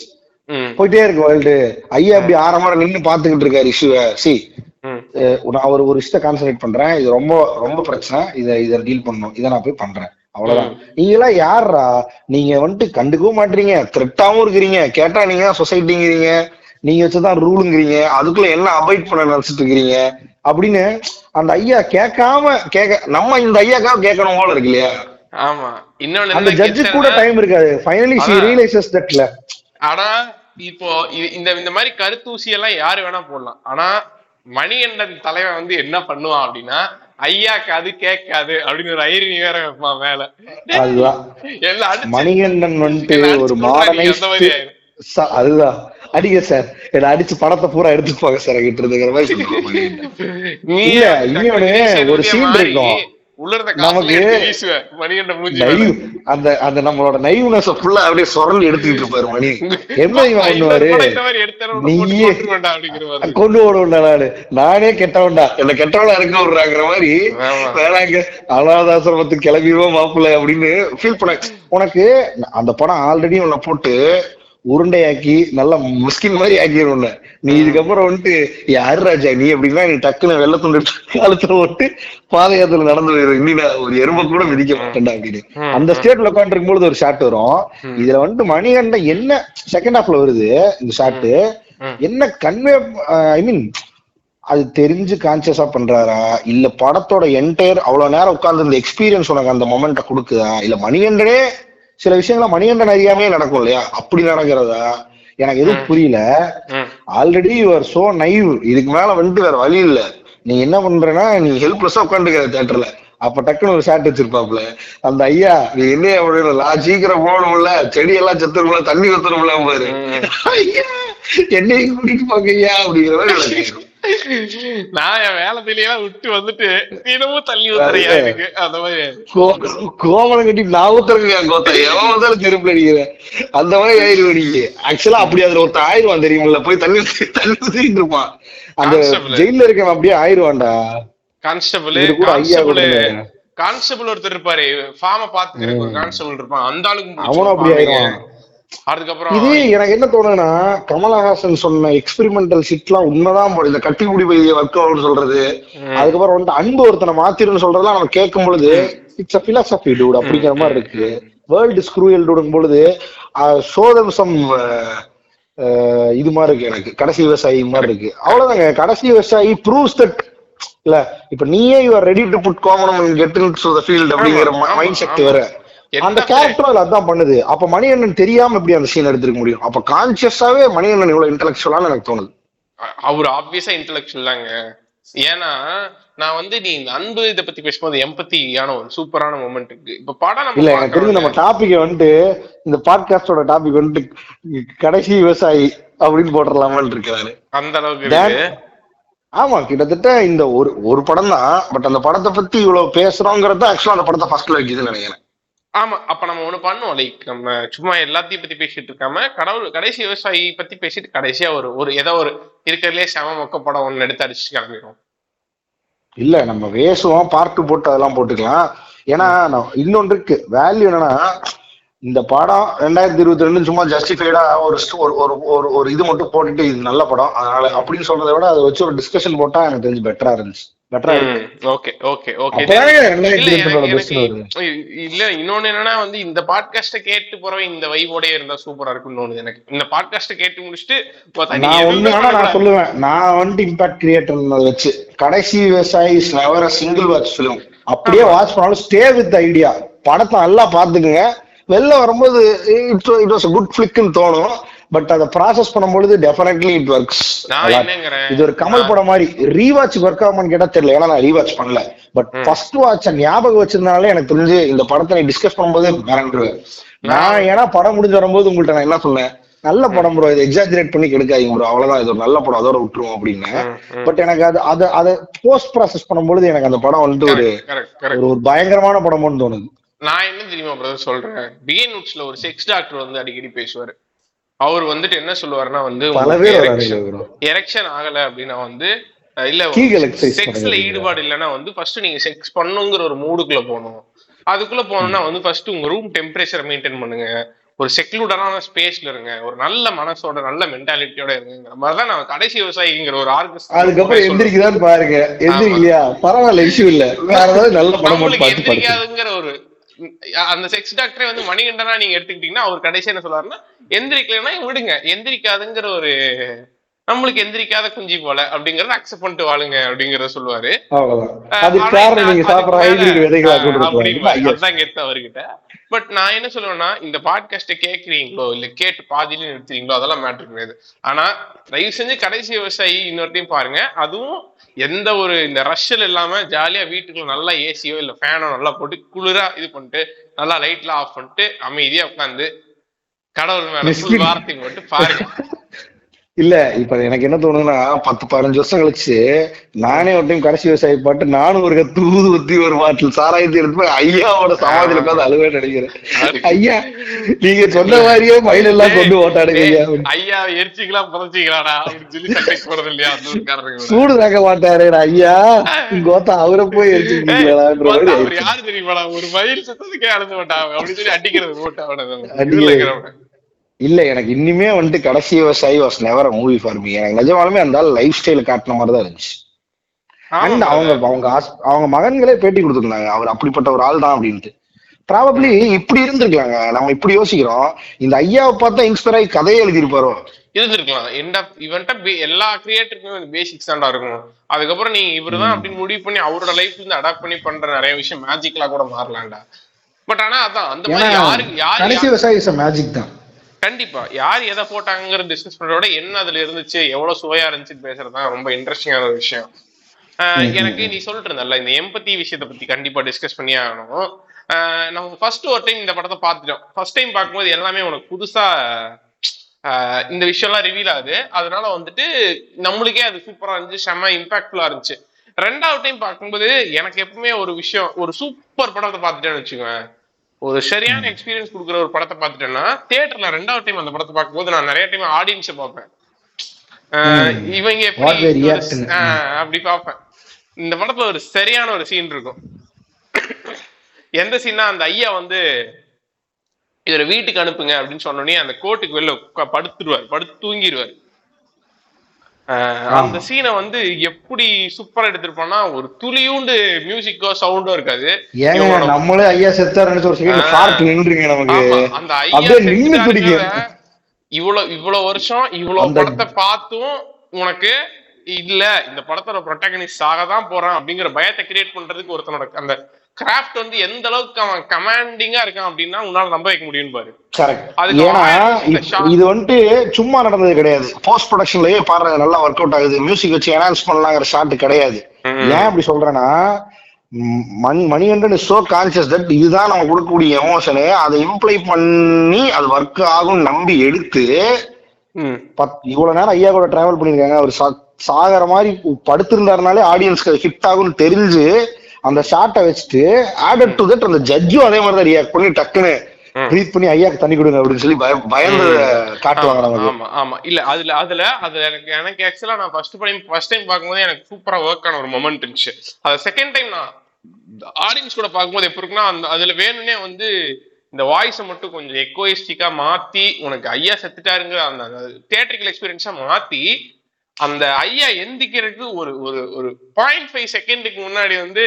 போயிட்டே இருக்கு வேர்ல்டு. ஐயா அப்படி ஆரம்பமா நின்று பாத்துக்கிட்டு இருக்காரு இஷ்யூவை. சி அவர் ஒரு விஷயத்த கான்சன்ட்ரேட் பண்றேன், இது ரொம்ப ரொம்ப பிரச்சனை, இதை டீல் பண்ணணும், இதை நான் போய் பண்றேன், அவ்வளவுதான். நீங்க எல்லாம் யாரா, நீங்க வந்துட்டு கண்டுக்கவும் மாட்டீங்க, த்ரெட்டாவும் இருக்கிறீங்க, கேட்டா நீங்க சொசைட்டிங்கிறீங்க, நீங்க வச்சுதான் ரூலுங்கிறீங்க, அதுக்குள்ள என்ன அவாய்ட் பண்ண நினைச்சிட்டு இருக்கிறீங்க அப்படின்னு அந்த ஐயா கேட்காம நம்ம இந்த ஐயாக்காக கேட்கணும் போல இருக்கு இல்லையா? ஆமா, இன்னொன்னு அந்த ஜட்ஜு கூட டைம் இருக்காது. ஃபைனலி ஷி ரியலைசஸ் தட்ல. ஆனா இப்போ இந்த மாதிரி கருத்தூசி எல்லாம் யாரு வேணா போடலாம். ஆனா மணிகண்டன் தலைவன் வந்து என்ன பண்ணுவான் அப்படின்னா, ஐயாக்காது கேட்காது அப்படின்னு ஒரு ஐரணி வேற வைப்பான் மேல. மணிகண்டன் வந்துட்டு ஒரு மாதிரி அதுதான் அடிக்க சார் என்ன அடிச்சு படத்தை பூரா எடுத்துப்பாங்க சார் கிட்ட இருந்துங்கிற மாதிரி ஒரு சீன் இருக்கும். நம்மளோட நைவ்னஸ் ஃபுல்லா அப்படியே சொரல் எடுத்துக்கிட்டு இருப்பாரு மணி. என்ன பண்ணுவாரு, நீயே கொண்டு ஓடுண்டா, நானே கெட்டவன்டா, என்ன கெட்டவனா இருக்க விடுறாங்கிற மாதிரி வேணாங்க அனாதாசிரமத்துக்கு கிளம்பிடுவா மாப்பிள்ள அப்படின்னு ஃபீல் பண்ண. உனக்கு அந்த படம் ஆல்ரெடி உன்னை போட்டு உருண்டையாக்கி நல்லா முஸ்கின் மாதிரி ஆக்கிடும். நீ இதுக்கப்புறம் வந்துட்டு யாரு ராஜா நீ அப்படின்னா நீ டக்குன்னு வெள்ள துண்டு காலத்துல போட்டு பாத யாத்திரை நடந்து இன்னும் ஒரு எறும்பை கூட மிதிக்க மாட்டேன்டா அப்படின்னு அந்த ஸ்டேட்ல உட்காந்துருக்கும் பொழுது ஒரு ஷாட் வரும். இதுல வந்துட்டு மணிகண்டன் என்ன செகண்ட் ஹாஃப்ல வருது இந்த ஷாட்டு என்ன கன்வே, ஐ மீன் அது தெரிஞ்சு கான்சியஸா பண்றாரா, இல்ல படத்தோட என்டையர் அவ்வளவு நேரம் உட்கார்ந்து இந்த எக்ஸ்பீரியன்ஸ் உனக்கு அந்த மொமெண்ட்டை கொடுக்குதா, இல்ல மணிகண்டனே சில விஷயங்கள மணிகண்டன் அறியாமையே நடக்கும் இல்லையா, அப்படி நடக்கிறதா எனக்கு எதுவும் புரியல. ஆல்ரெடி யுவர் சோ நைவ், இதுக்கு மேல வந்துட்டு வேற வழி இல்ல, நீ என்ன பண்றேன்னா நீ ஹெல்ப்லெஸ்ஸா உட்காந்துருக்க தியேட்டர்ல. அப்ப டக்குன்னு ஒரு ஷாட் வச்சிருப்பாப்ல அந்த ஐயா, நீ என்ன அப்படின்னா சீக்கிரம் போகணும்ல, செடியெல்லாம் செத்துரும்ல, தண்ணி ஊத்துரும்ல, பாரு ஐயா என்னையும் கூட்டிட்டு போங்க ஐயா அப்படிங்கிற மாதிரி. நான் என் வேலையிலேயே விட்டு வந்துட்டு தினமும் தள்ளி ஊத்துறையா இருக்கு அந்த மாதிரி கோமலம் கட்டி நான் ஊத்துறேன் கோத்தா எவன் வந்தாலும் செருப்பு அடிக்கிறேன் அந்த மாதிரி ஆயிடுவேன். நீங்க ஆக்சுவலா அப்படி அதுல ஒருத்த ஆயிடுவான் தெரியுமில்ல, போய் தள்ளி தள்ளி ஊத்திட்டு இருப்பான் அந்த ஜெயில இருக்க, அப்படியே ஆயிடுவான்டா. கான்ஸ்டபிள் கூட ஐயா கூட கான்ஸ்டபிள் ஒருத்தர் இருப்பாரு, ஃபார்ம பாத்துக்கிறேன் ஒரு கான்ஸ்டபிள் இருப்பான், அந்த ஆளுக்கு அவனும் அப்படி ஆயிடுவான். இது எனக்கு என்ன தோணுன்னா, கமல்ஹாசன் சொன்ன எக்ஸ்பெரிமெண்டல் சிட்லாம் உண்மைதான். இந்த கட்டி முடி பைய வர்க்கவுட்னு சொல்றது, அதுக்கப்புறம் வந்து அன்பு ஒருத்தனை மாத்திருன்னு சொல்றதுலாம் நம்ம கேட்கும் பொழுது இட்ஸ் அ பிலாசபி டூட் அப்படிங்கிற மாதிரி இருக்கு. வேர்ல்டு ஸ்க்ரூயல் டூடும் பொழுது சோதம்சம் இது மாதிரி இருக்கு, எனக்கு கடைசி விவசாயி மாதிரி இருக்கு, அவ்வளவுதாங்க. கடைசி விவசாயி ப்ரூவ்ஸ் தட் இல்ல. இப்ப நீயே you are ready to put common and get into the field அப்படிங்கிற மைண்ட் செட் வேற அந்த கேரக்டர் அதான் பண்ணுது. அப்ப மணிகண்டன் தெரியாம எப்படி அந்த சீன் எடுத்துக்க முடியும்? அப்ப கான்சியஸாவே மணிகண்டன் இவ்வளவு இன்டெலக்சுவலான்னு எனக்கு தோணுது. அவர் ஆப்வியஸா இன்டெலக்சுவல் தாங்க. ஏன்னா நான் வந்து நீ அன்பு இதை பத்தி பேசும்போது எம்பத்தியான ஒரு சூப்பரான மொமெண்ட் இருக்கு. இப்ப படம் இல்ல எனக்கு தெரிஞ்சு நம்ம டாபிக் வந்துட்டு இந்த பாட்காஸ்டோட டாபிக் வந்துட்டு கடைசி விவசாயி அப்படின்னு போட்டுடலாமான்னு இருக்கிறாரு அந்த அளவுக்கு. ஆமா, கிட்டத்தட்ட இந்த ஒரு படம் தான். பட் அந்த படத்தை பத்தி இவ்வளவு பேசுறோங்கிறது ஆக்சுவலா அந்த படத்தை ஃபர்ஸ்ட்ல வைக்குதுன்னு நினைக்கிறேன். ஆமா, அப்ப நம்ம ஒண்ணு பண்ணுவோம், லைக் நம்ம சும்மா எல்லாத்தையும் பத்தி பேசிட்டு இருக்காம கடவுள் கடைசி விவசாயி பத்தி பேசிட்டு கடைசியா ஒரு ஏதோ ஒரு இருக்கிறதுலே சம மொக்க படம் ஒண்ணு எடுத்து அடிச்சு கிளம்பிடும். இல்ல நம்ம வேசுவோம் பார்ட்டு போட்டு அதெல்லாம் போட்டுக்கலாம். ஏன்னா இன்னொன்று இருக்கு வேல்யூ என்னன்னா, இந்த படம் 2022 சும்மா ஜஸ்டிஃபைடா ஒரு இது மட்டும் போட்டுட்டு இது நல்ல படம் அதனால அப்படின்னு சொல்றதை விட அதை வச்சு ஒரு டிஸ்கஷன் போட்டா எனக்கு தெரிஞ்சு பெட்டரா இருந்துச்சு. இந்த பாட்காஸ்ட கேட்டு போறவன் இந்த வைபோடே இருந்தா சூப்பரா இருக்குன்னு எனக்கு. இந்த பாட்காஸ்ட கேட்டு முடிச்சுட்டு நான் சொல்லுவேன், நான் வந்து இம்பாக்ட் கிரியேட் பண்ணத வச்சு Kadaisi Vivasayi is never a single watch film. அப்படியே வாட்ச் பண்ணாலும் ஸ்டே வித் ஐடியா. படத்தை நல்லா பாத்துக்குங்க, வெளில வரும்போது இட் வாஸ் குட் ஃபிளிக்னு தோணும். பட் அதை ப்ராசஸ் பண்ணும்பொழுது டெஃபினெட்லி இட் ஒர்க்ஸ். இது ஒரு கமல் படம் மாதிரி ரீவாட்ச் ஒர்க் ஆகுமான்னு கேட்டா தெரியல, ஏன்னா நான் ரீவாட்ச் பண்ணல. பட் ஃபர்ஸ்ட் வாட்ச ஞாபகம் வச்சிருந்தாலே எனக்கு தெரிஞ்சு இந்த படத்தை டிஸ்கஸ் பண்ணும்போது மிரண்டுருவேன் நான். ஏன்னா படம் முடிஞ்சு வரும்போது உங்கள்கிட்ட நான் என்ன சொன்னேன், நல்ல படம் ப்ரோ, இதை எக்ஸாஜரேட் பண்ணி கெடுக்காதீங்க ப்ரோ, அவ்வளவுதான் இது ஒரு நல்ல படம், அதோட விட்டுருவோம் அப்படின்னு. பட் எனக்கு அது அதை போஸ்ட் ப்ராசஸ் பண்ணும்பொழுது எனக்கு அந்த படம் வந்துட்டு ஒரு பயங்கரமான படம்னு தோணுது. நான் என்ன தெரியுமா பிரதர் சொல்றேன், பிகின் நூட்ஸ்ல ஒரு செக்ஸ் டாக்டர் வந்து அடிக்கடி பேசுவாரு. அவர் வந்துட்டு என்ன சொல்லுவாருன்னா வந்து எரெக்ஷன் ஆகல அப்படின்னா வந்து இல்ல செக்ஸ்ல ஈடுபாடு இல்லைன்னா வந்து ஃபர்ஸ்ட் நீங்க செக்ஸ் பண்ணுங்கிற ஒரு மூடுக்குள்ள போகணும். அதுக்குள்ள போனோம்னா வந்து ஃபர்ஸ்ட் உங்க ரூம் டெம்பரேச்சரை மெயின்டைன் பண்ணுங்க, ஒரு செக்லூடான ஸ்பேஸ்ல இருங்க, ஒரு நல்ல மனசோட நல்ல மென்டாலிட்டியோட இருங்கிற மாதிரிதான் நான் கடைசி விவசாயிங்கிற ஒரு ஆர்கஸ்ட். அதுக்கப்புறம் எந்திரிக்குதான் பாருங்க, எந்திரிக்கலையா பரவாயில்ல, இஷ்யூ இல்ல, வேற ஏதாவது நல்ல படம் எந்திரிக்காதுங்கிற ஒரு அந்த செக்ஸ் டாக்டரே வந்து மணிகண்டனா நீங்க எடுத்துக்கிட்டீங்கன்னா அவர் கடைசி என்ன சொல்றாருன்னா எந்திரிக்கலன்னா விடுங்க, எந்திரிக்காதுங்கிற ஒரு நம்மளுக்கு எந்திரிக்காத குஞ்சி போல அப்படிங்கறத அக்செப்ட் பண்ணிட்டு வாழுங்க அப்படிங்கறத சொல்லுவாரு. அவர்கிட்ட பட் நான் என்ன சொல்லுவேன்னா, இந்த பாட்காஸ்ட கேக்குறீங்களோ இல்ல கேட்டு பாதியில நிறுத்துறீங்களோ அதெல்லாம் மேட்டர் கிடையாது. ஆனா தயவு செஞ்சு கடைசி விவசாயி இன்னொருத்தையும் பாருங்க, அதுவும் எந்த ஒரு இந்த ரஷ்ல இல்லாம ஜாலியா வீட்டுக்குள்ள நல்லா ஏசியோ இல்ல ஃபேனோ நல்லா போட்டு குளிரா இது பண்ணிட்டு நல்லா லைட் எல்லாம் ஆஃப் பண்ணிட்டு அமைதியா உட்காந்து கடவுள் மேல ஃபுல் வார்த்தை போட்டு பாருங்க. இல்ல இப்ப எனக்கு என்ன தோணுதுன்னா 10-15 வருஷம் கழிச்சு நானே ஒரு டைம் கடைசி விவசாயி பாட்டு நானும் ஒரு தூது ஊத்தி ஒரு பாட்டில் சாராயத்தை எடுத்து போய் ஐயாவோட சமாதியில உட்காந்து அழுவே நினைக்கிறேன். ஐயா நீங்க சொன்ன மாதிரியே மயில் எல்லாம் கொண்டு ஓட்டாடுங்க ஐயா, எரிச்சிக்கலாம் புதைச்சிக்கலாடா போறது இல்லையா, சூடு தாக்க மாட்டாரு ஐயா கோத்தா அவரை போய் எரிச்சுக்கலாம் யாரு தெரியுமாடா, ஒரு மயில் சத்தத்துக்கே அழுது மாட்டாங்க அப்படின்னு சொல்லி அடிக்கிறது ஓட்டாங்க. இல்ல எனக்கு இன்னுமே வந்துட்டு Kadaisi Vivasayi was never a movie for me. எனக்கு நிஜமாலுமே அந்த லைஃப் ஸ்டைல காட்டின மாதிரி தான் இருந்துச்சு. அண்ட் அவங்க அவங்க அவங்க மகன்களே பேட்டி கொடுத்துருந்தாங்க அவர் அப்படிப்பட்ட ஒரு ஆள் தான் அப்படின்ட்டு. ப்ராபப்ளி இப்படி இருந்திருக்காங்க, நம்ம இப்படி யோசிக்கிறோம், இந்த ஐயாவை பார்த்தா இன்ஸ்பயர் ஆகி கதையை எழுதியிருப்பாரோ இருந்திருக்கலாம். எல்லா கிரியேட்டருக்குமே பேசிக்ஸ் தாண்டா இருக்கும். அதுக்கப்புறம் நீங்க இவருதான் அப்படின்னு முடிவு பண்ணி அவரோட லைஃப்ல இருந்து அடாப்ட் பண்ணி பண்ற நிறைய விஷயம் மேஜிக்லா கூட மாறலாம்டா. பட் ஆனா அதான் அந்த மாதிரி கடைசி விவசாயி இஸ் மேஜிக் தான். கண்டிப்பா யார் எதை போட்டாங்கிற டிஸ்கஸ் பண்றதோட என்ன அதுல இருந்துச்சு எவ்வளவு சுவையா இருந்துச்சுன்னு பேசுறதுதான் ரொம்ப இன்ட்ரெஸ்டிங்கான விஷயம். எனக்கு நீ சொல்லிட்டு இருந்தல இந்த எம்பத்தி விஷயத்த பத்தி கண்டிப்பா டிஸ்கஸ் பண்ணி ஆகணும். நம்ம ஃபர்ஸ்ட் ஒரு டைம் இந்த படத்தை பார்த்துட்டோம். ஃபர்ஸ்ட் டைம் பார்க்கும்போது எல்லாமே உனக்கு புதுசா, இந்த விஷயம் எல்லாம் ரிவீல் ஆகுது. அதனால வந்துட்டு நம்மளுக்கே அது சூப்பரா இருந்துச்சு, செம்ம இம்பாக்ட்ஃபுல்லா இருந்துச்சு. ரெண்டாவது டைம் பார்க்கும்போது எனக்கு எப்பவுமே ஒரு விஷயம், ஒரு சூப்பர் படத்தை பார்த்துட்டேன்னு வச்சுக்கோங்க, ஒரு சரியான எக்ஸ்பீரியன்ஸ் கொடுக்குற ஒரு படத்தை பார்த்துட்டேன்னா தியேட்டர்ல ரெண்டாவது டைம் அந்த படத்தை பார்க்கும்போது நான் நிறைய டைம் ஆடியன்ஸை பார்ப்பேன், இவங்க அப்படி பார்ப்பேன். இந்த படத்துல ஒரு சரியான ஒரு சீன் இருக்கும். எந்த சீன்னா, அந்த ஐயா வந்து இதோட வீட்டுக்கு அனுப்புங்க அப்படின்னு சொன்னோடனே அந்த கோட்டுக்கு வெளில படுத்துருவாரு, படுத்து தூங்கிடுவாரு. அந்த சீனை வந்து எப்படி சூப்பரா எடுத்திருப்பான்னா, ஒரு துளியூண்டு மியூசிக்கோ சவுண்டோ இருக்காது. நம்மளே ஐயா செத்தாரு, இவ்வளவு வருஷம் இவ்வளவு படத்தை பார்த்தும் உனக்கு இல்ல இந்த படத்தோட புரோட்டகனிஸ்ட் ஆகதான் போறான் அப்படிங்கிற பயத்தை கிரியேட் பண்றதுக்கு ஒருத்தனோட அந்த கிராஃப்ட் வந்து எந்த அளவுக்கு அவன் கமாண்டிங்கா இருக்கான் அப்படின்னா உன்னால நம்ப வைக்க முடியும் பாரு. இது வந்துட்டு சும்மா நடந்தது கிடையாது. போஸ்ட் ப்ரொடக்ஷன்லயே பாரு நல்லா ஒர்க் அவுட் ஆகுது, மியூசிக் வச்சு என்ஹான்ஸ் பண்ணலாங்கிற ஷாட் கிடையாது. ஏன் அப்படி சொல்றேன்னா, Manikandan is so conscious that இதுதான் நம்ம கொடுக்கக்கூடிய எமோஷனு, அதை இம்ப்ளை பண்ணி அது ஒர்க் ஆகும் நம்பி எடுத்து இவ்வளவு நேரம் ஐயா கூட டிராவல் பண்ணிருக்காங்க. அவர் சாகர மாதிரி படுத்திருந்தாருனாலே ஆடியன்ஸ்க்கு அது ஹிட் ஆகும்னு தெரிஞ்சு அந்த ஷாட்டை வச்சுட்டு ஆடட் டு தட் அந்த ஜட்ஜும் அதே மாதிரி தான் ரியாக்ட் பண்ணி டக்குன்னு ப்ரீத் பண்ணி ஐயாக்கு தண்ணி கொடுங்க அப்படின்னு சொல்லி பயந்து காட்டுவாங்க நமக்கு. ஆமா ஆமா. இல்ல அதுல அதுல அது எனக்கு எனக்கு ஆக்சுவலா நான் ஃபர்ஸ்ட் டைம் பார்க்கும்போது எனக்கு சூப்பரா ஒர்க் ஆன ஒரு மொமெண்ட் இருந்துச்சு. அதை செகண்ட் டைம் நான் ஆடியன்ஸ் கூட பார்க்கும்போது எப்படி இருக்குன்னா, அந்த அதுல வேணும்னே வந்து இந்த வாய்ஸை மட்டும் கொஞ்சம் எக்கோயிஸ்டிக்கா மாத்தி உனக்கு ஐயா செத்துட்டாருங்கிற அந்த தியேட்டரிக்கல் எக்ஸ்பீரியன்ஸா மாத்தி அந்த ஐயா எந்திக்கிறதுக்கு ஒரு ஒரு ஒரு 0.5 செகண்டுக்கு முன்னாடி வந்து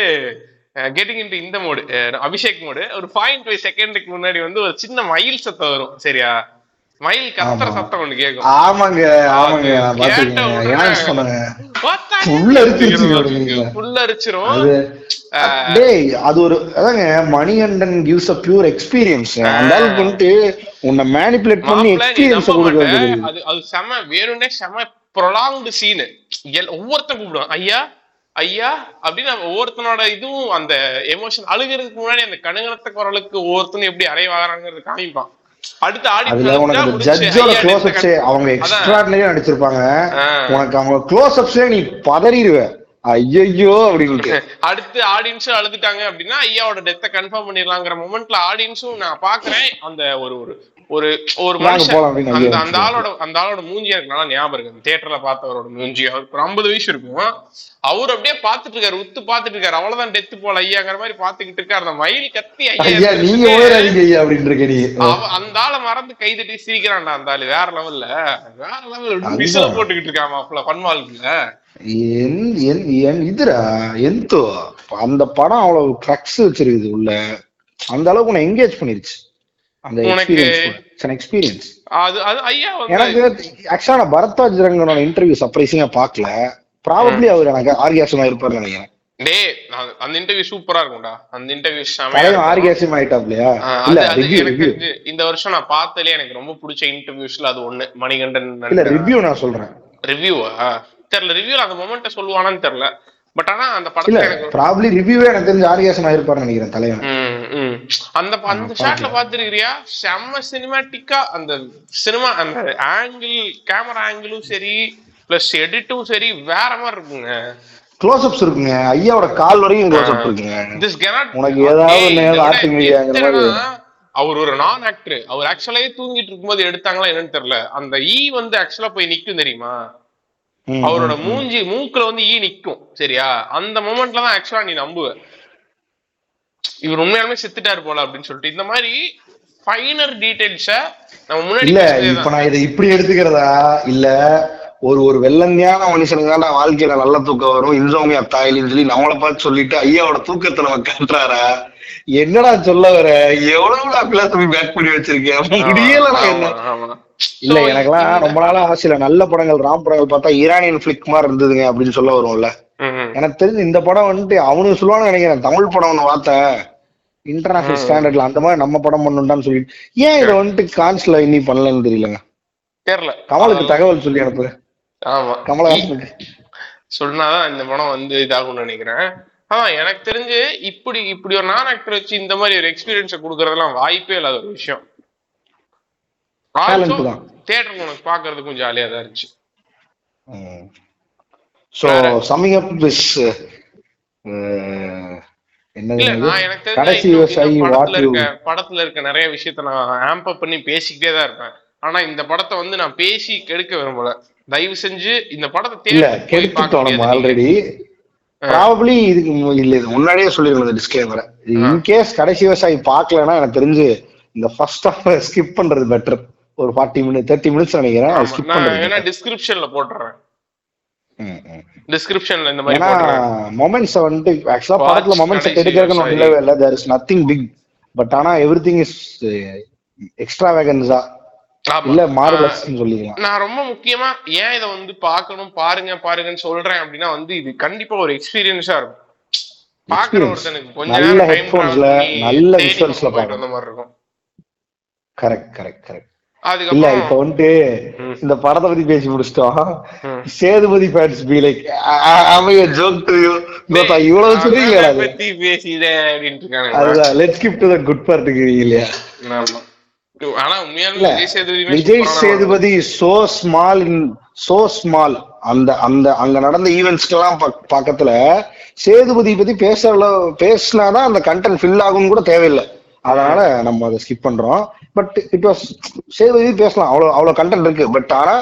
கெட்டிங் இன்டு இந்த மோடு அபிஷேக் மோடு ஒரு 0.5 செகண்டுக்கு முன்னாடி வந்து ஒரு சின்ன மயில் சத்தம் வரும். சரியா, மயில் கத்துற சத்தம் ஒண்ணு கேட்கும். ஆமாங்க ஆமாங்க, அது ஒரு அதாங்க Manikandan gives a pure experience. அந்த அளவுக்கு வந்து உன்னை மேனிபுலேட் பண்ணி எக்ஸ்பீரியன்ஸ் கொடுக்குறது. அது அது செம வேணும்னே செம ப்ரொலாங்டு சீனு. ஒவ்வொருத்தன் கூப்பிடுவான் ஐயா ஐயா அப்படின்னு ஒவ்வொருத்தனோட இதுவும் அந்த எமோஷன் அழுகிறதுக்கு முன்னாடி அந்த கணுகலத்த குரலுக்கு ஒவ்வொருத்தனும் எப்படி அரைவாகிறாங்கிறது காமிப்பான். அடுத்த ஆடியன்ஸ் அவங்க எக்ஸ்ட்ராடினரியா நடிச்சிருப்பாங்க, உனக்கு அவங்க க்ளோஸ் அப்ஸ்ல நீ பதறிடுவே. ஐயோ அப்படின்னு அடுத்து ஆடியன்ஸும் அழுதுட்டாங்க அப்படின்னா ஐயாவோட டெத்தை கன்ஃபார்ம் பண்ணிடலாங்கிற மொமெண்ட்ல ஆடியன்ஸும் நான் பாக்குறேன் அந்த ஒரு ஒரு ஒரு அந்த அந்த ஆளோட மூஞ்சியா இருக்குனால ஞாபகம் இருக்கு. அந்த தியேட்டர்ல பார்த்தவரோட மூஞ்சி அவருக்கு 50 வயசு இருக்கும். அவரு அப்படியே பாத்துட்டு இருக்காரு, உத்து பாத்துட்டு இருக்காரு. அவ்வளவுதான் டெத்து போல ஐயாங்கிற மாதிரி பாத்துக்கிட்டு இருக்காரு. அந்த மயில் கத்தி ஐயா அப்படின்னு இருக்க அந்த ஆளை மறந்து கை தட்டி சிரிக்கிறான்டா. அந்த ஆளு வேற லெவல்ல பிசா போட்டுக்கிட்டு இருக்காம அப்பல பன்வாளுக்குள்ள இதுரா எந்த அந்த படம் அவ்வளவு ட்ரக்ஸ் வச்சிருக்குது உள்ள. அந்த அளவுக்கு நான் என்கேஜ் பண்ணிருச்சு. எனக்கு பரத்வாஜ் ரங்கனோட இன்டர்வியூ சர்ப்ரைசிங்கா பாக்கல. ப்ராபபிலி அவர் எனக்கு ஆர்கியாசமா இருப்பாரு நினைக்கிறேன். அந்த இன்டர்வியூ சூப்பரா இருக்கும்டா. அந்த இன்டர்வியூ ஆர்கியாசமா ஆயிட்டாப்லையா இல்ல ரிவ்யூ இந்த வருஷம் நான் பார்த்ததுல எனக்கு ரொம்ப பிடிச்ச இன்டர்வியூஸ்ல அது ஒண்ணு. மணிகண்டன் இல்ல ரிவ்யூ நான் சொல்றேன். ரிவ்யூவா தெரியல, ரிவ்யூல அந்த மொமெண்ட்ட சொல்லுவானான்னு தெரியல. பட் ஆனா அந்த படத்துல எனக்கு ப்ராபபிலி ரிவ்யூவே எனக்கு தெரிஞ்ச ஆர்கியாசமா இருப்பாரு நினைக்கிறேன் தலைவன். அந்த அந்த ஷாட்ல பாத்துருக்கிறியா? செம்ம சினிமாட்டிக்கா. அந்த சினிமா அந்த ஆங்கிள், கேமரா ஆங்கிளும் சரி பிளஸ் எடிட்டும் சரி வேற மாதிரி இருக்குங்க. க்ளோஸ் அப்ஸ் இருக்குங்க, ஐயாவோட கால் வரைக்கும் க்ளோஸ் அப் இருக்குங்க. திஸ் கேனாட் உனக்கு ஏதாவது ஆக்டிங் மீடியாங்கற மாதிரி. அவர் ஒரு நான் ஆக்டர். அவர் ஆக்சுவலா தூங்கிட்டு இருக்கும்போது எடுத்தாங்களா என்னன்னு தெரியல. அந்த ஈ வந்து ஆக்சுவலா போய் நிக்கும் தெரியுமா, அவரோட மூஞ்சி மூக்குல வந்து ஈ நிக்கும் சரியா. அந்த மொமெண்ட்ல தான் ஆக்சுவலா நீ நம்புவ இவர் உண்மையாலுமே செத்துட்டாரு போல அப்படின்னு சொல்லிட்டு. இந்த மாதிரி ஃபைனர் டீடைல்ஸ நம்ம முன்னாடி இல்ல இப்ப நான் இதை இப்படி எடுத்துக்கிறதா இல்ல ஒரு ஒரு வெள்ளந்தியான மனுஷனுக்கு தான் வாழ்க்கையில நல்ல தூக்கம் வரும் இன்சோமியா தாயிலின்னு சொல்லி நம்மளை பார்த்து சொல்லிட்டு ஐயாவோட தூக்கத்தை நம்ம கட்டுறாரா? என்னடா சொல்ல வர, எவ்வளவு பிலாசபி பேக் பண்ணி வச்சிருக்கேன் முடியலடா. என்ன இல்ல எனக்கெல்லாம் ரொம்ப நாளா சில நல்ல படங்கள் ராம் படங்கள் பார்த்தா ஈரானியன் பிளிக் மாதிரி இருந்ததுங்க அப்படின்னு சொல்ல வரும்ல. எனக்கு தெரிஞ்சு இந்த படம் வந்துட்டு அவனு சொல்லுவான்னு நினைக்கிறேன். தமிழ் படம் ஒண்ணு வார்த்தை இன்டர்நேஷனல் ஸ்டாண்டர்ட்ல அந்த மாதிரி நம்ம படம் பண்ணுண்டான்னு சொல்லிட்டு ஏன் இதை வந்துட்டு கான்ஸ்ல இனி பண்ணலன்னு தெரியலங்க. தெரியல, கமலுக்கு தகவல் சொல்லி அனுப்பு. ஆமா கமலஹாசனுக்கு சொன்னாதான் இந்த படம் வந்து இதாகும்னு நினைக்கிறேன். ஆமா எனக்கு தெரிஞ்சு இப்படி ஒரு நான் ஆக்டர் வச்சு இந்த மாதிரி ஒரு எக்ஸ்பீரியன்ஸை கொடுக்கறதெல்லாம் வாய்ப்பே இல்லாத ஒரு விஷயம். தியேட்டர் உனக்கு பாக்குறது கொஞ்சம் ஜாலியா தான் இருந்துச்சு. So summing up this படத்துல இருக்க நிறைய விஷயத்த நான் ஆம்ப் அப் பண்ணி பேசிக்கிட்டே தான் இருப்பேன். ஆனா இந்த படத்தை வந்து நான் பேசி கெடுக்க விரும்பல. தயவு செஞ்சு இந்த படத்தை ஆல்ரெடி ப்ராபபிலி இதுக்கு இல்ல இது முன்னாடியே சொல்லிருக்கேன் டிஸ்க்ளைமர். இன்கேஸ் கடைசி விவசாயி பாக்கலன்னா எனக்கு தெரிஞ்சு இந்த ஃபர்ஸ்ட் ஆஃப் ஸ்கிப் பண்றது பெட்டர். ஒரு 30 minutes நினைக்கிறேன். ஸ்கிப் பண்றேன் ஏன்னா டிஸ்கிரிப்ஷன்ல போட்டுறேன். டிஸ்கிரிப்ஷன்ல இந்த மாதிரி மொமெண்ட்ஸ் வந்து एक्चुअली படத்துல மொமெண்ட்ஸ் எடுக்கிறதுக்கு ஒண்ணு இல்லவே இல்ல. There is nothing big but ஆனா எவ்ரிதிங் இஸ் எக்ஸ்ட்ராவேகன்ஸா இல்ல மார்வெல்ஸ்னு சொல்லிக்கலாம். நான் ரொம்ப முக்கியமா ஏன் இத வந்து பார்க்கணும் பாருங்கன்னு சொல்றேன் அப்படினா வந்து இது கண்டிப்பா ஒரு எக்ஸ்பீரியன்ஸா இருக்கும். பார்க்குற ஒருத்தனுக்கு கொஞ்சம் நல்ல ஹெட்போன்ஸ்ல நல்ல விஷுவல்ஸ்ல பார்க்குற மாதிரி இருக்கும். கரெக்ட். இல்ல இப்ப வந்துட்டு இந்த படத்தை பத்தி பேசி முடிச்சிட்டோம். சேதுபதி ஃபேன்ஸ் பீ லைக் ஆமைய ஜோக் டு யூ நோதா இவ்வளவு சொல்றீங்களா பத்தி பேசிடே அப்படினு இருக்காங்க. அதுதான் let's give to the good part இருக்கீங்களா. ஆமா ஆனா உண்மையாலுமே விஜய் சேதுபதி so small அந்த அங்க நடந்த ஈவென்ட்ஸ்க்கு எல்லாம் பக்கத்துல சேதுபதி பத்தி பேசினாதான் அந்த கண்டென்ட் ஃபில் ஆகும் கூட தேவையில்லை. அதனால நம்ம அதை ஸ்கிப் பண்றோம். பட் இட் வாஸ் சேதுபதி பேசலாம், அவ்வளவு கண்டென்ட் இருக்கு. பட் ஆனா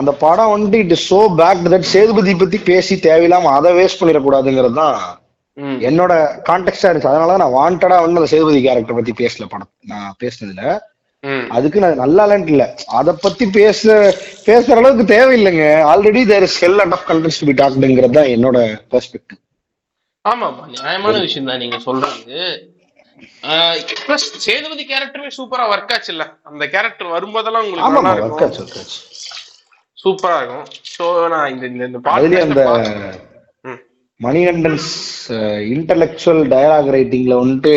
அந்த படம் வந்து it so back that Sethupathi பத்தி பேசி தேவையில்லாம அதை வேஸ்ட் பண்ணிடக்கூடாதுங்கிறது தான் என்னோட கான்டெக்டா இருந்துச்சு. அதனாலதான் நான் வாண்டடா வந்து அந்த சேதுபதி கேரக்டர் பத்தி பேசல படம் நான் பேசினதுல. அதுக்கு நான் நல்லா இல்லன்ட்டு இல்ல, அதை பத்தி பேசுற அளவுக்கு தேவையில்லைங்க. Already there is hell lot of contents to be டாக்டுங்கிறது தான் என்னோட பெர்ஸ்பெக்டிவ். ஆமா நியாயமான விஷயம் தான் நீங்க சொல்றது. சேதுபதி கேரக்டருமே சூப்பரா ஒர்க் ஆச்சு இல்ல. அந்த கேரக்டர் வரும்போதெல்லாம் உங்களுக்கு சூப்பரா இருக்கும். சோ நான் இந்த பாடல அந்த மணிகண்டன்ஸ் இன்டெலெக்சுவல் டயலாக் ரைட்டிங்ல வந்து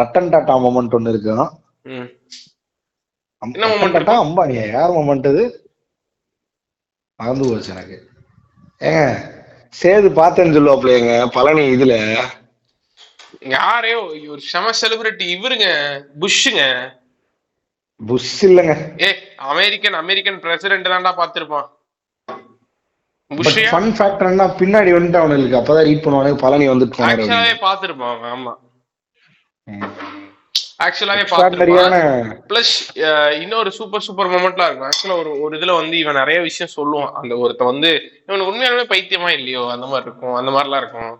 ரட்டன் டாடா மொமெண்ட் ஒன்னு இருக்கு. என்ன மொமெண்ட்? அம்பானியா யார் மொமெண்ட் இது? மறந்து போச்சு எனக்கு. ஏங்க சேது பார்த்தேன்னு சொல்லுவாப்லையங்க பழனி இதுல யாரையோ ஒரு செம செலிபிரிட்டி இவருங்க புஷ் இல்லங்க அமெரிக்கன் பிரசிடென்ட் தான்டா பாத்திருப்பான் பின்னாடி வந்துட்டு அவனுக்கு அப்பதான் ரீட் பண்ணுவானு பழனி வந்துட்டு பாத்துருப்பான். ஆமா ஆக்சுவலாவே பாத்துருப்பான். பிளஸ் இன்னொரு சூப்பர் சூப்பர் மொமெண்ட்லாம் இருக்கும். ஆக்சுவலா ஒரு இதுல வந்து இவன் நிறைய விஷயம் சொல்லுவான். அந்த ஒருத்த வந்து இவன் உண்மையாலுமே பைத்தியமா இல்லையோ அந்த மாதிரி இருக்கும். அந்த மாதிரிலாம் இருக்கும்.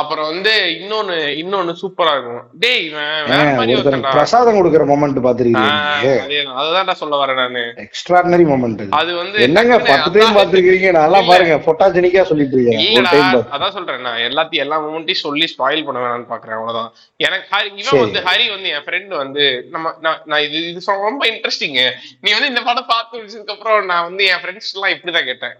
அப்புறம் வந்து இன்னொன்னு சூப்பரா இருக்கும். டேய் இவன் பிரசாதம் கொடுக்கிற மொமெண்ட் பாத்துருக்கீங்க? அதுதான் சொல்ல வரேன் நானு. எக்ஸ்ட்ராடினரி மொமெண்ட் அது வந்து. என்னங்க 10 டைம் பாத்துருக்கீங்க? நல்லா பாருங்க, பொட்டாஜினிக்கா சொல்லிட்டு இருக்கீங்க. அதான் சொல்றேன் நான் எல்லாத்தையும் எல்லா மொமெண்ட்டையும் சொல்லி ஸ்பாயில் பண்ண வேணாம்னு பாக்குறேன். அவ்வளவுதான். எனக்கு இவன் வந்து ஹரி வந்து என் ஃப்ரெண்ட் வந்து நான் இது ரொம்ப இன்ட்ரெஸ்டிங். நீ வந்து இந்த படம் பார்த்து முடிச்சதுக்கு அப்புறம் நான் வந்து என் ஃப்ரெண்ட்ஸ் எல்லாம் இப்படிதான் கேட்டேன்.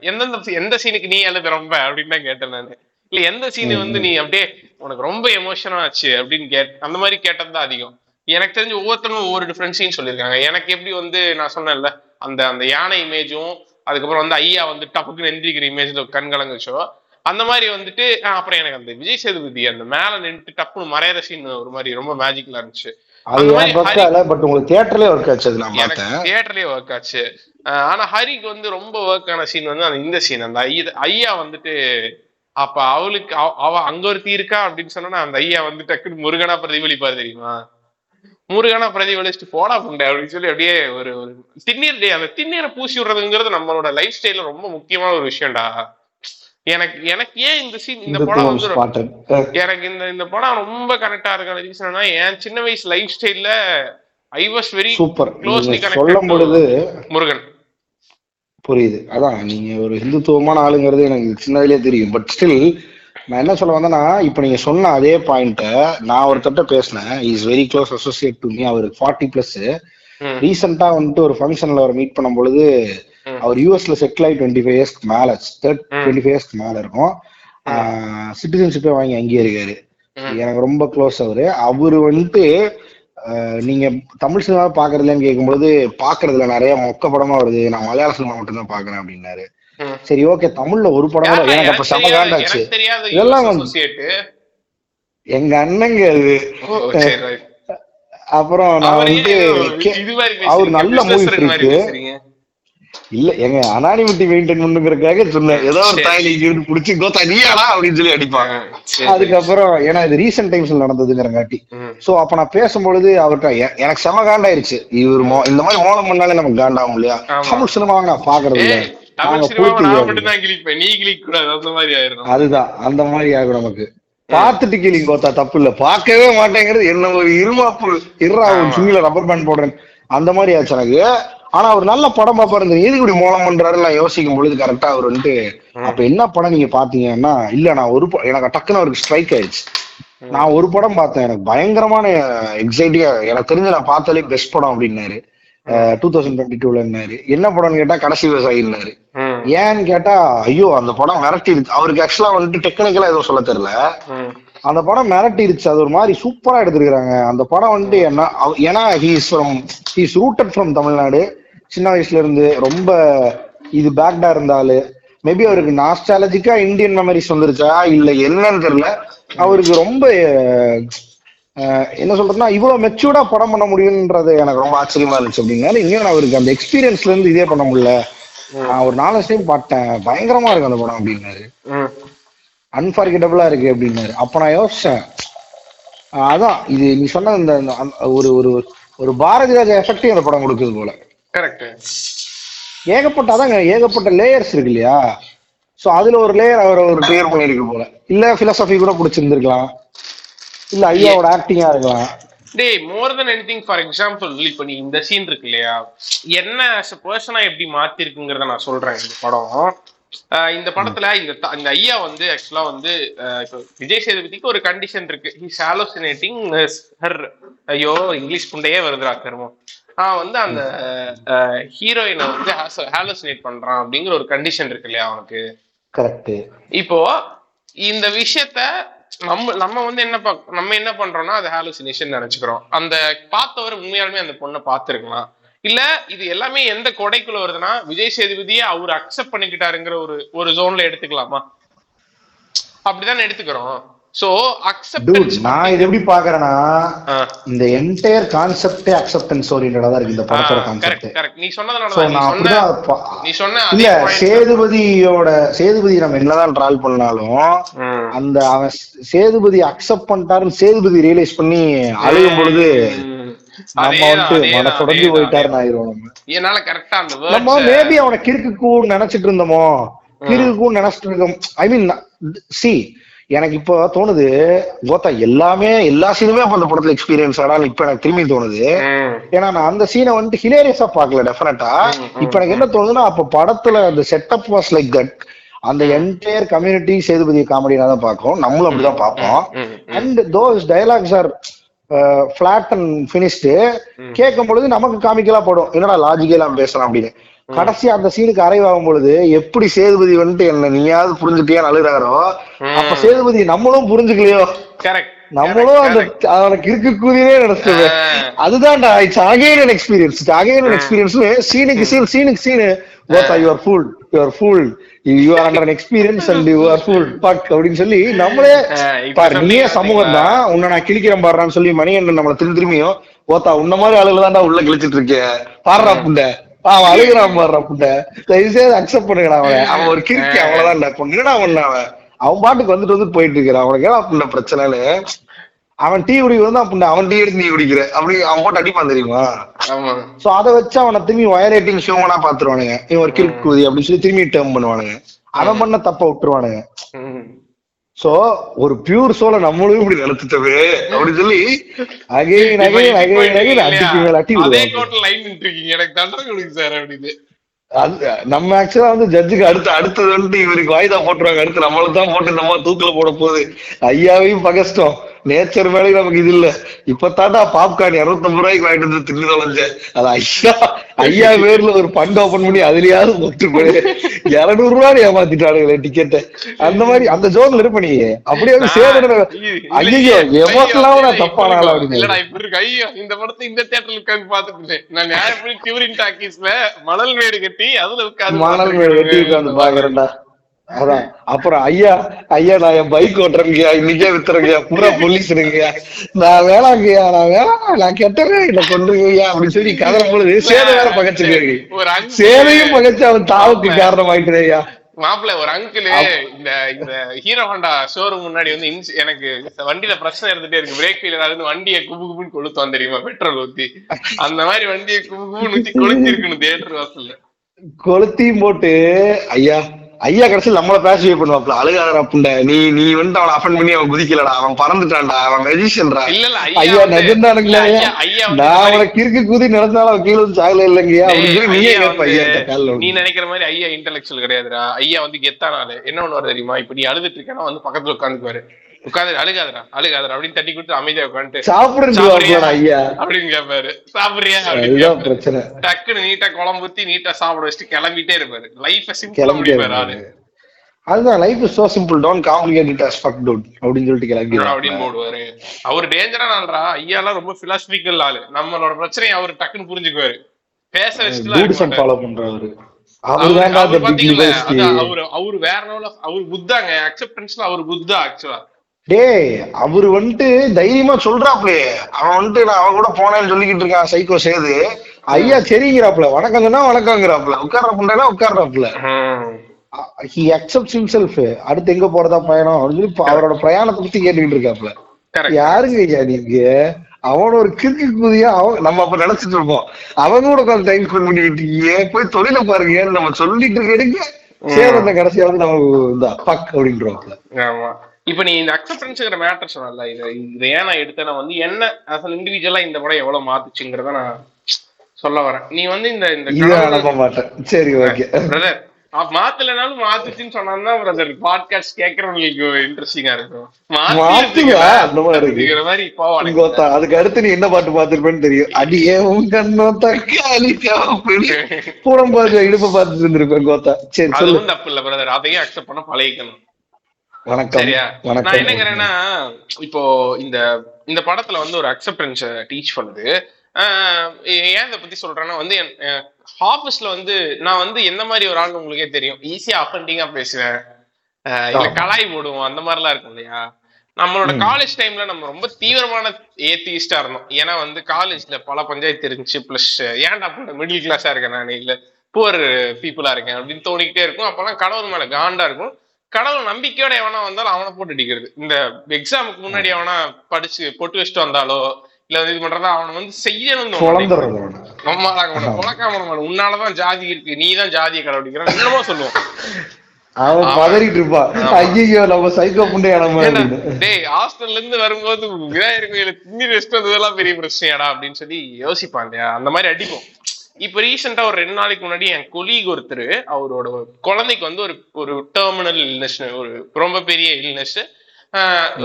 எந்த சீனுக்கு நீ எழுத ரொம்ப அப்படின்னு தான் கேட்டேன் நானு. இல்ல எந்த சீனு வந்து நீ அப்படியே உனக்கு ரொம்ப எமோஷனா ஆச்சு அப்படின்னு அந்த மாதிரி கேட்டதுதான் அதிகம். எனக்கு தெரிஞ்சு ஒவ்வொருத்தரும் ஒவ்வொரு டிஃப்ரெண்ட் சீன் சொல்லியிருக்காங்க. எனக்கு எப்படி வந்து நான் சொன்னேன்ல அந்த யானை இமேஜும், அதுக்கப்புறம் வந்து ஐயா வந்து டப்புக்கு நின்றுக்கிற இமேஜ்ல கண்கலங்குச்சோ அந்த மாதிரி வந்துட்டு. அப்புறம் எனக்கு அந்த விஜய் சேதுபதி அந்த மேல நின்று டப்புன்னு மறையிற சீன் ஒரு மாதிரி ரொம்ப மேஜிக்கலா இருந்துச்சு. தியேட்டர்லயே ஒர்க் ஆச்சு. ஆனா ஹரிக்கு வந்து ரொம்ப ஒர்க் ஆன சீன் வந்து இந்த சீன். அந்த ஐயா வந்துட்டு அப்ப அவளுக்கு அவ அங்க ஒருத்தி இருக்கா அப்படின்னு சொன்னா அந்த ஐயா வந்து டக்குன்னு முருகனா பிரதிபலிப்பாரு தெரியுமா? முருகனா பிரதிபலிச்சுட்டு போடா புண்டை அப்படின்னு சொல்லி அப்படியே ஒரு திண்ணீர் டே. அந்த திண்ணீரை பூசி விடுறதுங்கிறது நம்மளோட லைஃப் ஸ்டைல ரொம்ப முக்கியமான ஒரு விஷயம்டா. எனக்கு ஏன் இந்த சீன் இந்த படம் வந்து எனக்கு இந்த படம் ரொம்ப கரெக்டா இருக்கான ரீசன்னா என் சின்ன வயசு லைஃப் ஸ்டைல்ல I was very super closely connected Murugan. புரியுது. அதான் நீங்க ஒரு ஹிந்துத்துவமான ஆளுங்கிறது எனக்கு சின்னதுலேயே தெரியும். பட் ஸ்டில் நான் என்ன சொல்ல வந்தேன்னா, இப்ப நீங்க சொன்ன அதே பாயிண்ட்டை நான் ஒருத்தட்ட பேசினேன். Is very close associate to me. அவர் 40+. ரீசெண்டா வந்துட்டு ஒரு ஃபங்க்ஷன்ல அவர் மீட் பண்ணும் பொழுது அவர் யூஎஸ்ல செட்டில் ஆகி 25 இயர்ஸ்க்கு மேல 25 இயர்ஸ்க்கு மேல இருக்கும். சிட்டிசன்ஷிப்பே வாங்கி அங்கேயே இருக்காரு. எனக்கு ரொம்ப க்ளோஸ் அவரு. அவரு வந்துட்டு நீங்க தமிழ் சினிமா பாக்குறதுலன்னு கேட்கும்போது பாக்குறதுல நிறைய மொக்க படமா வருது, நான் மலையாள சினிமா மட்டும் தான் பாக்குறேன் அப்படின்னாரு. சரி ஓகே, தமிழ்ல ஒரு படம் எனக்கு அப்ப சமகாண்டாச்சு. இதெல்லாம் எங்க அண்ணங்க அது. அப்புறம் நான் வந்து அவர் நல்ல மூவி இருக்கு இல்ல எங்க அனானிமிட்டி மெயின்டைன் பண்ணுங்கிறதுக்காக சொன்னேன். ஏதோ ஒரு தாயிலிருந்து புடிச்சு கோத்தா நீயாடா அப்படின்னு சொல்லி அடிப்பாங்க. அதுக்கப்புறம் ஏன்னா இது ரீசெண்ட் டைம்ஸ்ல நடந்ததுங்கிறங்காட்டி. சோ அப்ப நான் பேசும்பொழுது அவர்கிட்ட எனக்கு செம காண்டாயிருச்சு. இவரு இந்த மாதிரி மோலம் பண்ணாலே நமக்கு காண்டாகும் இல்லையா? தமிழ் சினிமாவை நான் பாக்குறது இல்ல, அதுதான் அந்த மாதிரி ஆகும். நமக்கு பாத்துட்டு கிளிங் கோத்தா தப்பு இல்ல, பாக்கவே மாட்டேங்கிறது என்ன ஒரு இருமாப்பு இருறா சும்மில ரப்பர் பேண்ட் போடுறேன் அந்த மாதிரி ஆச்சு எனக்கு. ஆனா அவர் நல்ல படம் பாப்பாரு. எது இப்படி மோலம் பண்றாரு நான் யோசிக்கும் பொழுது கரெக்டா அவர் வந்துட்டு அப்ப என்ன படம் நீங்க பாத்தீங்கன்னா இல்ல நான் ஒரு எனக்கு டக்குன்னு அவருக்கு ஸ்ட்ரைக் ஆயிடுச்சு. நான் ஒரு படம் பார்த்தேன், எனக்கு பயங்கரமான எக்ஸைட்டிங்கா எனக்கு தெரிஞ்சு நான் பார்த்தாலே பெஸ்ட் படம் அப்படின்னாரு. 2022ன்னாரு. என்ன படம்னு கேட்டா கடைசி விவசாயின்னாரு. ஏன்னு கேட்டா ஐயோ அந்த படம் மிரட்டிடுச்சு. அவருக்கு ஆக்சுவலா வந்துட்டு டெக்னிக்கலா எதுவும் சொல்ல தெரியல, அந்த படம் மிரட்டிடுச்சு. அது ஒரு மாதிரி சூப்பரா எடுத்திருக்கிறாங்க அந்த படம் வந்துட்டு. என்ன ஏன்னா ஹீஸ் ரூட்டட் ஃப்ரம் தமிழ்நாடு. சின்ன வயசுல இருந்து ரொம்ப இது பேக்டா இருந்தாலு மேபி அவருக்கு நாஸ்டாலஜிக்கா இந்தியன் மெமரிஸ் வந்துருச்சா இல்ல என்னன்னு தெரியல. அவருக்கு ரொம்ப என்ன சொல்றதுன்னா இவ்வளவு மெச்சூர்டா படம் பண்ண முடியும்ன்றது எனக்கு ரொம்ப ஆச்சரியமா இருந்துச்சு. அப்படின்னால இன்னும் அவருக்கு அந்த எக்ஸ்பீரியன்ஸ்ல இருந்து இதே பண்ண முடியல. நான் ஒரு 4 டைம் பார்த்தேன், பயங்கரமா இருக்கு அந்த படம் அப்படின்னாரு. அன்ஃபார்கெட்டபிளா இருக்கு அப்படின்னாரு. அப்ப நான் யோசிச்சேன், அதான் இது நீ சொன்ன இந்த ஒரு ஒரு பாரதி ராஜா எஃபெக்டையும் அந்த படம் கொடுக்குது போல. ஏகப்பட்ட அதாங்க ஏகப்பட்ட லேயர்ஸ் இருக்கு இல்லையா? சோ அதுல ஒரு லேயர் அவர் ஒரு கிளியர் பண்ணிருக்கு போல. இல்ல பிலாசபி கூட பிடிச்சிருந்துருக்கலாம், இல்ல ஐயாவோட ஆக்டிங்கா இருக்கலாம். டேய் more than anything for example இப்ப நீ இந்த சீன் இருக்கு இல்லையா, என்ன as a பர்சனா எப்படி மாத்தி இருக்குங்கிறத நான் சொல்றேன். இந்த படம் இந்த படத்துல இந்த ஐயா வந்து ஆக்சுவலா வந்து விஜய் சேதுபதிக்கு ஒரு கண்டிஷன் இருக்கு. He's hallucinating her. ஐயோ இங்கிலீஷ் புண்டையே வருதுரா கர்மம். வந்து அந்த ஹீரோயினை வந்து ஹாலுசினேட் பண்றான் அப்படிங்கிற ஒரு கண்டிஷன் இருக்கு இல்லையா அவனுக்கு? கரெக்ட். இப்போ இந்த விஷயத்த நம்ம வந்து என்ன பண்றோம்னா அது ஹாலுசினேஷன் நினைச்சுக்கிறோம். அந்த பார்த்தவர் உண்மையாலுமே அந்த பொண்ணை பார்த்துருக்கலாம். இல்ல இது எல்லாமே எந்த கொடைக்குள்ள வருதுன்னா விஜய் சேதுபதியை அவர் அக்செப்ட் பண்ணிக்கிட்டாருங்கிற ஒரு ஜோன்ல எடுத்துக்கலாமா? அப்படிதான் எடுத்துக்கிறோம். சேதுபதி நம்ம என்னதான் ட்ரால் பண்ணாலும் அந்த அவன் சேதுபதி அக்செப்ட் பண்ணிட்டாருன்னு சேதுபதி ரியலைஸ் பண்ணி அழுகும் பொழுது நினைச்சிட்டு இருந்தோமோ கிறுக்குன்னு நினைச்சிட்டு இருக்கோம். ஐ மீன் சி எனக்கு இப்போ தோணுது கோத்தா எல்லாமே எல்லா சீனுமே அந்த படத்துல எக்ஸ்பீரியன்ஸ் ஆனாலும் இப்ப எனக்கு திரும்பி தோணுது. ஏன்னா நான் அந்த சீனை வந்துட்டு ஹிலேரியஸா பாக்கல டெஃபினட்டா. இப்ப எனக்கு என்ன தோணுதுன்னா அப்ப படத்துல அந்த செட்டப் வாஸ் லைக் தட். அந்த என்டையர் கம்யூனிட்டி சேதுபதி காமெடியா தான் பாக்கும், நம்மளும் அப்படிதான் பார்ப்போம். And those dialogues are flat and finished. கேட்கும் பொழுது நமக்கு காமிக்கலா படும், என்னடா லாஜிக்கலாம் பேசலாம் அப்படின்னு. கடைசி அந்த சீனுக்கு அரைவாகும் பொழுது எப்படி சேதுபதி வந்துட்டு என்ன நீயாவது புரிஞ்சுட்டியா அழுகிறாரோ, அப்ப சேதுபதி நம்மளும் புரிஞ்சுக்கலையோ, நம்மளும் அந்த கிறுக்கு கூதியே நடத்துது. அதுதான் it's again an experience. Again an experience. சீனுக்கு சீன் சீனுக்கு சீனு கோத்தா you are fooled, you are fooled, you are under an experience and you are fooled fuck அப்படின்னு சொல்லி நம்மளே பாரு, நீயே சமூகம் தான் உன்னை நான் கிழிக்கிறேன் பாடுறான்னு சொல்லி மணியன் நம்மளை திரும்பி திரும்பியும் கோத்தா உன்ன மாதிரி ஆளுகள் தான்டா உள்ள கிழிச்சிட்டு இருக்கே பாடுறா புண்டை அழுகிறான் அக்செப்ட் பண்ணுகிறான் அவன் ஒரு கிறுக்கி அவ்வளவுதான் பொண்ணுடா அவன் அவன் பாட்டுக்கு வந்துட்டு வந்து போயிட்டு இருக்கிறான். அவனுக்கு ஏன் அப்படின்னா பிரச்சனைன்னு அவன் டீ குடிக்கிறதா அப்படின்னா அவன் டீ எடுத்து நீ குடிக்கிற அப்படி அவன் போட்டு அடிப்பான் தெரியுமா. சோ அதை வச்சு அவனை திரும்பி வயரேட்டிங் ஷோவனா பாத்துருவானுங்க, இவன் ஒரு கிறுக்கு கூதி அப்படின்னு சொல்லி திரும்பி டேர்ம் பண்ணுவானுங்க, அவன் பண்ண தப்ப விட்டுருவானுங்க. சோ ஒரு பியூர் சோலை நம்மளும் இப்படி நடத்துட்டது அப்படின்னு சொல்லி எனக்கு நம்ம ஆக்சுவலா வந்து ஜட்ஜுக்கு அடுத்து அடுத்தது வந்துட்டு இவருக்கு வாய்தா போட்டுருவாங்க, அடுத்து நம்மளுக்கு தான் போட்டு நம்ம தூக்கில போட போகுது. ஐயாவையும் பகஸ்டம் நேச்சர் மேலே நமக்கு இது இல்ல. இப்ப தாண்டா பாப்கார்ன் 250 ரூபாய்க்கு வாங்கிட்டு வந்து தின்னு தொலைஞ்ச அது ஐயா ஐயா பேர்ல ஒரு பண்ட் ஓபன் பண்ணி அதுலயாவது போட்டு போய் 200 ரூபாய் ஏமாத்திட்டானுங்களே டிக்கெட்டை. அந்த மாதிரி அந்த ஜோன்ல இருப்பனி அப்படியே தப்பானால இந்த படத்தை இந்த தியேட்டர்ல உட்காந்து பாத்துட்டு நான் டியூரிங் டாக்கீஸ்ல மணல் மேடு கட்டி அதுல உட்காந்து மணல் மேடு கட்டி உட்காந்து பாக்குறேன்டா. அதான் அப்புறம் ஐயா ஐயா நான் என் பைக் ஓட்டுறேங்கயா, இன்னைக்கே வித்துறங்கயா, பூரா போலீஸ்ங்கயா, நான் வேளாங்கயா, நான் வேளாங்க, நான் கெட்டறேன், என்ன கொண்டுருங்கயா அப்படின்னு சொல்லி கதற பொழுது சேதை வேற பகச்சிருக்காரு. சேதையும் பகச்சு அவன் தாவுக்கு காரணமாயிட்டேயா மாப்பிள்ள. ஒரு அங்கிள் இந்த இந்த ஹீரோ ஹோண்டா ஷோரூம் முன்னாடி வந்து எனக்கு வண்டியில பிரச்சனை இருந்துட்டே இருக்கு, பிரேக் ஃபெயிலியர் ஆகுதுன்னு வண்டியை குபுகுபுன்னு கொளுத்துவான் தெரியுமா, பெட்ரோல் ஊத்தி. அந்த மாதிரி வண்டியை குபுகுபுன்னு ஊத்தி கொளுத்திருக்கணும் தியேட்டர் வாசல்ல. கொளுத்தியும் போட்டு ஐயா ஐயா கடைசியில் நம்மளை பேசிவே பண்ணுவாப்ல, அழுகாத அப்படின்டா நீ நீ வந்துட்டு அவனை அஃபெண்ட் பண்ணி அவன் குதிக்கலடா, அவன் பறந்துட்டான்டா, அவன் மெஜிஷியன்டா, ஐயா நகர்ந்தானுங்களா, நான் அவனை கிறுக்கு குதி நடந்தாலும் அவன் கீழே சாகல இல்லைங்கயா அப்படின்னு சொல்லி நீயே கேட்ப. ஐயா நீ நினைக்கிற மாதிரி ஐயா இன்டெலக்சுவல் கிடையாதுடா, ஐயா வந்து கெத்தானாலு என்ன ஒண்ணு தெரியுமா, இப்ப நீ அழுதுட்டு இருக்கா வந்து பக்கத்துல உட்காந்துக்குவாரு, உட்காந்து அழுகாதரா அழுகாதரா அப்படின்னு தட்டி கொடுத்து அமைதியா உட்காந்துட்டு சாப்பிடுறா ஐயா அப்படின்னு கேட்பாரு, சாப்பிடுறியா அப்படின்னு பிரச்சனை டக்குன்னு நீட்டா குழம்புத்தி நீட்டா சாப்பிட வச்சுட்டு கிளம்பிட்டே இருப்பாரு. லைஃப் கிளம்பிட்டாரு. அதுதான் life is so simple, don't complicate it as fuck doubt அப்படின்னு சொல்லிட்டு கிளம்பி அப்படின்னு போடுவாரு. அவர் டேஞ்சரான ஆள்ரா, ஐயாலாம் ரொம்ப பிலாசபிக்கல் ஆளு, நம்மளோட பிரச்சனையை அவர் டக்குன்னு புரிஞ்சுக்குவாரு, பேச வச்சுட்டு ஃபாலோ பண்றவரு. அவரு வேற லெவல். அவரு புத்தாங்க அக்செப்டன்ஸ்ல, அவரு புத்தா ஆக்சுவலா. டேய் அவரு வந்துட்டு தைரியமா சொல்றாப்ல, அவன் வந்துட்டு நான் அவன் கூட போனேன்னு சொல்லிக்கிட்டு இருக்கான் சைக்கோ சேது. ஐயா சரிங்கிறாப்ல, வணக்கம்னா வணக்கங்கிறாப்ல, உட்கார்ற பண்றா உட்கார்றாப்ல. He accepts himself. அடுத்து எங்க போறதா பயணம் அப்படின்னு சொல்லி அவரோட பிரயாணத்தை பத்தி கேட்டுக்கிட்டு இருக்காப்ல. யாருங்க ஐயா நீங்க, அவனோட ஒரு கிறுக்கு கூதியா அவன் நம்ம அப்ப நினைச்சிட்டு இருப்போம், அவங்க கூட உட்காந்து டைம் ஸ்பெண்ட் பண்ணிக்கிட்டு இருக்கீங்க, போய் தொழில பாருங்க நம்ம சொல்லிட்டு இருக்க. சேரந்த கடைசியா வந்து நமக்கு இந்த பக் அப்படின்றோம்ல. ஆமா, இப்ப நீ இந்த அக்செப்டன்ஸ்ங்கிற மேட்டர் சொன்னல, இதை ஏன் நான் எடுத்தேன்னா வந்து என்ன அசல் இண்டிவிஜுவலா இந்த படம் எவ்வளவு மாத்துச்சுங்கிறத நான் சொல்ல வரேன். நீ வந்து இந்த பிரதர் மாத்தலனாலும் மாத்துச்சுன்னு சொன்னா பிரதர் பாட்காஸ்ட் கேட்கறவங்களுக்கு இன்ட்ரெஸ்டிங்கா இருக்கும். மாத்துங்கிற மாதிரி போவானுங்க. அதுக்கு அடுத்து நீ என்ன பாட்டு பாத்துருப்பேன்னு தெரியும். அடியே உன் கண்ணோ தக்காளி புறம் பார்த்து இடுப்ப பார்த்துட்டு இருந்திருப்பேன் கோத்தா. சரி அதுவும் தப்பு இல்ல பிரதர், அதையும் அக்செப்ட் பண்ண பழகிக்கணும். சரியா, நான் என்னங்கிறேன்னா இப்போ இந்த இந்த படத்துல வந்து ஒரு அக்செப்டன்ஸ் டீச் பண்ணுது. ஏன் இதை பத்தி சொல்றேன்னா வந்து ஆபீஸ்ல வந்து நான் வந்து எந்த மாதிரி ஒரு ஆள் உங்களுக்கே தெரியும், ஈஸியா அஃபண்டிங்கா பேசுவேன், இல்ல கலாய் போடுவோம், அந்த மாதிரிலாம் இருக்கும் இல்லையா. நம்மளோட காலேஜ் டைம்ல நம்ம ரொம்ப தீவிரமான ஏத்திஸ்டா இருந்தோம். ஏன்னா வந்து காலேஜ்ல பல பஞ்சாயத்து இருந்துச்சு, பிளஸ் ஏன்டா கூட மிடில் கிளாஸா இருக்கேன் நான், இல்ல புவர் பீப்புளா இருக்கேன் அப்படின்னு தோணிக்கிட்டே இருக்கும். அப்பெல்லாம் கடவுள் மேல காண்டா இருக்கும். கடவுள் நம்பிக்கையோட எவனா வந்தாலும் அவனை போட்டு அடிக்கிறது. இந்த எக்ஸாமுக்கு முன்னாடி அவனா படிச்சு பொட்டு வச்சுட்டு வந்தாலோ இல்ல இது பண்றதா அவனை வந்து செய்யணும். உன்னாலதான் ஜாதி இருக்கு, நீ தான் ஜாதியை கடைபிடிக்கிறான் என்னமோ சொல்லுவோம். வரும்போது பெரிய பிரச்சனையாடா அப்படின்னு சொல்லி யோசிப்பான் இல்லையா, அந்த மாதிரி அடிக்கும். இப்ப ரீசெண்டா ஒரு 2 நாளைக்கு முன்னாடி என் கொலீக் ஒருத்தர் அவரோட குழந்தைக்கு வந்து ஒரு டெர்மினல் இல்னஸ், ஒரு ரொம்ப பெரிய இல்னஸ்,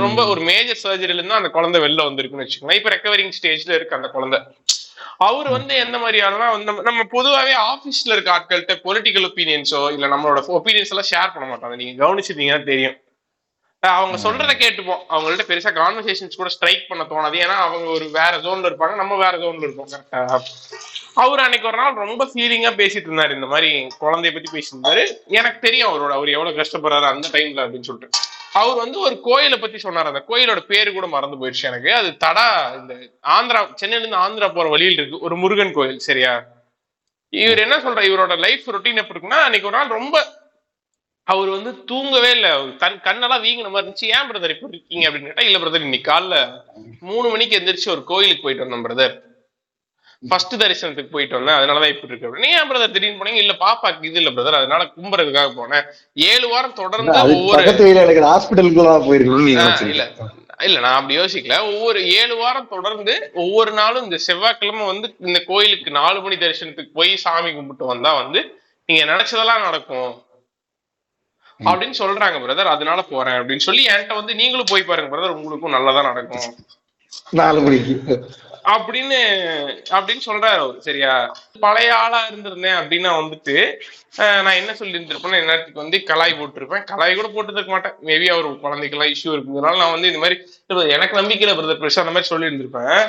ரொம்ப ஒரு மேஜர் சர்ஜரியில இருந்து அந்த குழந்தை வெளில வந்திருக்குன்னு வச்சுக்கோங்களேன். இப்ப ரெக்கவரிங் ஸ்டேஜ்ல இருக்கு அந்த குழந்தை. அவர் வந்து எந்த மாதிரியானா நம்ம பொதுவாகவே ஆபீஸ்ல இருக்க ஆட்கள்கிட்ட பொலிட்டிக்கல் ஒப்பீனியன்ஸோ இல்ல நம்மளோட ஒப்பீனியன்ஸ் எல்லாம் ஷேர் பண்ண மாட்டாங்க. நீங்க கவனிச்சிருந்தீங்கன்னா தெரியும், அவங்க சொல்றதை கேட்டுப்போம், அவங்கள்ட்ட பெருசா கான்வர்சேஷன்ஸ் கூட ஸ்ட்ரைக் பண்ண தோணாது. ஏன்னா அவங்க ஒரு வேற ஜோன்ல இருப்பாங்க, நம்ம வேற ஜோன்ல இருப்போம். கரெக்டா அவர் அன்னைக்கு ஒரு நாள் ரொம்ப ஃபீலிங்கா பேசிட்டு இருந்தாரு, இந்த மாதிரி குழந்தைய பத்தி பேசிட்டு இருந்தாரு. எனக்கு தெரியும் அவர் எவ்வளவு கஷ்டப்படுறாரு அந்த டைம்ல அப்படின்னு சொல்லிட்டு அவர் வந்து ஒரு கோயிலை பத்தி சொன்னார். அந்த கோயிலோட பேரு கூட மறந்து போயிடுச்சு எனக்கு. அது தடா, இந்த ஆந்திரா, சென்னையில இருந்து ஆந்திரா போற வழியில் இருக்கு ஒரு முருகன் கோயில், சரியா? இவர் என்ன சொல்ற, இவரோட லைஃப் ரொட்டீன் எப்படி இருக்குன்னா, அன்னைக்கு ஒரு நாள் ரொம்ப அவர் வந்து தூங்கவே இல்லை, தன் கண்ணெல்லாம் வீங்கின மாதிரி இருந்துச்சு. ஏன் பிரதர் இப்ப இருக்கீங்க அப்படின்னு கேட்டா, இல்ல பிரதர் இன்னைக்கு காலைல 3 மணிக்கு எந்திரிச்சு ஒரு கோயிலுக்கு போயிட்டு வந்தோம் பிரதர், ஃபர்ஸ்ட் தரிசனத்துக்கு போயிட்டு வந்தேன், அதனாலதான் இப்படி இருக்கு அப்படின்னு. ஏன் பிரதர் திடீர்னு போனீங்க? இல்ல பாப்பாக்கு இது இல்ல பிரதர், அதனால கும்புறதுக்காக போனேன். 7 வாரம் தொடர்ந்து நான் அப்படி யோசிக்கல, ஒவ்வொரு 7 வாரம் தொடர்ந்து ஒவ்வொரு நாளும் இந்த செவ்வாய்க்கிழமை வந்து இந்த கோயிலுக்கு 4 மணி தரிசனத்துக்கு போய் சாமி கும்பிட்டு வந்தா வந்து நீங்க நினைச்சதெல்லாம் நடக்கும் அப்படின்னு சொல்றாங்க பிரதர், அதனால போறேன் அப்படின்னு சொல்லி என்கிட்ட வந்து நீங்களும் போய் பாருங்க பிரதர், உங்களுக்கும் நல்லதா நடக்கும் 4 மணிக்கு அப்படின்னு சொல்றாரு அவரு, சரியா? பழைய ஆளா இருந்திருந்தேன் அப்படின்னா வந்துட்டு நான் என்ன சொல்லி இருந்திருப்பேன்னா, நேரத்துக்கு வந்து கலாய் போட்டிருப்பேன், கலாய் கூட போட்டுருக்க மாட்டேன். மேபி அவர் குழந்தைக்கெல்லாம் இஷ்யூ இருக்குதுனால நான் வந்து இந்த மாதிரி எனக்கு நம்பிக்கையில பிரதர் பெருசா அந்த மாதிரி சொல்லி இருந்திருப்பேன்.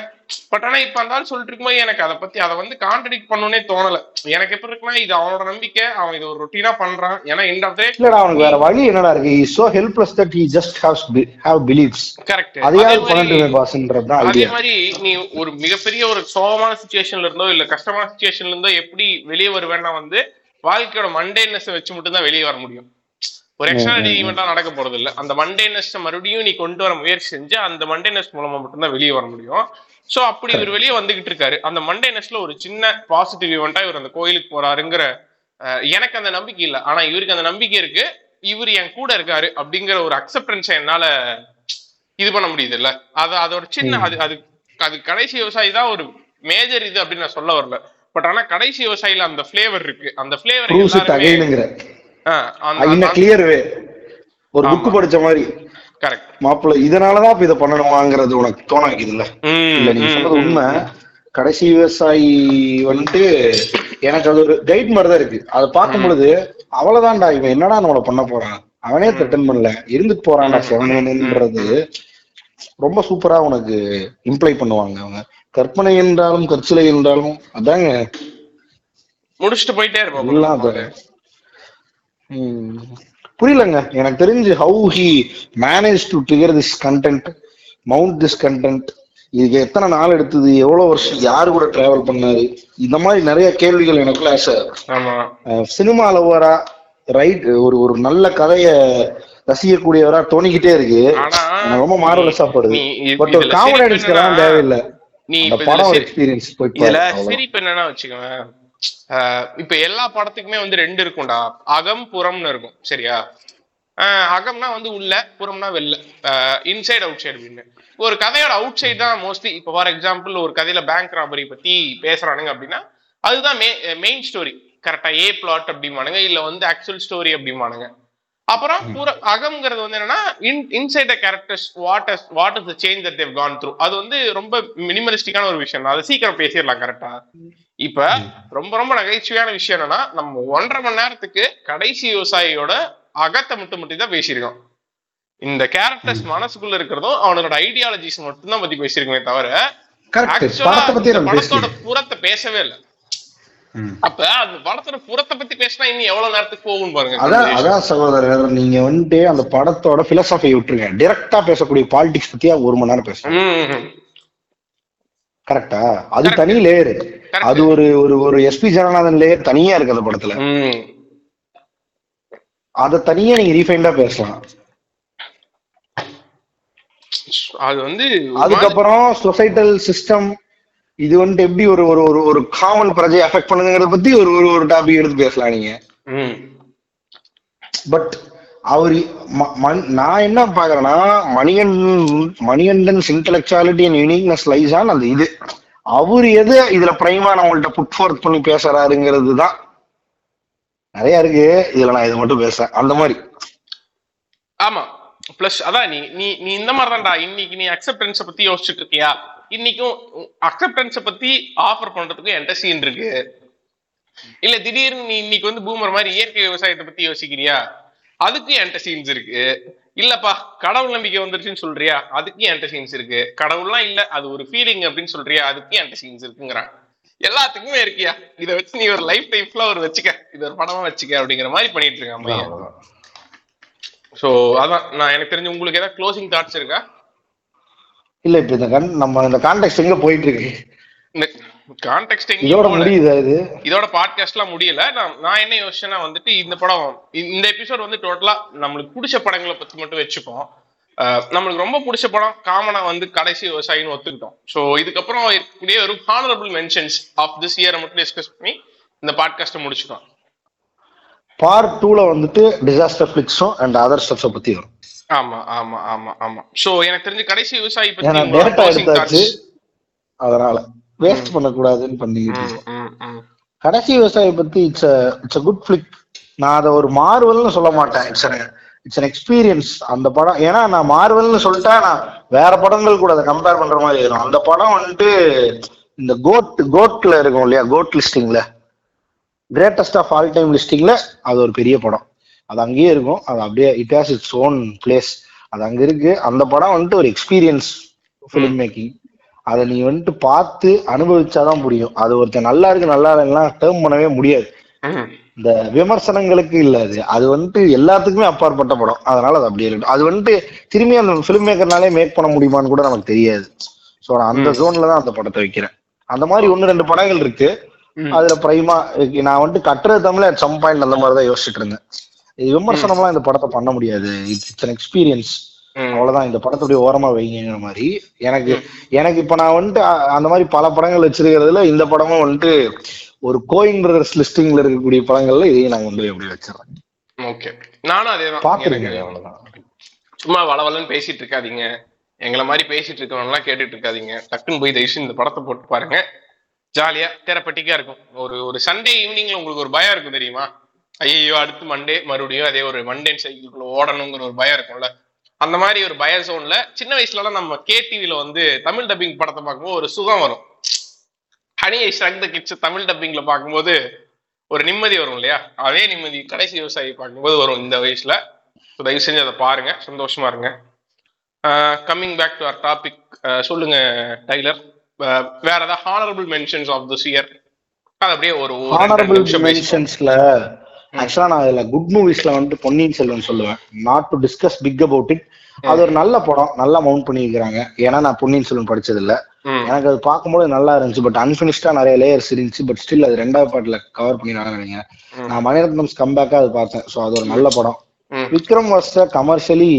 பட் ஆனா இப்ப இருந்தாலும் சொல்லிட்டு இருக்கும்போது எனக்கு அதை பத்தி அதை வந்து கான்ட்ராடிக்ட் பண்ணனே தோணல. எனக்கு எப்படி இருக்குன்னா, இது அவனோட நம்பிக்கை, அவன் இது ஒரு ரொட்டீனா பண்றான். ஏன்னா அவனுக்கு வேற வழி என்னடா இருக்கு. அதே மாதிரி நீ ஒரு மிகப்பெரிய ஒரு சோகமான சிச்சுவேஷன்ல இருந்தோ இல்ல கஷ்டமான சிச்சுவேஷன்ல இருந்தோ எப்படி வெளியே வருவேன்னா, வந்து வாழ்க்கையோட மண்டேனஸ் வச்சு மட்டும் தான் வெளியே வர முடியும். ஒரு எக்ஸ்ட்ராடி ஈவெண்ட்லாம் நடக்க போறது இல்லை, அந்த மண்டேனஸ் மறுபடியும் நீ கொண்டு வர முயற்சி செஞ்சு அந்த மண்டேனஸ் மூலமா மட்டும்தான் வெளியே வர முடியும். சோ அப்படி இவர் வெளியே வந்துகிட்டு இருக்காரு. அந்த மண்டேனஸ்ல ஒரு சின்ன பாசிட்டிவ் ஈவெண்டா இவர் அந்த கோயிலுக்கு போறாருங்கிற, எனக்கு அந்த நம்பிக்கை இல்லை ஆனா இவருக்கு அந்த நம்பிக்கை இருக்கு, இவர் என் கூட இருக்காரு அப்படிங்கிற ஒரு அக்செப்டன்ஸை என்னால இது பண்ண முடியுது இல்ல. அதோட சின்ன அது அது அது கடைசி விவசாயி தான் ஒரு மேஜர் இது அப்படின்னு நான் சொல்ல வரல. பட் ஆனா கடைசி விவசாயில அந்த பிளேவர் இருக்கு, அந்த பிளேவர் ஒரு புக் படிச்ச மாதிரி மாப்பிள்ள இதனாலதான் இதை பண்ணணுமாங்கிறது உனக்கு தோண வைக்குதுல்ல. இல்ல நீங்க சொல்றது உண்மை. கடைசி விவசாயி வந்துட்டு எனக்கு அது ஒரு கைட் மாதிரிதான் இருக்கு. அதை பார்க்கும் பொழுது அவ்வளவுதான்டா, இவன் என்னடா நம்மளை பண்ண போறான், அவனே த்ரெட்டன் பண்ணல, இருந்துட்டு போறான்டா செவனேன்றது ரொம்ப சூப்பரா உனக்கு இம்ப்ளை பண்ணுவாங்க அவங்க. கற்பனை என்றாலும் கற்சிலை என்றாலும் அதாங்க முடிச்சுட்டு போயிட்டே இருப்பாங்க. புரியலங்க எனக்கு தெரிஞ்சு how he manage to trigger this content, mount this content. இதுக்கு எத்தனை நாள் எடுத்தது, எவ்வளவு வருஷம், யாரு கூட டிராவல் பண்ணாரு, இந்த மாதிரி நிறைய கேள்விகள் எனக்குள்ள. சினிமா லவ்வரா ரைட், ஒரு நல்ல கதைய ரசிக்கக்கூடியவரா தோணிக்கிட்டே இருக்கு. ரொம்ப மார்வல் சாப்பாடு. பட் ஒரு காமெடியன்ஸ்க்கு எல்லாம் தேவையில்லை இந்த படம் எக்ஸ்பீரியன்ஸ். போயிட்டு என்னன்னா வச்சுக்கோங்க, இப்ப எல்லா படத்துக்குமே வந்து 2 இருக்கும்டா, அகம் புறம்னு இருக்கும், சரியா? அகம்னா வந்து உள்ள, புறம்னா வெளில, இன்சைட் அவுட் சைடு அப்படின்னு. ஒரு கதையோட அவுட் சைடு தான் மோஸ்ட்லி. இப்போ ஃபார் எக்ஸாம்பிள் ஒரு கதையில பேங்க் ராபரி பத்தி பேசுறானுங்க அப்படின்னா அதுதான் மெயின் ஸ்டோரி, கரெக்டா? ஏ பிளாட் அப்படிமானுங்க, இல்ல வந்து ஆக்சுவல் ஸ்டோரி அப்படிமானுங்க. அப்புறம் அகம்ங்கிறது வந்து என்னன்னா inside the characters, what is the change that they've gone through. அது வந்து ரொம்ப மினிமலிஸ்டிக்கான ஒரு விஷயம், அதை சீக்கிரம் பேசிடலாம், கரெக்டா? இப்ப ரொம்ப ரொம்ப நகைச்சுவையான விஷயம் என்னன்னா, நம்ம 1.5 மணி நேரத்துக்கு கடைசி விவசாயியோட அகத்தை மட்டும் தான் பேசியிருக்கோம். இந்த கேரக்டர்ஸ் மனசுக்குள்ள இருக்கிறதும் அவனோட ஐடியாலஜிஸ் மட்டும்தான் பத்தி பேசியிருக்கோமே தவிர படத்தோட புறத்தை பேசவே இல்லை. அப்ப அந்த படத்தோட புறத்தை பத்தி பேசினா இன்னும் எவ்வளவு நேரத்துக்கு போகும் பாருங்க. அதான் சகோதரர், நீங்க வந்துட்டு அந்த படத்தோட பிலோசபி விட்டுருங்க, டைரக்டா பேசக்கூடிய பாலிடிக்ஸ் பத்தியா ஒரு மணி நேரம் பேசணும். கரெக்டா? அது தனி லேயர், அது ஒரு ஒரு எஸ்பி ஜனநாதன் லேயர் தனியா இருக்கு அந்த படத்துல. அத தனியா நீங்க ரீஃபைண்டா பேசலாம். அது வந்து அதுக்கப்புறம் சொசைட்டல் சிஸ்டம், இது வந்து எப்படி ஒரு ஒரு ஒரு காமன் பிரஜை அஃபெக்ட் பண்ணுங்கிறத பத்தி ஒரு ஒரு டாபிக் எடுத்து பேசலாம் நீங்க. பட் அவரு நான் என்ன பாக்குறேன்னா, Manikandan's intellectuality and uniqueness lies on அந்த இது அவரு எது இதுல பிரைமா நம்மள்ட்ட புட் ஃபோர்த் பண்ணி பேசுறாருங்கிறது தான் நிறைய இருக்கு இதுல. நான் இது மட்டும் பேச அந்த மாதிரி. ஆமா, பிளஸ் அதான் நீ நீ நீ இந்த மாதிரி தான்டா இன்னைக்கு நீ அக்செப்டன்ஸை பத்தி யோசிச்சுட்டு இருக்கியா, இன்னைக்கும் அக்செப்டன்ஸை பத்தி ஆஃபர் பண்றதுக்கும் என்கிட்ட சீன் இருக்கு. இல்ல திடீர்னு நீ இன்னைக்கு வந்து பூமர் மாதிரி இயற்கை விவசாயத்தை பத்தி யோசிக்கிறியா, அதுக்கு என்கிட்ட சீன்ஸ் இருக்கு. இல்லப்பா கடவுள் நம்பிக்கை வந்துருச்சுன்னு சொல்றியா, அதுக்கு என்கிட்ட சீன்ஸ் இருக்கு. கடவுள்லாம் இல்ல அது ஒரு ஃபீலிங் அப்படின்னு சொல்றியா, அதுக்கு என்கிட்ட சீன்ஸ் இருக்குங்கிறான். எல்லாத்துக்குமே இருக்கியா, இதை வச்சு நீ ஒரு லைஃப் டைப்ல ஒரு வச்சுக்க, இது ஒரு படமா வச்சுக்க அப்படிங்கிற மாதிரி பண்ணிட்டு இருக்கான். சோ அதான் நான் எனக்கு தெரிஞ்சு உங்களுக்கு ஏதாவது க்ளோசிங் தாட்ஸ் இருக்கா? இல்ல இப்ப இந்த நம்ம இந்த கான்டெக்ஸ்ட் எங்க போயிட்டு இருக்கு, இந்த கான்டெக்ஸ்ட் இதோட முடியுது, இது இதோட பாட்காஸ்ட்லாம் முடியல. நான் என்ன யோசிச்சேன்னா வந்துட்டு இந்த படம் இந்த எபிசோட் வந்து டோட்டலா நம்மளுக்கு பிடிச்ச படங்களை பத்தி மட்டும் வச்சுப்போம். நம்மளுக்கு ரொம்ப பிடிச்ச படம் காமனா வந்து கடைசி விவசாயின்னு ஒத்துக்கிட்டோம். ஸோ இதுக்கப்புறம் இருக்கக்கூடிய ஒரு ஹானரபிள் மென்ஷன்ஸ் ஆஃப் திஸ் இயரை மட்டும் டிஸ்கஸ் பண்ணி இந்த பாட்காஸ்ட்டை முடிச்சுக்கலாம். பார்ட் 2ல வந்துட்டு டிசாஸ்டர் ஃபிளிக்ஸும் அண்ட் அதர் ஸ்டப்ஸை பத்தி வரும். ஆமா ஆமா ஆமா ஆமா. ஸோ எனக்கு தெரிஞ்ச கடைசி விவசாயி பத்தி அதனால வேஸ்ட் பண்ணக்கூடாதுன்னு பண்ணிக்கிட்டு கடைசி விவசாயி பத்தி இட்ஸ் குட் ஃபிளிக். நான் அதை ஒரு மார்வல்னு சொல்ல மாட்டேன், இட்ஸ் அன் எக்ஸ்பீரியன்ஸ் அந்த படம். ஏன்னா நான் மார்வல்னு சொல்லிட்டா நான் வேற படங்கள் கூட அதை கம்பேர் பண்ற மாதிரி இருக்கும். அந்த படம் வந்துட்டு இந்த கோட்ல இருக்கும் இல்லையா, கோட் லிஸ்டிங்ல கிரேட்டஸ்ட் ஆஃப் ஆல் டைம் லிஸ்டிங்ல அது ஒரு பெரிய படம். அது அங்கேயே இருக்கும், அது அப்படியே it has its own place, அது அங்க இருக்கு. அந்த படம் வந்துட்டு ஒரு எக்ஸ்பீரியன்ஸ் ஃபிலிம் மேக்கிங். அதை நீ வந்துட்டு பார்த்து அனுபவிச்சாதான் புரியும். அது ஒருத்தர் நல்லா இருக்கு நல்லா இல்லைலாம் டேர்ம் பண்ணவே முடியாது, இந்த விமர்சனங்களுக்கு இல்லை. அது வந்துட்டு எல்லாத்துக்குமே அப்பாற்பட்ட படம், அதனால அது அப்படியே இருக்கட்டும். அது வந்துட்டு திரும்பி அந்த ஃபிலிம் மேக்கர்னாலே மேக் பண்ண முடியுமான்னு கூட நமக்கு தெரியாது. ஸோ நான் அந்த ஜோன்ல தான் அந்த படத்தை வைக்கிறேன். அந்த மாதிரி 1-2 படங்கள் இருக்கு அதுல பிரைமா. நான் வந்துட்டு கட்டுறது தமிழ் அட் சம் பாயிண்ட் அந்த மாதிரிதான் யோசிச்சுட்டு இருந்தேன். இது விமர்சனம்லாம் இந்த படத்தை பண்ண முடியாது, இட்ஸ் அன் எக்ஸ்பீரியன்ஸ், அவ்வளவுதான். இந்த படத்துடைய ஓரமா வைங்கிற மாதிரி எனக்கு இப்ப நான் வந்துட்டு அந்த மாதிரி பல படங்கள் வச்சிருக்கிறதுல இந்த படமும் வந்துட்டு ஒரு கோயிங் பிரதர்ஸ் லிஸ்டிங்ல இருக்கக்கூடிய படங்கள்ல இதையும் நாங்க வந்து எப்படி வச்சிடறோம். ஓகே, நானும் அதே தான் பாத்துருக்கேன். அவ்வளவுதான், சும்மா வளவலன்னு பேசிட்டு இருக்காதீங்க, எங்களை மாதிரி பேசிட்டு இருக்கவங்க எல்லாம் கேட்டுட்டு இருக்காதீங்க. டக்குன்னு போய் தயவுசு இந்த படத்தை போட்டு பாருங்க, ஜாலியா தெரப்பட்டிக்கா இருக்கும். ஒரு ஒரு சண்டே ஈவினிங்ல உங்களுக்கு ஒரு பயம் இருக்கும் தெரியுமா, ஐயோ அடுத்து மண்டே மறுபடியும் அதே ஒரு மண்டே சைக்கிள்குள்ள ஓடணுங்கிற ஒரு பயம் இருக்கும்ல. அந்த மாதிரி ஒரு பய சோன்ல சின்ன வயசுலலாம் நம்ம கேடிவில வந்து தமிழ் டப்பிங் படத்தை பார்க்கும்போது ஒரு சுகம் வரும். Honey I shrunk the kids Tamil டப்பிங்ல பார்க்கும்போது ஒரு நிம்மதி வரும் இல்லையா, அதே நிம்மதி கடைசி விவசாயி பார்க்கும்போது வரும் இந்த வயசுல. தயவு செஞ்சு அதை பாருங்க, சந்தோஷமா இருங்க. Coming back to our topic, சொல்லுங்க டைலர், வேற ஏதாவது honourable mentions of this year? அது அப்படியே ஒரு ஹானரபிள் மென்ஷன்ஸ்ல ஆக்சுவலா நான் இதுல குட் மூவிஸ்ல வந்துட்டு பொன்னியின் செல்வன் சொல்லுவேன். Not to discuss big about it, அது ஒரு நல்ல படம், நல்லா மவுண்ட் பண்ணியிருக்கிறாங்க. ஏன்னா நான் பொன்னியின் செல்வன் படிச்சது இல்ல, எனக்கு அது பார்க்கும்போது நல்லா இருந்துச்சு. பட் அன்பினிஷ்டா நிறைய லேயர்ஸ் இருந்துச்சு, பட் ஸ்டில் அது 2வது பார்ட்ல கவர் பண்ணினாங்க நினைக்கிறேன். நான் மணிரத்னம்ஸ் கம்பேக்கா அது பார்த்தேன். சோ அது ஒரு நல்ல படம். Vikram was commercially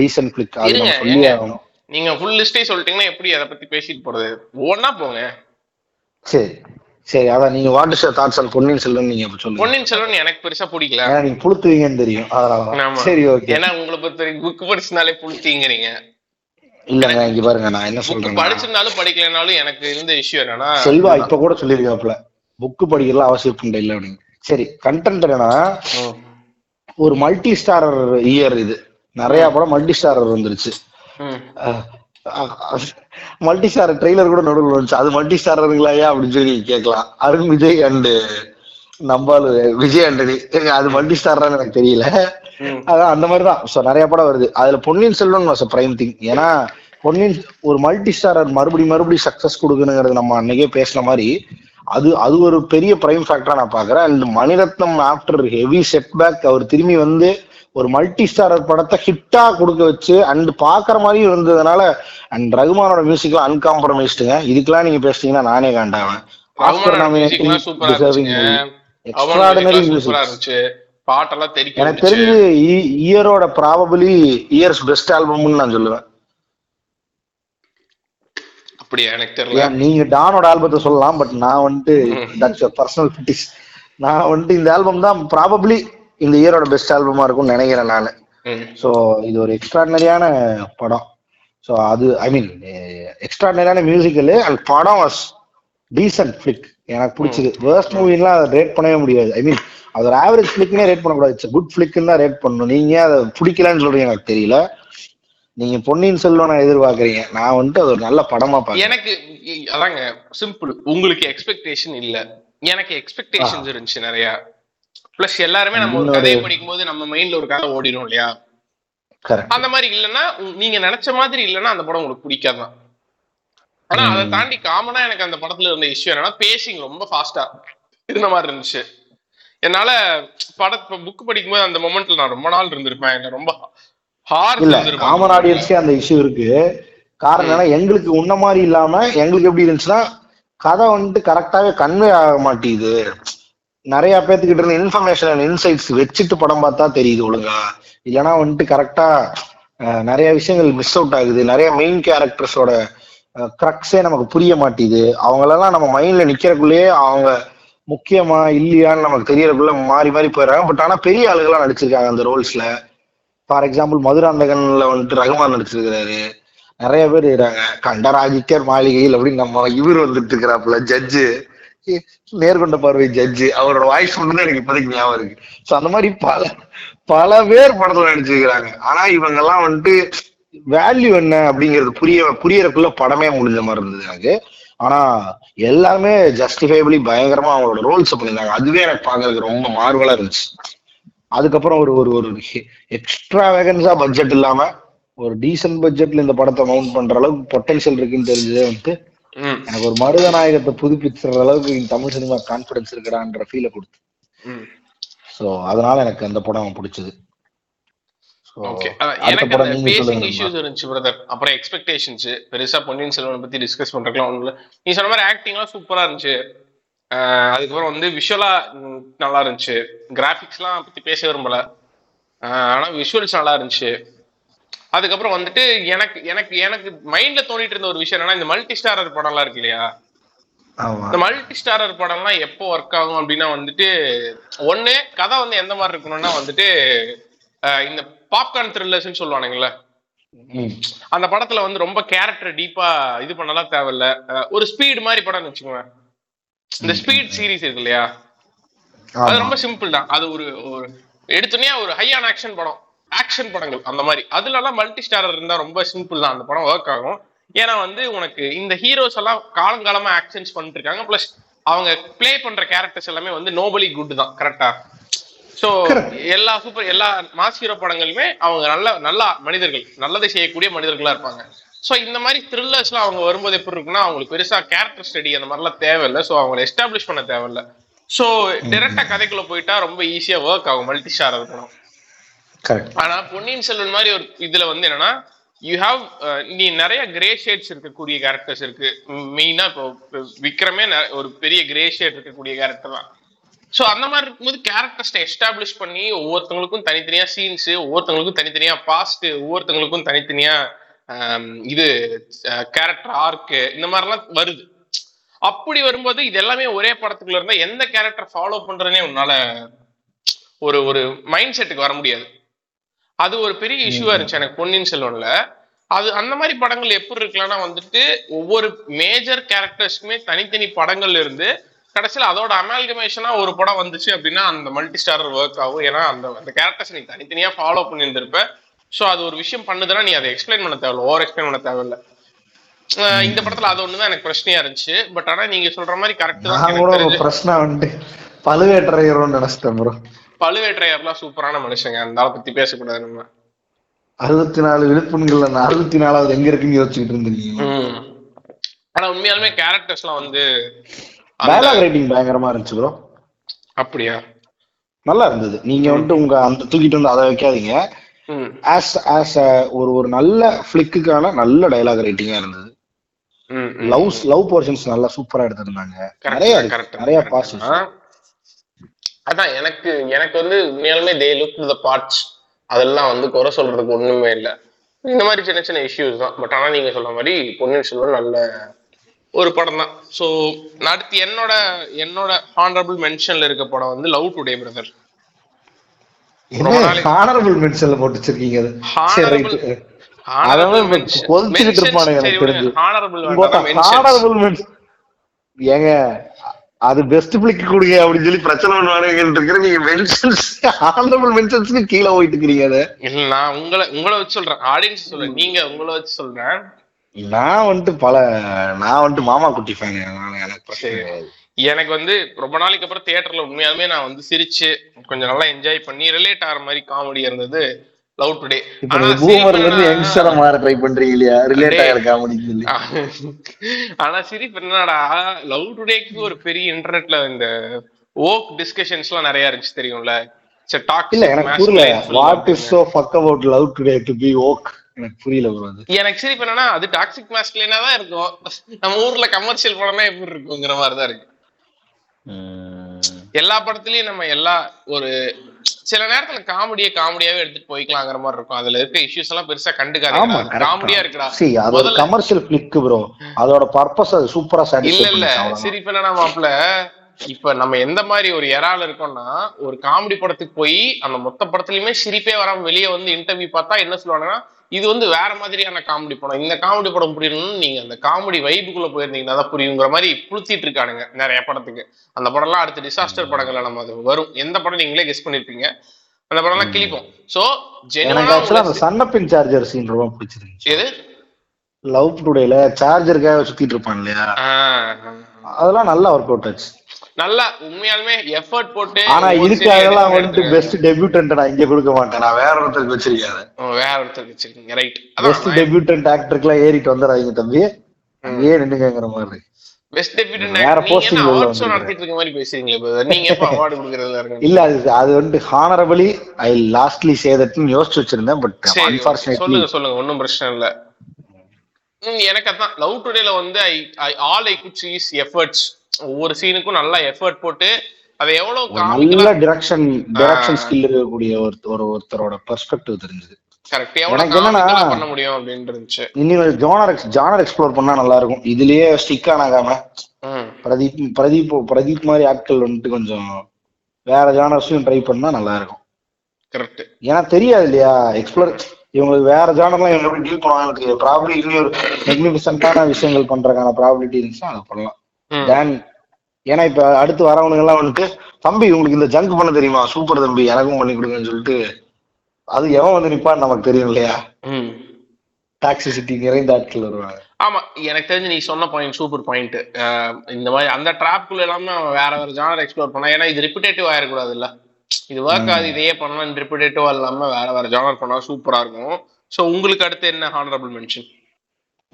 decent click, அது நம்ம சொல்லி ஆகணும். நீங்க ஃபுல் லிஸ்டே சொல்லிட்டீங்கன்னா எப்படி அதை பத்தி பேசிட்டு போறது, ஒவ்வொன்னா போங்க. சரி சரி, அதான் நீங்க what is your thoughts on Ponniyin Selvan? நீங்க இப்ப சொல்லுங்க. பொன்னியின் செல்வன் எனக்கு பெருசா பிடிக்கல. ஏன்னா நீங்க புழுத்துவீங்கன்னு தெரியும், அதனால. சரி ஓகே, ஏன்னா உங்களை பொறுத்த புக் படிச்சதுனாலே புழுத்தீங்கிறீங்க. இல்லங்க இங்க பாருங்க, நான் என்ன சொல்றேன், படிச்சிருந்தாலும் படிக்கலனாலும் எனக்கு இருந்த இஷ்யூ என்னன்னா, செல்வா இப்ப கூட சொல்லியிருக்காப்புல புக் படிக்கலாம் அவசியம் இல்லை அப்படின்னு. சரி, கண்டென்ட் என்னன்னா, ஒரு மல்டி ஸ்டாரர் இயர் இது, நிறைய படம் மல்டி ஸ்டாரர் வந்துருச்சு. மல்டி ஸ்டார் ட்ரெய்லர் கூட நடுவில் வந்துச்சு, அது மல்டி ஸ்டாரருங்களா அப்படின்னு சொல்லி கேட்கலாம். அருண் விஜய் அண்ட் நம்பாலு விஜய் ஆண்டனி, அது மல்டி ஸ்டாரான்னு எனக்கு தெரியல. அதான் அந்த மாதிரிதான். ஸோ நிறைய படம் வருது. அதுல Ponniyin Selvan was prime thing. ஏன்னா பொன்னியின் ஒரு மல்டி ஸ்டாரர் மறுபடியும் சக்சஸ் கொடுக்கணுங்கிறது நம்ம அன்னைக்கே பேசின மாதிரி, அது அது ஒரு பெரிய பிரைம் ஃபேக்டரா நான் பாக்குறேன். And Mani Ratnam after heavy setback அவர் திரும்பி வந்து ஒரு மல்டி ஸ்டார் படத்தை ஹிட்டா கொடுக்க வச்சு அண்ட் பாக்குற மாதிரி இருந்ததுனால அண்ட் ரகுமானோட மியூசிக்லாம் அன்காம்ப்ரமைஸ்டுங்க. இதுக்கெல்லாம் நீங்க பேசுனீங்கன்னா நானே காண்டாவேன். எனக்கு தெரிஞ்சு இயரோட ப்ராபபிலி இயர்ஸ் பெஸ்ட் ஆல்பம்னு நான் சொல்லுவேன். நீங்க டானோட ஆல்பத்தை சொல்லலாம், பட் நான் வந்து நான் வந்து இந்த ஆல்பம் தான் ப்ராபபிலி இந்த இயரோட பெஸ்ட் ஆல்பமா இருக்கும்னு நினைக்கிறேன் நான். ஸோ இது ஒரு எக்ஸ்ட்ராடினரியான படம். ஸோ அது ஐ மீன் எக்ஸ்ட்ராடினரியான மியூசிக்கல் அண்ட் படம் வாஸ் டீசன்ட் ஃபிளிக். எனக்கு பிடிச்சது. வேர்ஸ்ட் மூவின்லாம் அதை ரேட் பண்ணவே முடியாது. ஐ மீன் அது ஒரு ஆவரேஜ் ஃபிளிக்னே ரேட் பண்ணக்கூடாது. இட்ஸ் குட் ஃபிளிக்னு தான் ரேட் பண்ணணும். நீங்க அதை பிடிக்கலான்னு சொல்றீங்க, எனக்கு தெரியல. நீங்க பொன்னியின் செல்வன் எதிர்பார்க்கறீங்க, நான் வந்துட்டு அது ஒரு நல்ல படமா பார்க்க எனக்கு அதாங்க சிம்பிள். உங்களுக்கு எக்ஸ்பெக்டேஷன் இல்ல, எனக்கு எக்ஸ்பெக்டேஷன்ஸ் இருந்துச்சு நிறைய. பிளஸ் எல்லாருமே நம்ம ஒரு கதையை படிக்கும் போது நம்ம மைண்ட்ல ஒரு கதை ஓடிடும் இல்லையா? அந்த மாதிரி இல்லைன்னா நீங்க நினைச்ச மாதிரி இல்லைன்னா அந்த படம் உங்களுக்கு பிடிக்காதான். ஆனா அதை தாண்டி காமனா எனக்கு அந்த படத்துல இருந்த இஷ்யூ என்னன்னா பேசிங் ரொம்ப ஃபாஸ்டா இருந்த மாதிரி இருந்துச்சு. என்னால படத்தை புக் படிக்கும் போது அந்த மொமெண்ட்ல நான் ரொம்ப நாள் இருந்திருப்பேன். என்ன ரொம்ப காமன் ஆடியன்ஸ்க்கே அந்த இஷ்யூ இருக்கு. காரணம் எங்களுக்கு உன்ன மாதிரி இல்லாம எங்களுக்கு எப்படி இருந்துச்சுன்னா கதை வந்துட்டு கரெக்டாவே கன்வே ஆக மாட்டேங்குது. நிறைய பேர்த்துக்கிட்ட இருந்த இன்ஃபர்மேஷன் அண்ட் இன்சைட்ஸ் வச்சுட்டு படம் பார்த்தா தெரியுது ஒழுங்கா. இல்லைன்னா வந்துட்டு கரெக்டா நிறைய விஷயங்கள் மிஸ் அவுட் ஆகுது. நிறைய மெயின் கேரக்டர்ஸோட கிரக்ஸே நமக்கு புரிய மாட்டேங்குது. அவங்களெல்லாம் நம்ம மைண்ட்ல நிக்கிறக்குள்ளேயே அவங்க முக்கியமா இல்லையான்னு நமக்கு தெரியறக்குள்ள மாறி மாறி போயிடுறாங்க. பட் ஆனா பெரிய ஆளுகளாம் நடிச்சிருக்காங்க அந்த ரோல்ஸ்ல. ஃபார் எக்ஸாம்பிள் மதுராந்தகன்ல வந்துட்டு ரகுமான் நடிச்சிருக்கிறாரு. நிறைய பேர் இருக்காங்க. கண்டராதித்யர் மாளிகையில் அப்படின்னு நம்ம இவர் வந்துட்டு இருக்கிறாப்புல ஜட்ஜு, நேர்கொண்ட பார்வை ஜட்ஜு, அவரோட வாய்ஸ் ஒன்றுன்னு எனக்கு இப்போதைக்கு ஞாபகம் இருக்கு. ஸோ அந்த மாதிரி பல பல பேர் படத்துல நடிச்சிருக்கிறாங்க. ஆனா இவங்கெல்லாம் வந்துட்டு வேல்யூ என்ன அப்படிங்கிறது புரியறக்குள்ள படமே முடிஞ்ச மாதிரி இருந்தது எனக்கு. ஆனா எல்லாமே ஜஸ்டிஃபைபிளி பயங்கரமா அவங்களோட ரோல்ஸ் பண்ணியிருந்தாங்க. அதுவே எனக்கு பாக்குறதுக்கு ரொம்ப மார்வலா இருந்துச்சு. அதுக்கப்புறம் ஒரு ஒரு ஒரு எக்ஸ்ட்ரா வேகன்ஸா பட்ஜெட் இல்லாம ஒரு டீசன்ட் பட்ஜெட்ல இந்த படத்தை மவுண்ட் பண்ற அளவுக்கு பொட்டன்ஷியல் இருக்குன்னு தெரிஞ்சதே வந்துட்டு எனக்கு ஒரு மருதநாயகத்தை புதுப்பிச்சுற அளவுக்கு தமிழ் சினிமா கான்பிடன்ஸ் இருக்கிறான்ற ஃபீலை கொடுத்து. ஸோ அதனால எனக்கு அந்த படம் பிடிச்சது. அப்புறம் எக்ஸ்பெக்டேஷன்ஸ் பெருசா பொன்னியின் செல்வன் பத்தி டிஸ்கஸ் பண்றதுலாம் ஒன்றும் இல்லை. நீ சொன்ன மாதிரி ஆக்டிங்லாம் சூப்பரா இருந்துச்சு. அதுக்கப்புறம் வந்து விஷுவலா நல்லா இருந்துச்சு. கிராஃபிக்ஸ்லாம் பத்தி பேச விரும்பல, ஆனா விஷுவல்ஸ் நல்லா இருந்துச்சு. அதுக்கப்புறம் வந்துட்டு எனக்கு எனக்கு எனக்கு மைண்ட்ல தோண்டிட்டு இருந்த ஒரு விஷயம் என்னன்னா இந்த மல்டி ஸ்டாரர் படம்லாம் இருக்கு இல்லையா? இந்த மல்டி ஸ்டாரர் படம்லாம் எப்போ ஒர்க் ஆகும் அப்படின்னா வந்துட்டு ஒண்ணு கதை வந்து எந்த மாதிரி இருக்கணும்னா வந்துட்டு இந்த பாப்கார்ன் த்ரில்லர்ஸ்ன்னு சொல்லுவானுங்களே அந்த படத்துல வந்து ரொம்ப கேரக்டர் டீப்பா இது பண்ணலாம் தேவையில்ல. ஒரு ஸ்பீடு மாதிரி படம்னு வச்சுக்கோங்க. இந்த ஸ்பீட் சீரீஸ் இருக்கு இல்லையா? அது ரொம்ப சிம்பிள் தான். அது ஒரு எடுத்தோன்னே ஒரு ஹையான ஆக்ஷன் படம், ஆக்ஷன் படங்கள் அந்த மாதிரி. அதுல எல்லாம் மல்டி ஸ்டாரர் இருந்தா ரொம்ப சிம்பிள் தான் அந்த படம் ஒர்க் ஆகும். ஏன்னா வந்து உனக்கு இந்த ஹீரோஸ் எல்லாம் காலங்காலமா ஆக்ஷன்ஸ் பண்ணிட்டு இருக்காங்க. பிளஸ் அவங்க பிளே பண்ற கேரக்டர்ஸ் எல்லாமே வந்து நோபலி குட் தான். கரெக்டா? ஸோ எல்லா சூப்பர் எல்லா மாஸ் ஹீரோ படங்களுமே அவங்க நல்ல நல்ல மனிதர்கள், நல்லதை செய்யக்கூடிய மனிதர்களா இருப்பாங்க. ஸோ இந்த மாதிரி த்ரில்லர்ஸ்லாம் அவங்க வரும்போது எப்படி இருக்குன்னா அவங்களுக்கு பெருசா கேரக்டர் ஸ்டடி அந்த மாதிரிலாம் தேவையில்லை. ஸோ அவங்களை எஸ்டாப்ளிஷ் பண்ண தேவையில்லை. ஸோ டைரக்டா கதைக்குள்ள போயிட்டா ரொம்ப ஈஸியா ஒர்க் ஆகும் மல்டி ஸ்டார் இருக்கணும். ஆனா பொன்னியின் செல்வன் மாதிரி ஒரு இதுல வந்து என்னன்னா யூ ஹாவ் நீ நிறைய கிரே ஷேட்ஸ் இருக்கக்கூடிய கேரக்டர்ஸ் இருக்கு. மெயினா இப்போ விக்ரமே ஒரு பெரிய கிரே ஷேட் இருக்கக்கூடிய கேரக்டர் தான். ஸோ அந்த மாதிரி இருக்கும்போது கேரக்டர்ஸை எஸ்டாப்ளிஷ் பண்ணி ஒவ்வொருத்தவங்களுக்கும் தனித்தனியா சீன்ஸ், ஒவ்வொருத்தவங்களுக்கும் தனித்தனியா பாஸ்ட், ஒவ்வொருத்தவங்களுக்கும் தனித்தனியா இது கேரக்டர் ஆர்க்கு இந்த மாதிரிலாம் வருது. அப்படி வரும்போது இது எல்லாமே ஒரே படத்துக்குள்ள இருந்தா எந்த கேரக்டர் ஃபாலோ பண்றதுனே உன்னால ஒரு ஒரு மைண்ட் செட்டுக்கு வர முடியாது. அது ஒரு பெரிய இஷ்யூவா இருந்துச்சு எனக்கு பொன்னியின் செல்வன்ல. அது அந்த மாதிரி படங்கள் எப்படி இருக்கலாம்னா வந்துட்டு ஒவ்வொரு மேஜர் கேரக்டர்ஸ்க்குமே தனித்தனி படங்கள்ல இருந்து கடைசியில் அதோட அமால்கமேஷனா ஒரு படம் வந்துச்சு அப்படின்னா அந்த மல்டி ஸ்டாரர் ஒர்க் ஆகும். ஏன்னா அந்த கேரக்டர்ஸ் நீ தனித்தனியா ஃபாலோ பண்ணி இருந்திருப்ப. ஸோ அது ஒரு விஷயம் பண்ணுதுன்னா நீ அதை எக்ஸ்பிளைன் பண்ண தேவையில்ல, ஓவர் எக்ஸ்பிளைன் பண்ண தேவையில்ல. இந்த படத்துல அது ஒண்ணுதான் எனக்கு பிரச்சனையா இருந்துச்சு. பட் ஆனா நீங்க சொல்ற மாதிரி கரெக்ட் தான். பிரச்சனை வந்து பழுவேட்டரையர்னு நினைச்சேன் ப்ரோ. பழுவேட்டரையர்லாம் சூப்பரான மனுஷங்க, அந்த ஆளை பத்தி பேசக்கூடாது. நம்ம 64 விழுப்புண்கள் 64வது எங்க இருக்குன்னு யோசிச்சுட்டு இருந்தீங்க. ஆனா உண்மையாலுமே கேரக்டர்ஸ்லாம் வந்து டயலாக் ரைட்டிங் பயங்கரமா இருந்துச்சு ப்ரோ. அப்படியா? நல்லா இருந்தது. நீங்க வந்துட்டு உங்க அந்த தூக்கிட்டு வந்து அதை வைக்காதீங்க. ஒரு நல்ல ஃபிளிக்குக்கான நல்ல டயலாக் ரைட்டிங்கா இருந்தது. லவ் போர்ஷன்ஸ் நல்லா சூப்பரா எடுத்திருந்தாங்க. நிறைய பாசஸ். அதான் எனக்கு வந்து உண்மையாலுமே they look to the parts, அதெல்லாம் வந்து குறை சொல்றதுக்கு ஒண்ணுமே இல்லை. இந்த மாதிரி சின்ன சின்ன இஷ்யூஸ் தான். பட் ஆனால் நீங்கள் சொல்கிற மாதிரி பொன்னியின் செல்வன் நல்ல ஒரு படம் தான். ஸோ அடுத்து என்னோட ஹானரபிள் மென்ஷனில் இருக்க படம் வந்து லவ் டுடே பிரதர். ஹானரபிள் மென்ஷன்ல போட்டு வச்சிருக்கீங்க. ஏங்க அது பெஸ்ட் பிளிக் கொடுங்க அப்படின்னு சொல்லி பிரச்சனை பண்ணுவானுங்க. கீழே போயிட்டு இருக்கீங்க. அதை இல்ல நான் உங்களை வச்சு சொல்றேன், ஆடியன்ஸ் சொல்றேன், நீங்க உங்களை வச்சு சொல்றேன். நான் வந்துட்டு மாமா குட்டி ஃபேன். எனக்கு வந்து ரொம்ப நாளைக்கு அப்புறம் தியேட்டர்ல உண்மையாலுமே நான் வந்து சிரிச்சு கொஞ்சம் நல்லா என்ஜாய் பண்ணி ரிலேட் ஆகிற மாதிரி காமெடி இருந்தது லவ் டுடே. ஆனா சிரிப்பு என்னடா, லவ் டுடேக்கு ஒரு பெரிய இன்டர்நெட்ல இந்த ஓக் டிஸ்கஷன்ஸ்லாம் நிறைய இருந்துச்சு, தெரியும்ல. சரி டாக் இல்ல எனக்கு புரியல. What is so fuck about love today to be okay? எனக்கு புரியல ப்ரோ. அது எனக்கு சிரிப்பு என்னன்னா, அது டாக்ஸிக் மாஸ்குலினா தான் இருக்கும். நம்ம ஊர்ல கமர்ஷியல் படம்னா எப்படி இருக்குங்கிற மாதிரி தான் இருக்கு. எல்லா படத்துலயும் நம்ம எல்லா ஒரு சில நேரத்துல காமெடியாவே எடுத்துட்டு போய்க்கலாங்கிற மாதிரி இருக்கும். அதுல இருக்க இஷ்யூஸ் எல்லாம் பெருசா கண்டுக்காது. காமெடியா இருக்கடா, அது ஒரு கமர்ஷியல் ஃபிளிக் ப்ரோ. அதோட பர்பஸ் அது சூப்பரா சாட்டிஸ்ஃபை பண்ணுது. இல்ல சிரிப்பு என்னன்னா மாப்ள, இப்ப நம்ம எந்த மாதிரி ஒரு எரால இருக்கோம்னா, ஒரு காமெடி படத்துக்கு போய் அந்த மொத்த படத்துலயுமே சிரிப்பே வராம வெளியே வந்து இன்டர்வியூ பார்த்தா என்ன சொல்லுவாங்கன்னா, இது வந்து வேற மாதிரியான காமெடி படம், இந்த காமெடி படம் புரியணும்னு நீங்க அந்த காமெடி வைப்புக்குள்ள போயிருந்தீங்கன்னா தான் புரியுங்கிற மாதிரி புளுத்திட்டு இருக்கானுங்க நிறைய படத்துக்கு. அந்த படம்லாம் அடுத்த டிசாஸ்டர் படங்கள்ல நம்ம அது வரும். எந்த படம் நீங்களே கெஸ் பண்ணிருப்பீங்க. அந்த படம்லாம் கிளிக்கும். சோ ஜெனரலா லவ் டுடேல சார்ஜருக்காக சுத்திட்டு இருப்பான் இல்லையா, அதெல்லாம் நல்லா ஒர்க் அவுட் ஆச்சு. நல்லா உண்மையாலுமே எஃபர்ட் போட்டு. ஆனா இதுக்கெல்லாம் வந்து பெஸ்ட் டெபியூட்டன்ட் நான் இங்க கொடுக்க மாட்டேன், நான் வேற ஒருத்தருக்கு வச்சிருக்கேன். வேற ஒருத்தருக்கு வச்சிருக்கீங்க, ரைட். பெஸ்ட் டெபியூட்டன்ட் ஆக்டருக்குலாம் ஏறிட்டு வந்துடுறாங்க தம்பி, அங்கேயே நின்னுங்கிற மாதிரி. பெஸ்ட் டெபியூட்டன்ட் வேற போஸ்டிங் நடத்திட்டு இருக்க மாதிரி பேசுறீங்களே, நீங்க எப்ப அவார்டு கொடுக்கறதா? இல்ல அது வந்து ஹானரபிளி ஐ லாஸ்ட்லி சே தட்னு யோசிச்சு வச்சிருந்தேன். பட் அன்ஃபார்ச்சுனேட்லி சொல்லுங்க ஒண்ணும் பிரச்சனை இல்ல. எனக்கு அதான் லவ் டுடேல வந்து I could see his efforts. ஒவ்வொரு சீனுக்கும் நல்லா எஃபர்ட் போட்டு அதை எவ்வளவு டிரெக்ஷன் ஸ்கில் இருக்கக்கூடிய ஒருத்தரோட பெர்ஸ்பெக்டிவ் தெரிஞ்சது. கரெக்ட். எவ்வளவு என்னன்னா பண்ண முடியும் அப்படின்னு இருந்துச்சு. இன்னும் ஜானர் எக்ஸ்ப்ளோர் பண்ணா நல்லா இருக்கும். இதுலயே ஸ்டிக் ஆனாகாம பிரதீப் மாதிரி ஆட்கள் வந்துட்டு கொஞ்சம் வேற ஜானர்ஸையும் ட்ரை பண்ணா நல்லா இருக்கும். கரெக்ட். ஏன்னா தெரியாது இல்லையா எக்ஸ்ப்ளோர் இவங்களுக்கு வேற ஜானர்லாம் எப்படி டீல் பண்ணுவாங்க. ப்ராபபிலி இன்னொரு மெக்னிஃபிசன்டான விஷயங்கள் பண்றதுக்கான ப்ராபபிலிட்டி இருந்துச்சுன்னா அதை பண்ணலாம். ஏன்னா இப்ப அடுத்து வரவனுங்க எல்லாம் வந்துட்டு, தம்பி உங்களுக்கு இந்த ஜங்க் பண்ண தெரியுமா, சூப்பர் தம்பி எனக்கும் பண்ணி கொடுங்கன்னு சொல்லிட்டு அது எவன் வந்து நிப்பான்னு நமக்கு தெரியும் இல்லையா. டாக்ஸிசிட்டி நிறைந்த ஆட்கள் வருவாங்க. ஆமா, எனக்கு தெரிஞ்சு நீ சொன்ன பாயிண்ட் சூப்பர் பாயிண்ட். இந்த மாதிரி அந்த டிராப்குள்ள எல்லாமே வேற ஜானர் எக்ஸ்ப்ளோர் பண்ணா, ஏன்னா இது ரிப்பிடேட்டிவ் ஆயிடக்கூடாது இல்ல, இது ஒர்க் ஆகுது இதையே பண்ணலாம். ரிப்பிடேட்டிவா இல்லாம வேற ஜானர் பண்ணா சூப்பரா இருக்கும். சோ உங்களுக்கு அடுத்து என்ன ஹானரபிள் மென்ஷன்?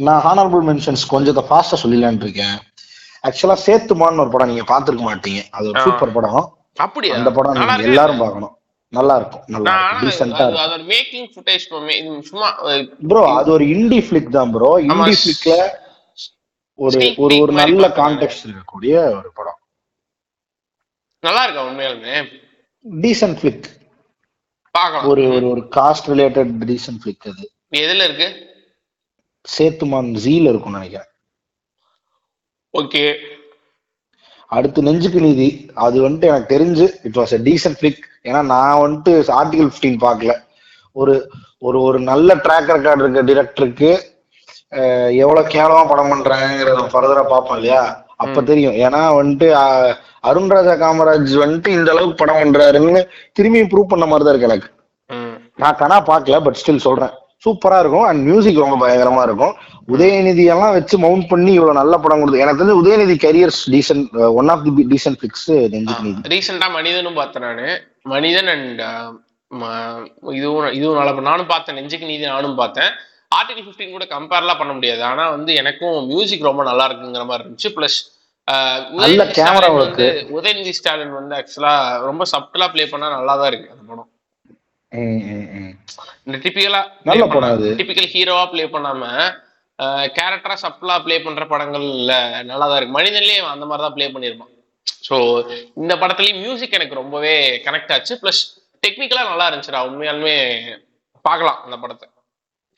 நான் ஹானரபிள் மென்ஷன்ஸ் கொஞ்சம் ஃபாஸ்டா சொல்லிடலான்னு இருக்கேன். ஆக்சுவலா சேத்துமான்னு ஒரு படம் நீங்க பாத்துருக்க மாட்டீங்க. அது ஒரு சூப்பர் படம். அப்படியே அந்த படம் நீங்க எல்லாரும் பார்க்கணும். நல்லா இருக்கும். நல்லா டீசன்ட்டா இருக்கு. அது ஒரு மேக்கிங் ஃபுட்டேஜ் சும்மா bro. அது ஒரு இண்டி ஃபிளிக் தான் bro. இண்டி ஃபிளிக்ல ஒரு ஒரு நல்ல கான்டெக்ஸ்ட் இருக்கக்கூடிய ஒரு படம். நல்லா இருக்கு உண்மையாலுமே. டீசன்ட் ஃபிளிக் பார்க்கலாம். ஒரு ஒரு காஸ்ட் ரிலேட்டட் டீசன்ட் ஃபிளிக். அது எதுல இருக்கு? சேத்துமான் ஜீல இருக்கும்னு நினைக்கிறேன். ஓகே. அடுத்து நெஞ்சுக்கு நீதி. அது வந்துட்டு எனக்கு தெரிஞ்சு it was a decent flick. ஏன்னா நான் வந்துட்டு ஆர்டிகல் 15 பார்க்கல. ஒரு ஒரு ஒரு நல்ல ட்ராக் ரெக்கார்டு இருக்க டிரெக்டருக்கு எவ்வளவு கேவலமா படம் பண்றாங்கிறத ஃபர்தரா பார்ப்போம் இல்லையா, அப்ப தெரியும். ஏன்னா வந்துட்டு அருண் ராஜா காமராஜ் வந்துட்டு இந்த அளவுக்கு படம் பண்றாருன்னு திரும்பியும் ப்ரூவ் பண்ண மாதிரி தான் இருக்கு எனக்கு. நான் கனா பார்க்கல, பட் ஸ்டில் சொல்றேன் சூப்பரா இருக்கும். அண்ட் மியூசிக் ரொம்ப பயங்கரமா இருக்கும். உதயநிதி எல்லாம் வச்சு மவுண்ட் பண்ணி இவ்வளவு நல்ல படம் கொடுத்து. எனக்கு தெரிஞ்ச Udhayanidhi careers decent, one of the decent picks Nenjukku Needhi. ரீசெண்டா மனிதனும் பார்த்தேன் நானு. மனிதன் அண்ட் இதுவும் நானும் பார்த்தேன். நெஞ்சுக்கு நீதி நானும் பார்த்தேன். ஆர்டிகல் 15 கூட கம்பேர்லாம் பண்ண முடியாது. ஆனா வந்து எனக்கும் மியூசிக் ரொம்ப நல்லா இருக்குங்கிற மாதிரி இருந்துச்சு. பிளஸ் உதயநிதி ஸ்டாலின் வந்து ஆக்சுவலா ரொம்ப சப்டலா பிளே பண்ணா நல்லா தான் இருக்கு அந்த படம். டிபிக்கல் ஹீரோவா பிளே பண்ணாம கேரக்டரா சப்டலா பிளே பண்ற படங்கள்ல நல்லாதான் இருக்கு. மனிதன்லயே அந்த மாதிரிதான் பிளே பண்ணிருப்பான். ஸோ இந்த படத்துலயும் மியூசிக் எனக்கு ரொம்பவே கனெக்ட் ஆச்சு. பிளஸ் டெக்னிக்கலா நல்லா இருந்துச்சுடா, உண்மையாலுமே பாக்கலாம் அந்த படத்தை.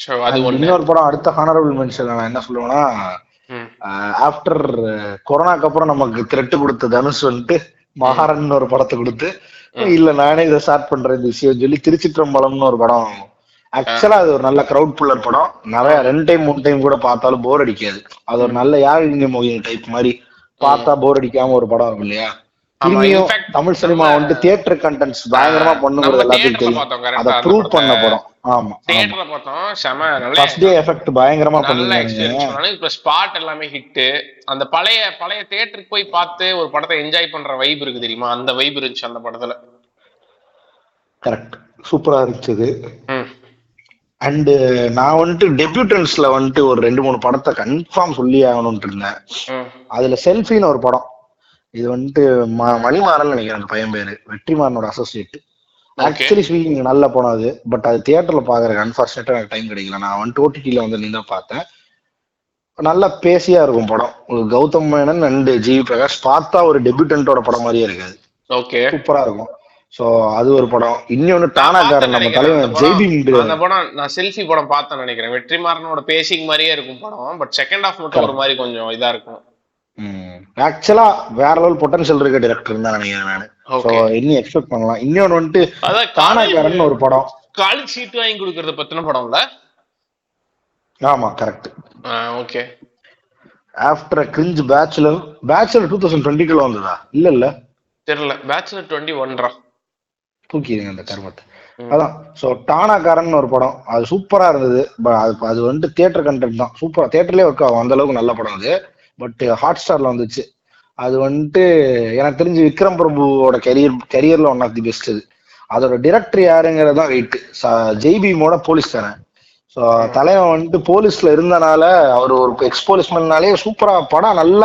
ஸோ அது இன்னொரு படம் அடுத்த ஹானரபிள் மென்ஷன் நான் என்ன சொல்லுவேன்னா, ஆஃப்டர் கொரோனாக்கு அப்புறம் நமக்கு த்ரெட் கொடுத்த தனுஷ் வந்துட்டு மகாரன் ஒரு படத்தை கொடுத்து இல்ல நானே இதை ஸ்டார்ட் பண்ற இந்த விஷயம் சொல்லி திருச்சிற்றம்பலம்னு ஒரு படம். ஆக்சுவலா அது ஒரு நல்ல கிரௌட் புல்லர் படம். நிறைய 2 டைம் 3 டைம் கூட பார்த்தாலும் போர் அடிக்காது. அது ஒரு நல்ல யாழினி மோகினி டைப் மாதிரி பார்த்தா போர் அடிக்காம ஒரு படம் இருக்கும் இல்லையா. தமிழ் சினிமா வந்துட்டு தியேட்டர் கண்டென்ட்ஸ் பயங்கரமா பண்ணுங்கிறது எல்லாத்தையும் தெரியும். அதை ப்ரூவ் பண்ண படம். ஆமா, தியேட்டர்ல பார்த்தோம். செம நல்ல ஃபர்ஸ்ட் டே எஃபெக்ட் பயங்கரமா பண்ணிருக்காங்க. இப்ப ஸ்பாட் எல்லாமே ஹிட். அந்த பழைய தியேட்டருக்கு போய் பார்த்து ஒரு படத்தை என்ஜாய் பண்ற வைப் இருக்கு தெரியுமா, அந்த வைப் இருந்துச்சு அந்த படத்துல. கரெக்ட், சூப்பரா இருந்துச்சு. அண்ட் நான் வந்துட்டு டெபியூட்டன்ஸ்ல வந்துட்டு ஒரு 2-3 படத்தை கன்ஃபார்ம் சொல்லி ஆகணும்னு இருந்தேன். அதுல செல்ஃபின்னு ஒரு படம். இது வந்துட்டு மணிமாறன் நினைக்கிறேன் அந்த பையன் பேரு, வெற்றிமாறனோட அசோசியேட். ஆக்சுவலி ஸ்பீக்கிங் நல்ல படம் அது. பட் அது தியேட்டர்ல பாக்குறதுக்கு அன்பார்ச்சுனேட்டா எனக்கு டைம் கிடைக்கல. நான் வந்துட்டு ஓடிடில வந்து நின்று தான் பார்த்தேன். நல்லா பேசியா இருக்கும் படம். Gautham Menon and GV Prakash. பார்த்தா ஒரு டெபியூட்டன்டோட படம் மாதிரியே இருக்காது. சூப்பரா இருக்கும். சோ அது ஒரு படம். இன்னொன்னு டானாக்காரன் நம்ம தலைவன் ஜெய் பீம். அந்த படம் நான் செல்ஃபி படம் பார்த்தேன் நினைக்கிறேன். வெற்றிமாறனோட பேசிங் மாதிரியே இருக்கும் படம். பட் செகண்ட் ஹாஃப் மட்டும் ஒரு மாதிரி கொஞ்சம் இதா இருக்கும். ஆக்சுவலா வேற லெவல் பொட்டன்ஷியல் இருக்க டைரக்டர் தான் நினைக்கிறேன் நானு. இன்னும் எக்ஸ்பெக்ட் பண்ணலாம். இன்னொன்னு வந்துட்டு டானாக்காரன் ஒரு படம். காலேஜ் சீட் வாங்கி கொடுக்கறத பத்தின படம்ல. ஆமா correct. Okay. After cringe bachelor 2022 வந்ததா? இல்ல தெரியல. பேச்சுலர் 21 தூக்கிடுங்க அந்த கருமத்தை. அதான் ஸோ டானாக்காரன் ஒரு படம். அது சூப்பரா இருந்தது. அது வந்துட்டு தியேட்டர் கண்டென்ட் தான். சூப்பரா தியேட்டர்லயே ஒர்க் ஆகும் அந்த அளவுக்கு நல்ல படம் அது. பட் ஹாட் ஸ்டார்ல வந்துச்சு. அது வந்துட்டு எனக்கு தெரிஞ்சு விக்ரம் பிரபுவோட கரியர்ல 1 ஆஃப் தி பெஸ்ட். அது அதோட டிரெக்டர் யாருங்கிறதான் வெயிட். ஜெய் பீமோட போலீஸ் தானே. ஸோ தலைவன் வந்துட்டு போலீஸ்ல இருந்தனால அவர் ஒரு எக்ஸ் போலீஸ்மேன்னாலே சூப்பரா படம். நல்ல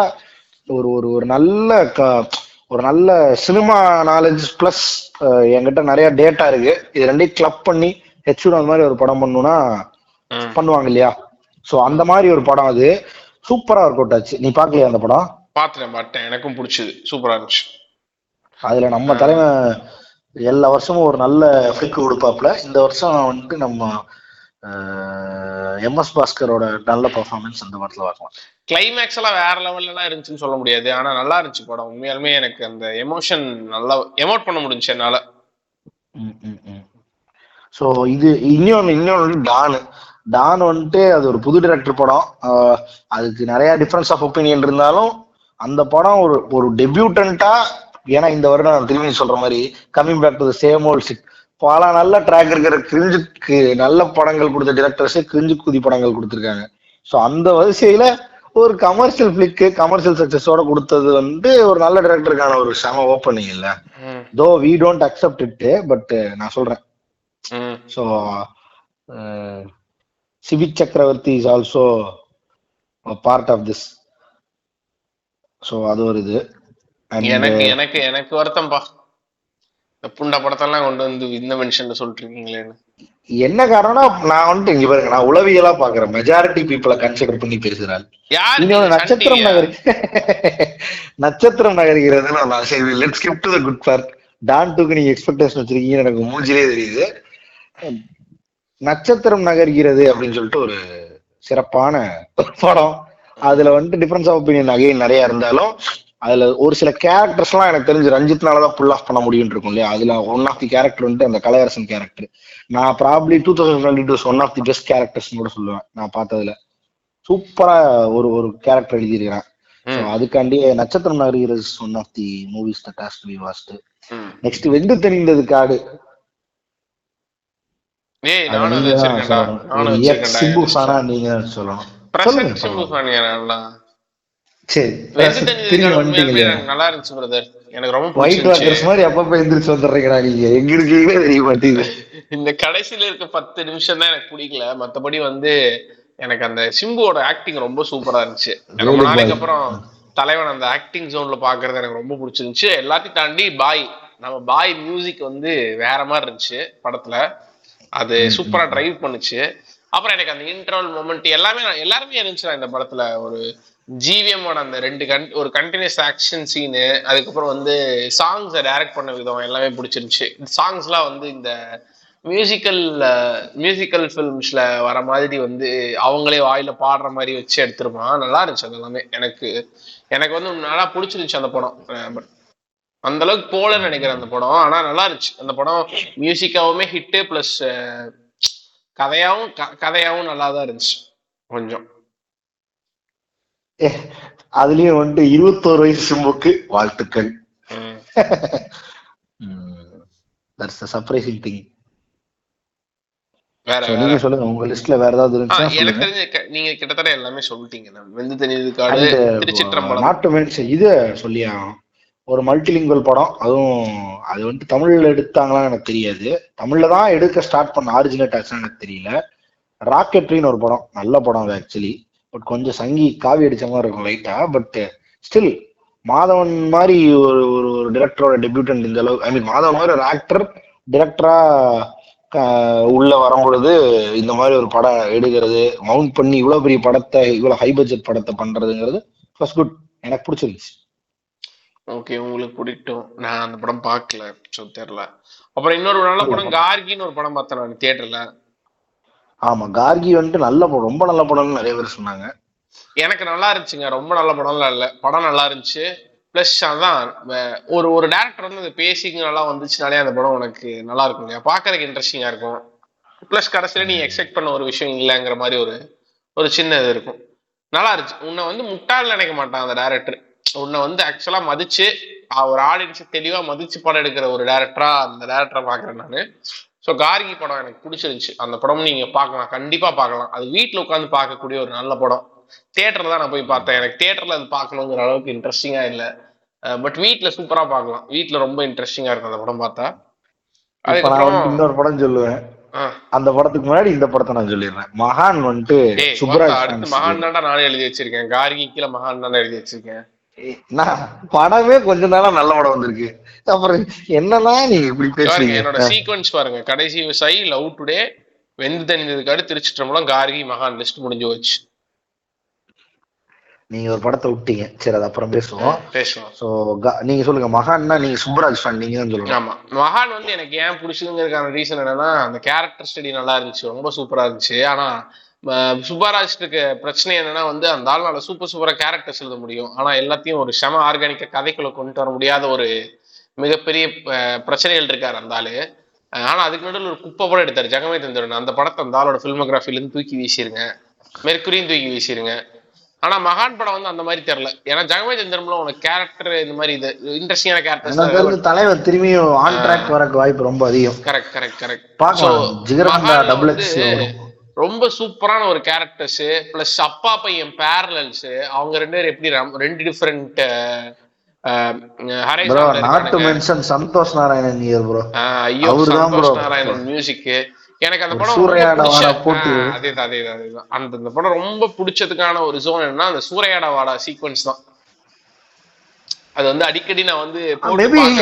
ஒரு ஒரு நல்ல ஒரு நல்ல சினிமா நாலேஜ் பிளஸ் என்கிட்ட நிறைய டேட்டா இருக்கு. இது 2டையும் கிளப் பண்ணி ஹெச்யூட அந்த மாதிரி ஒரு படம் பண்ணுனா பண்ணுவாங்க இல்லையா. ஸோ அந்த மாதிரி ஒரு படம் அது. சூப்பரா ஒர்க் அவுட் ஆச்சு. நீ பாக்கலையா அந்த படம்? பார்த்தேன், எனக்கும் பிடிச்சது. சூப்பரா இருந்துச்சு. அதுல நம்ம தலைவன் எல்லா வருஷமும் ஒரு நல்ல ஃபிளிக் கொடுப்பாப்ல. இந்த வருஷம் வந்துட்டு நம்ம எம்எஸ் பாஸ்கரோட நல்ல பெர்ஃபார்மன்ஸ் அந்த படத்துல பார்க்கலாம். கிளைமேக்ஸ் எல்லாம் வேற லெவல்லாம் இருந்துச்சுன்னு சொல்ல முடியாது, ஆனா நல்லா இருந்துச்சு படம். உண்மையாலுமே எனக்கு அந்த எமோஷன் நல்லா எமோட் பண்ண முடிஞ்சு என்னால. ஸோ இது இன்னொன்று டான் வந்துட்டு அது ஒரு புது டிரெக்டர் படம். அதுக்கு நிறைய டிஃபரன்ஸ் ஆஃப் ஒப்பீனியன் இருந்தாலும் அந்த படம் ஒரு டெபியூட்டன்ட்டா. ஏன்னா இந்த வருடம் திரும்பி சொல்ற மாதிரி coming back to the same old shit. பல நல்ல ட்ராக் இருக்கிற கிரிஞ்சுக்கு நல்ல படங்கள் கொடுத்த டிரெக்டர்ஸே கிரிஞ்சு குதி படங்கள் கொடுத்துருக்காங்க. ஸோ அந்த வரிசையில ஒரு கமர்ஷியல் பிளிக்கு கமர்ஷியல் சக்சஸோட கொடுத்தது வந்து ஒரு நல்ல டைரக்டருக்கான ஒரு செம ஓப்பனிங் இல்ல. Though we don't accept it, but நான் சொல்றேன். So CV Chakravarthy is also part of this. So அது ஒரு இது. எனக்கு எனக்கு எனக்கு வருத்தம்பா, புண்டா படத்தெல்லாம் கொண்டு வந்து இந்த மென்ஷன்ல சொல்லிட்டு இருக்கீங்களேன்னு. என்ன காரணம்னா நான் வந்துட்டு இங்க பாருங்க, நான் உளவியலா பாக்குறேன். மெஜாரிட்டி பீப்புளை கன்சிடர் பண்ணி பேசுறாரு. நட்சத்திரம் நகரிக்கிறதுன்னு சரி, let's skip to the good part. Don டூக்கு நீங்க எக்ஸ்பெக்டேஷன் வச்சிருக்கீங்க, எனக்கு மூஞ்சிலே தெரியுது. நட்சத்திரம் நகர்கிறது அப்படின்னு சொல்லிட்டு ஒரு சிறப்பான படம். அதுல வந்துட்டு டிஃபரன்ஸ் ஆஃப் ஒப்பீனியன் அகைன் நிறைய இருந்தாலும் அதுல ஒரு சில கேரக்டர்ஸ் எல்லாம் எனக்கு தெரிஞ்சு ரஞ்சித்னாலதான் புல் ஆஃப் பண்ண முடியும் இருக்கும் இல்லையா. அதுல 1 ஆஃப் தி கேரக்டர் வந்துட்டு அந்த கலையரசன் கேரக்டர். நான் probably 2022 1 of the best characters கூட சொல்லுவேன். நான் பார்த்ததுல சூப்பரா ஒரு ஒரு கேரக்டர் எழுதியிருக்கிறேன். அதுக்காண்டியே Natchathiram Nagar 1 of the movies that has to be watched. Next Vendhu தெரிந்தது காடு. சிம்பு சானா நீங்க சொல்லணும். நல்லா இருந்துச்சு பிரதர். எனக்கு ரொம்ப ஒயிட் வாக்கர்ஸ் மாதிரி அப்பப்ப எந்திரிச்சு வந்துடுறீங்களா நீங்க? எங்க இருக்கீங்களே தெரிய மாட்டேங்குது. இந்த கடைசியில இருக்க 10 நிமிஷம் தான் எனக்கு பிடிக்கல. மத்தபடி வந்து எனக்கு அந்த சிம்புவோட ஆக்டிங் ரொம்ப சூப்பரா இருந்துச்சு. ரொம்ப நாளைக்கு அப்புறம் தலைவன் அந்த ஆக்டிங் ஜோன்ல பாக்குறது எனக்கு ரொம்ப பிடிச்சிருந்துச்சு. எல்லாத்தையும் தாண்டி பாய், நம்ம பாய் மியூசிக் வந்து வேற மாதிரி இருந்துச்சு படத்துல, அது சூப்பரா டிரைவ் பண்ணுச்சு. அப்புறம் எனக்கு அந்த இன்டர்வல் மொமெண்ட் எல்லாமே எல்லாருமே இருந்துச்சு இந்த படத்துல. ஒரு ஜிவிஎம்மோட அந்த ஒரு கண்டினியூஸ் ஆக்ஷன் சீனு, அதுக்கப்புறம் வந்து சாங்ஸை டைரக்ட் பண்ண விதம் எல்லாமே பிடிச்சிருந்துச்சு. சாங்ஸ்லாம் வந்து இந்த மியூசிக்கல் ஃபிலிம்ஸ்ல வர மாதிரி வந்து அவங்களே வாயில பாடுற மாதிரி வச்சு எடுத்துருப்பான். நல்லா இருந்துச்சு அது எல்லாமே. எனக்கு வந்து நல்லா பிடிச்சிருந்துச்சு அந்த படம். பட் அந்த அளவுக்கு போலன்னு நினைக்கிறேன் அந்த படம், ஆனா நல்லா இருந்துச்சு அந்த படம். மியூசிக்காவுமே ஹிட்டு, பிளஸ் கதையாவும் நல்லா தான் இருந்துச்சு. கொஞ்சம் அதுலயும் வந்து 21 வயசு சிம்புக்கு வாழ்த்துக்கள். ஒரு மல்டிலிங்குவல் படம், அதுவும் அது வந்து தமிழ்ல எடுத்தாங்களான்னு எனக்கு தெரியாது. தமிழ்ல தான் எடுக்க ஸ்டார்ட் பண்ண ஆரிஜினேட் ஆச்சுன்னு எனக்கு தெரியல. ராக்கெட்ரின்னு ஒரு படம், நல்ல படம் அது ஆக்சுவலி. பட் கொஞ்சம் சங்கி காவி அடிச்ச மாதிரி இருக்கும் லைட்டா. பட் ஸ்டில் மாதவன் மாதிரி ஒரு ஒரு டிரெக்டரோட டெபியூட்டன்ட் இந்த அளவு, ஐ மீன் மாதவன் மாதிரி ஒரு ஆக்டர் டிரெக்டரா உள்ள வரும்பொழுது இந்த மாதிரி ஒரு படம் எடுக்கிறது, மவுண்ட் பண்ணி இவ்வளவு பெரிய படத்தை, இவ்வளவு ஹை பட்ஜெட் படத்தை பண்றதுங்கிறது ஃபர்ஸ்ட் குட். எனக்கு பிடிச்சிருந்துச்சு. ஓகே, உங்களுக்கு பிடிக்கும். நான் அந்த படம் பார்க்கல, தெரியல. அப்புறம் இன்னொரு நல்ல படம் கார்கின்னு ஒரு படம் பார்த்தேன் நான் தியேட்டர்ல. ஆமா, கார்கி வந்துட்டு நல்ல படம், ரொம்ப நல்ல படம்னு நிறைய பேர் சொன்னாங்க. எனக்கு நல்லா இருந்துச்சுங்க, ரொம்ப நல்ல படம்லாம் இல்லை, படம் நல்லா இருந்துச்சு. பிளஸ் அதான் ஒரு ஒரு டேரக்டர் வந்து அந்த பேசிங்கெல்லாம் வந்துச்சுனாலே அந்த படம் உனக்கு நல்லா இருக்கும் இல்லையா, பார்க்கறதுக்கு இன்ட்ரெஸ்டிங்காக இருக்கும். பிளஸ் கடைசியில் நீ எக்ஸ்பெக்ட் பண்ண ஒரு விஷயம் இல்லைங்கிற மாதிரி ஒரு சின்ன இது இருக்கும். நல்லா இருந்துச்சு. உன்னை வந்து முட்டாள் நினைக்க மாட்டான் அந்த டேரக்டர். உன்னை வந்து ஆக்சுவலாக மதிச்சு ஒரு ஆடியன்ஸை தெளிவாக மதிச்சு படம் எடுக்கிற ஒரு டேரக்டராக அந்த டேரக்டரை பார்க்குறேன் நான். ஸோ கார்கி படம் எனக்கு பிடிச்சிருந்துச்சு. அந்த படம் நீங்கள் பார்க்கலாம், கண்டிப்பாக பார்க்கலாம். அது வீட்டில் உட்காந்து பார்க்கக்கூடிய ஒரு நல்ல படம். தியேட்டர்ல தான் நான் போய் பார்த்தேன். எனக்கு தியேட்டர்ல அது பார்க்கணுங்கிற அளவுக்கு இன்ட்ரெஸ்டிங்கா இல்லை, பட் வீட்டுல சூப்பரா பார்க்கலாம். வீட்டுல ரொம்ப இன்ட்ரெஸ்டிங்கா இருக்கும் அந்த படம் பார்த்தா. அதுக்கப்புறம் இன்னொரு படம் சொல்லுவேன், அந்த படத்துக்கு முன்னாடி இந்த படத்தை நான் சொல்லிடுறேன். மகான் வந்துட்டு சுபராஜ், அடுத்து மகான் தாண்டா நானே எழுதி வச்சிருக்கேன். கார்கி கீழே மகான் தானே எழுதி வச்சிருக்கேன். படமே கொஞ்ச நாளா நல்ல படம் வந்திருக்கு. அப்புறம் என்னன்னா நீங்க இப்படி பேசுறீங்க. என்னோட சீக்வன்ஸ் பாருங்க, கடைசி விவசாயி, லவ் டுடே, வெந்து தனிந்ததுக்காடு, திருச்சிற்றம்பலம், கார்கி, மகான் லிஸ்ட் முடிஞ்சு போச்சு. நீங்க ஒரு படத்தை விட்டீங்க, சரி அது அப்புறம் பேசுவோம். சோ நீங்க சொல்லுங்க. மகான்னா நீங்க சுப்ராஜ் ஃபேன், நீங்க தான் சொல்லுங்க. ஆமா, மகான் வந்து எனக்கு ஏன் பிடிச்சதுங்கிறதுக்கான ரீசன் என்னன்னா, அந்த கேரக்டர் ஸ்டடி நல்லா இருந்துச்சு, ரொம்ப சூப்பரா இருந்துச்சு. ஆனா சுபாராஜ்க்கு பிரச்சனை என்னன்னா வந்து அந்த ஆள் நல்ல சூப்பரா கேரக்டர்ஸ் எழுத முடியும், ஆனா எல்லாத்தையும் ஒரு செம ஆர்கானிக்க கதைக்குள்ள கொண்டு வர முடியாத ஒரு மிகப்பெரிய பிரச்சனைகள் இருக்காரு அந்த ஆளு. ஆனா அதுக்கு நடுவில் ஒரு குப்பை கூட எடுத்தாரு ஜெகமே தந்திரன். அந்த படத்தை அந்த ஆளோட பில்மோகிராஃபில இருந்து தூக்கி வீசிருங்க, மெர்க்குரியும் தூக்கி வீசிருங்க. ஆனா மகான் படம் வந்து அந்த மாதிரி தெரியல. ஏன்னா ஜெகமே சந்திரம்ல உனக்கு கேரக்டர் இந்த மாதிரி இது இன்ட்ரெஸ்டிங்கான கேரக்டர், தலைவர் திரும்பியும் ஆன் ட்ராக் வரக்கு வாய்ப்பு ரொம்ப அதிகம். கரெக்ட் கரெக்ட் கரெக்ட் பாக்கலாம். ரொம்ப சூப்பரான ஒரு கேரக்டர்ஸ், பிளஸ் அப்பா பையன் பேரலல்ஸ், அவங்க ரெண்டு பேரும் எப்படி ரெண்டு டிஃபரெண்ட் சந்தோஷ் நாராயணன். ஐயோ, சந்தோஷ் நாராயணன் மியூசிக். எனக்கு அந்த படம் அதேதான். அந்த படம் ரொம்ப பிடிச்சதுக்கான ஒரு ஜோன் என்னன்னா அந்த சூறையாட வாடா சீக்வன்ஸ் தான். அது வந்து அடிக்கடி நான் வந்து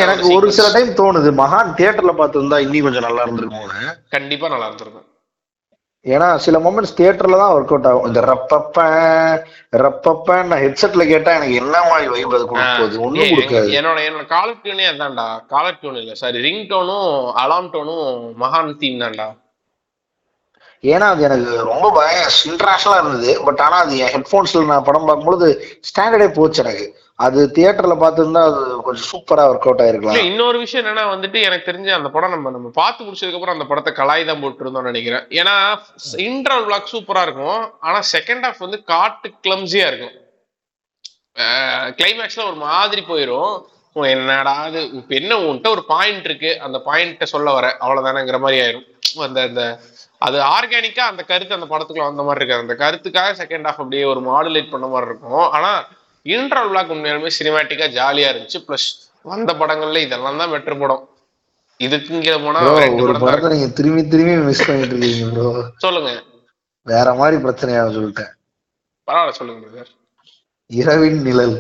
எனக்கு ஒரு சில டைம் தோணுது, மகான் தியேட்டர்ல பார்த்திருந்தா இன்னும் கொஞ்சம் நல்லா இருந்திருக்கும். கண்டிப்பா நல்லா இருந்திருக்கும். ஏன்னா சில மொமெண்ட்ஸ் தியேட்டர்ல தான் ஒர்க் அவுட் ஆகும். இந்த ரப்பப்பேன் நான் ஹெட்செட்ல கேட்டா எனக்கு என்ன மாதிரி வைப் அது கொடுக்குது, ஒண்ணும் கொடுக்காது. என்னோட காலர் டியூனே அதான்டா. காலர் டியூன் இல்ல, சாரி, ரிங் டோனும் அலாம் டோனும் மகான் தீம் தான்டா. ஏன்னா அது எனக்கு ரொம்ப இன்ட்ராஷனலா இருந்தது. பட் ஆனா அது என் ஹெட்ஃபோன்ஸ்ல நான் படம் பார்க்கும்போது ஸ்டாண்டர்டே போச்சு எனக்கு. அது தியேட்டர்ல பார்த்துருந்தா அது கொஞ்சம் சூப்பரா ஒர்க் அவுட் ஆயிருக்கலாம். இன்னொரு விஷயம் என்னன்னா வந்துட்டு எனக்கு தெரிஞ்ச அந்த படம் நம்ம பார்த்து முடிச்சதுக்கு அப்புறம் அந்த படத்தை கலாய் தான் போட்டு இருந்தோம்னு நினைக்கிறேன். ஏன்னா இன்டர்வல் பிளாக் சூப்பரா இருக்கும், ஆனா செகண்ட் ஹாஃப் வந்து காட்டு கிளம்ஸியா இருக்கும். கிளைமேக்ஸ்ல ஒரு மாதிரி போயிரும். என்னடா அது இப்ப என்ன உன்கிட்ட ஒரு பாயிண்ட் இருக்கு, அந்த பாயிண்ட்டை சொல்ல வர அவ்வளவுதானங்கிற மாதிரி ஆயிரும். அந்த அது ஆர்கானிக்கா அந்த கருத்து அந்த படத்துக்குள்ள வந்த மாதிரி இருக்காது. அந்த கருத்துக்காக செகண்ட் ஹாஃப் அப்படியே ஒரு மாடுலேட் பண்ண மாதிரி இருக்கும். ஆனா இன்டர்வல் பிளாக் உண்மையாலுமே சினிமேட்டிக்கா ஜாலியா இருந்துச்சு. பிளஸ் வந்த படங்கள்ல இதெல்லாம் தான் வெற்றி படம். இதுக்குங்கிற போனா ஒரு படத்தை நீங்க திரும்பி திரும்பி மிஸ் பண்ணிட்டு இருக்கீங்க ப்ரோ. சொல்லுங்க, வேற மாதிரி பிரச்சனையா சொல்லிட்டேன், பரவாயில்ல சொல்லுங்க. இரவின் நிழல்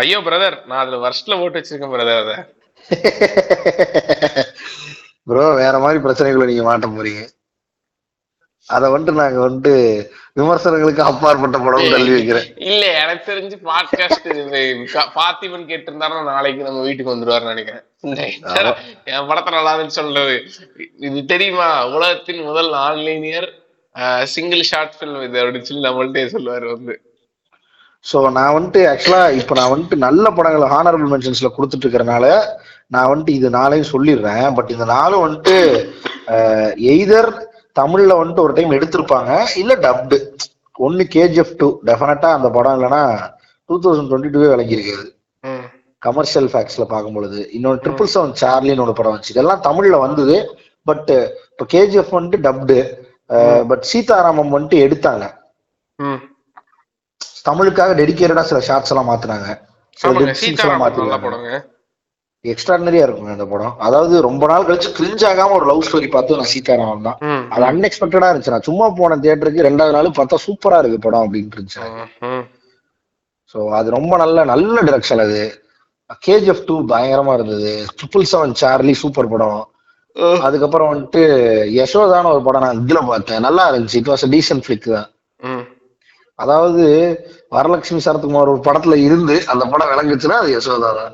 ஐயோ பிரதர், நான் அதுல வர்ஸ்ட்ல ஓட்டு வச்சிருக்கேன் பிரதர். அத ப்ரோ வேற மாதிரி பிரச்சனைகளை நீங்க மாட்ட போறீங்க. அதை வந்துட்டு நாங்க வந்துட்டு விமர்சனங்களுக்கு அப்பாற்பட்ட படம் தள்ளி வைக்கிறேன். இல்ல எனக்கு தெரிஞ்சு பாட்காஸ்ட் பாத்திமன் கேட்டு இருந்தாரோ நாளைக்கு நம்ம வீட்டுக்கு வந்துருவாரு நினைக்கிறேன். என் படத்தை நல்லாதுன்னு சொல்றது இது தெரியுமா, உலகத்தின் முதல் ஆன்லைனியர் சிங்கிள் ஷார்ட் பிலிம் இது அப்படின்னு சொல்லி நம்மள்டே சொல்லுவாரு வந்து. ஸோ நான் வந்துட்டு ஆக்சுவலா இப்போ நான் வந்துட்டு நல்ல படங்களை ஹானரபிள் மென்ஷன்ஸ்ல கொடுத்துட்டு இருக்கிறனால நான் வந்துட்டு இது நாளையும் சொல்லிடுறேன். பட் இந்த நாளும் வந்துட்டு எய்தர் தமிழ்ல வந்துட்டு ஒரு டைம் எடுத்திருப்பாங்க இல்ல டப்டு ஒன்னு KGF 2 டெஃபினட்டா அந்த படம் இல்லைன்னா 2022 விளங்கியிருக்காது கமர்ஷியல் ஃபேக்ட்ஸ்ல பார்க்கும்பொழுது. இன்னொன்று 777 சார்லின்னு ஒரு படம் வச்சு இதெல்லாம் தமிழ்ல வந்தது. பட் இப்போ KGF வந்துட்டு டப்டு, பட் சீதாராமம் வந்துட்டு எடுத்தாங்க தமிழுக்காக டெடிக்கேட்டடா சில ஷார்ட்ஸ் எல்லாம் மாத்தினாங்க, எக்ஸ்ட்ராடினரியா இருக்கும் அந்த படம். அதாவது ரொம்ப நாள் கழிச்சு கிரிஞ்ச் ஆகாம ஒரு லவ் ஸ்டோரி பார்த்து நான் சீதாராமன் தான், அது அன்எக்ஸ்பெக்டடா இருந்துச்சு. நான் சும்மா போன தியேட்டருக்கு ரெண்டாவது நாள் பார்த்தா சூப்பரா இருக்கு படம் அப்படின்னு இருந்துச்சு. ஸோ அது ரொம்ப நல்ல நல்ல டிரெக்ஷன். அது KGF 2 பயங்கரமா இருந்தது, 777 சார்லி சூப்பர் படம். அதுக்கப்புறம் வந்துட்டு யசோதான ஒரு படம் நான் இதுல பார்த்தேன், நல்லா இருந்துச்சு. இட் வாஸ் டீசன்ட் ஃபிளிக் தான். அதாவது வரலட்சுமி சரத்குமார் ஒரு படத்துல இருந்து அந்த படம் விளங்குச்சுன்னா அது யசோதா தான்.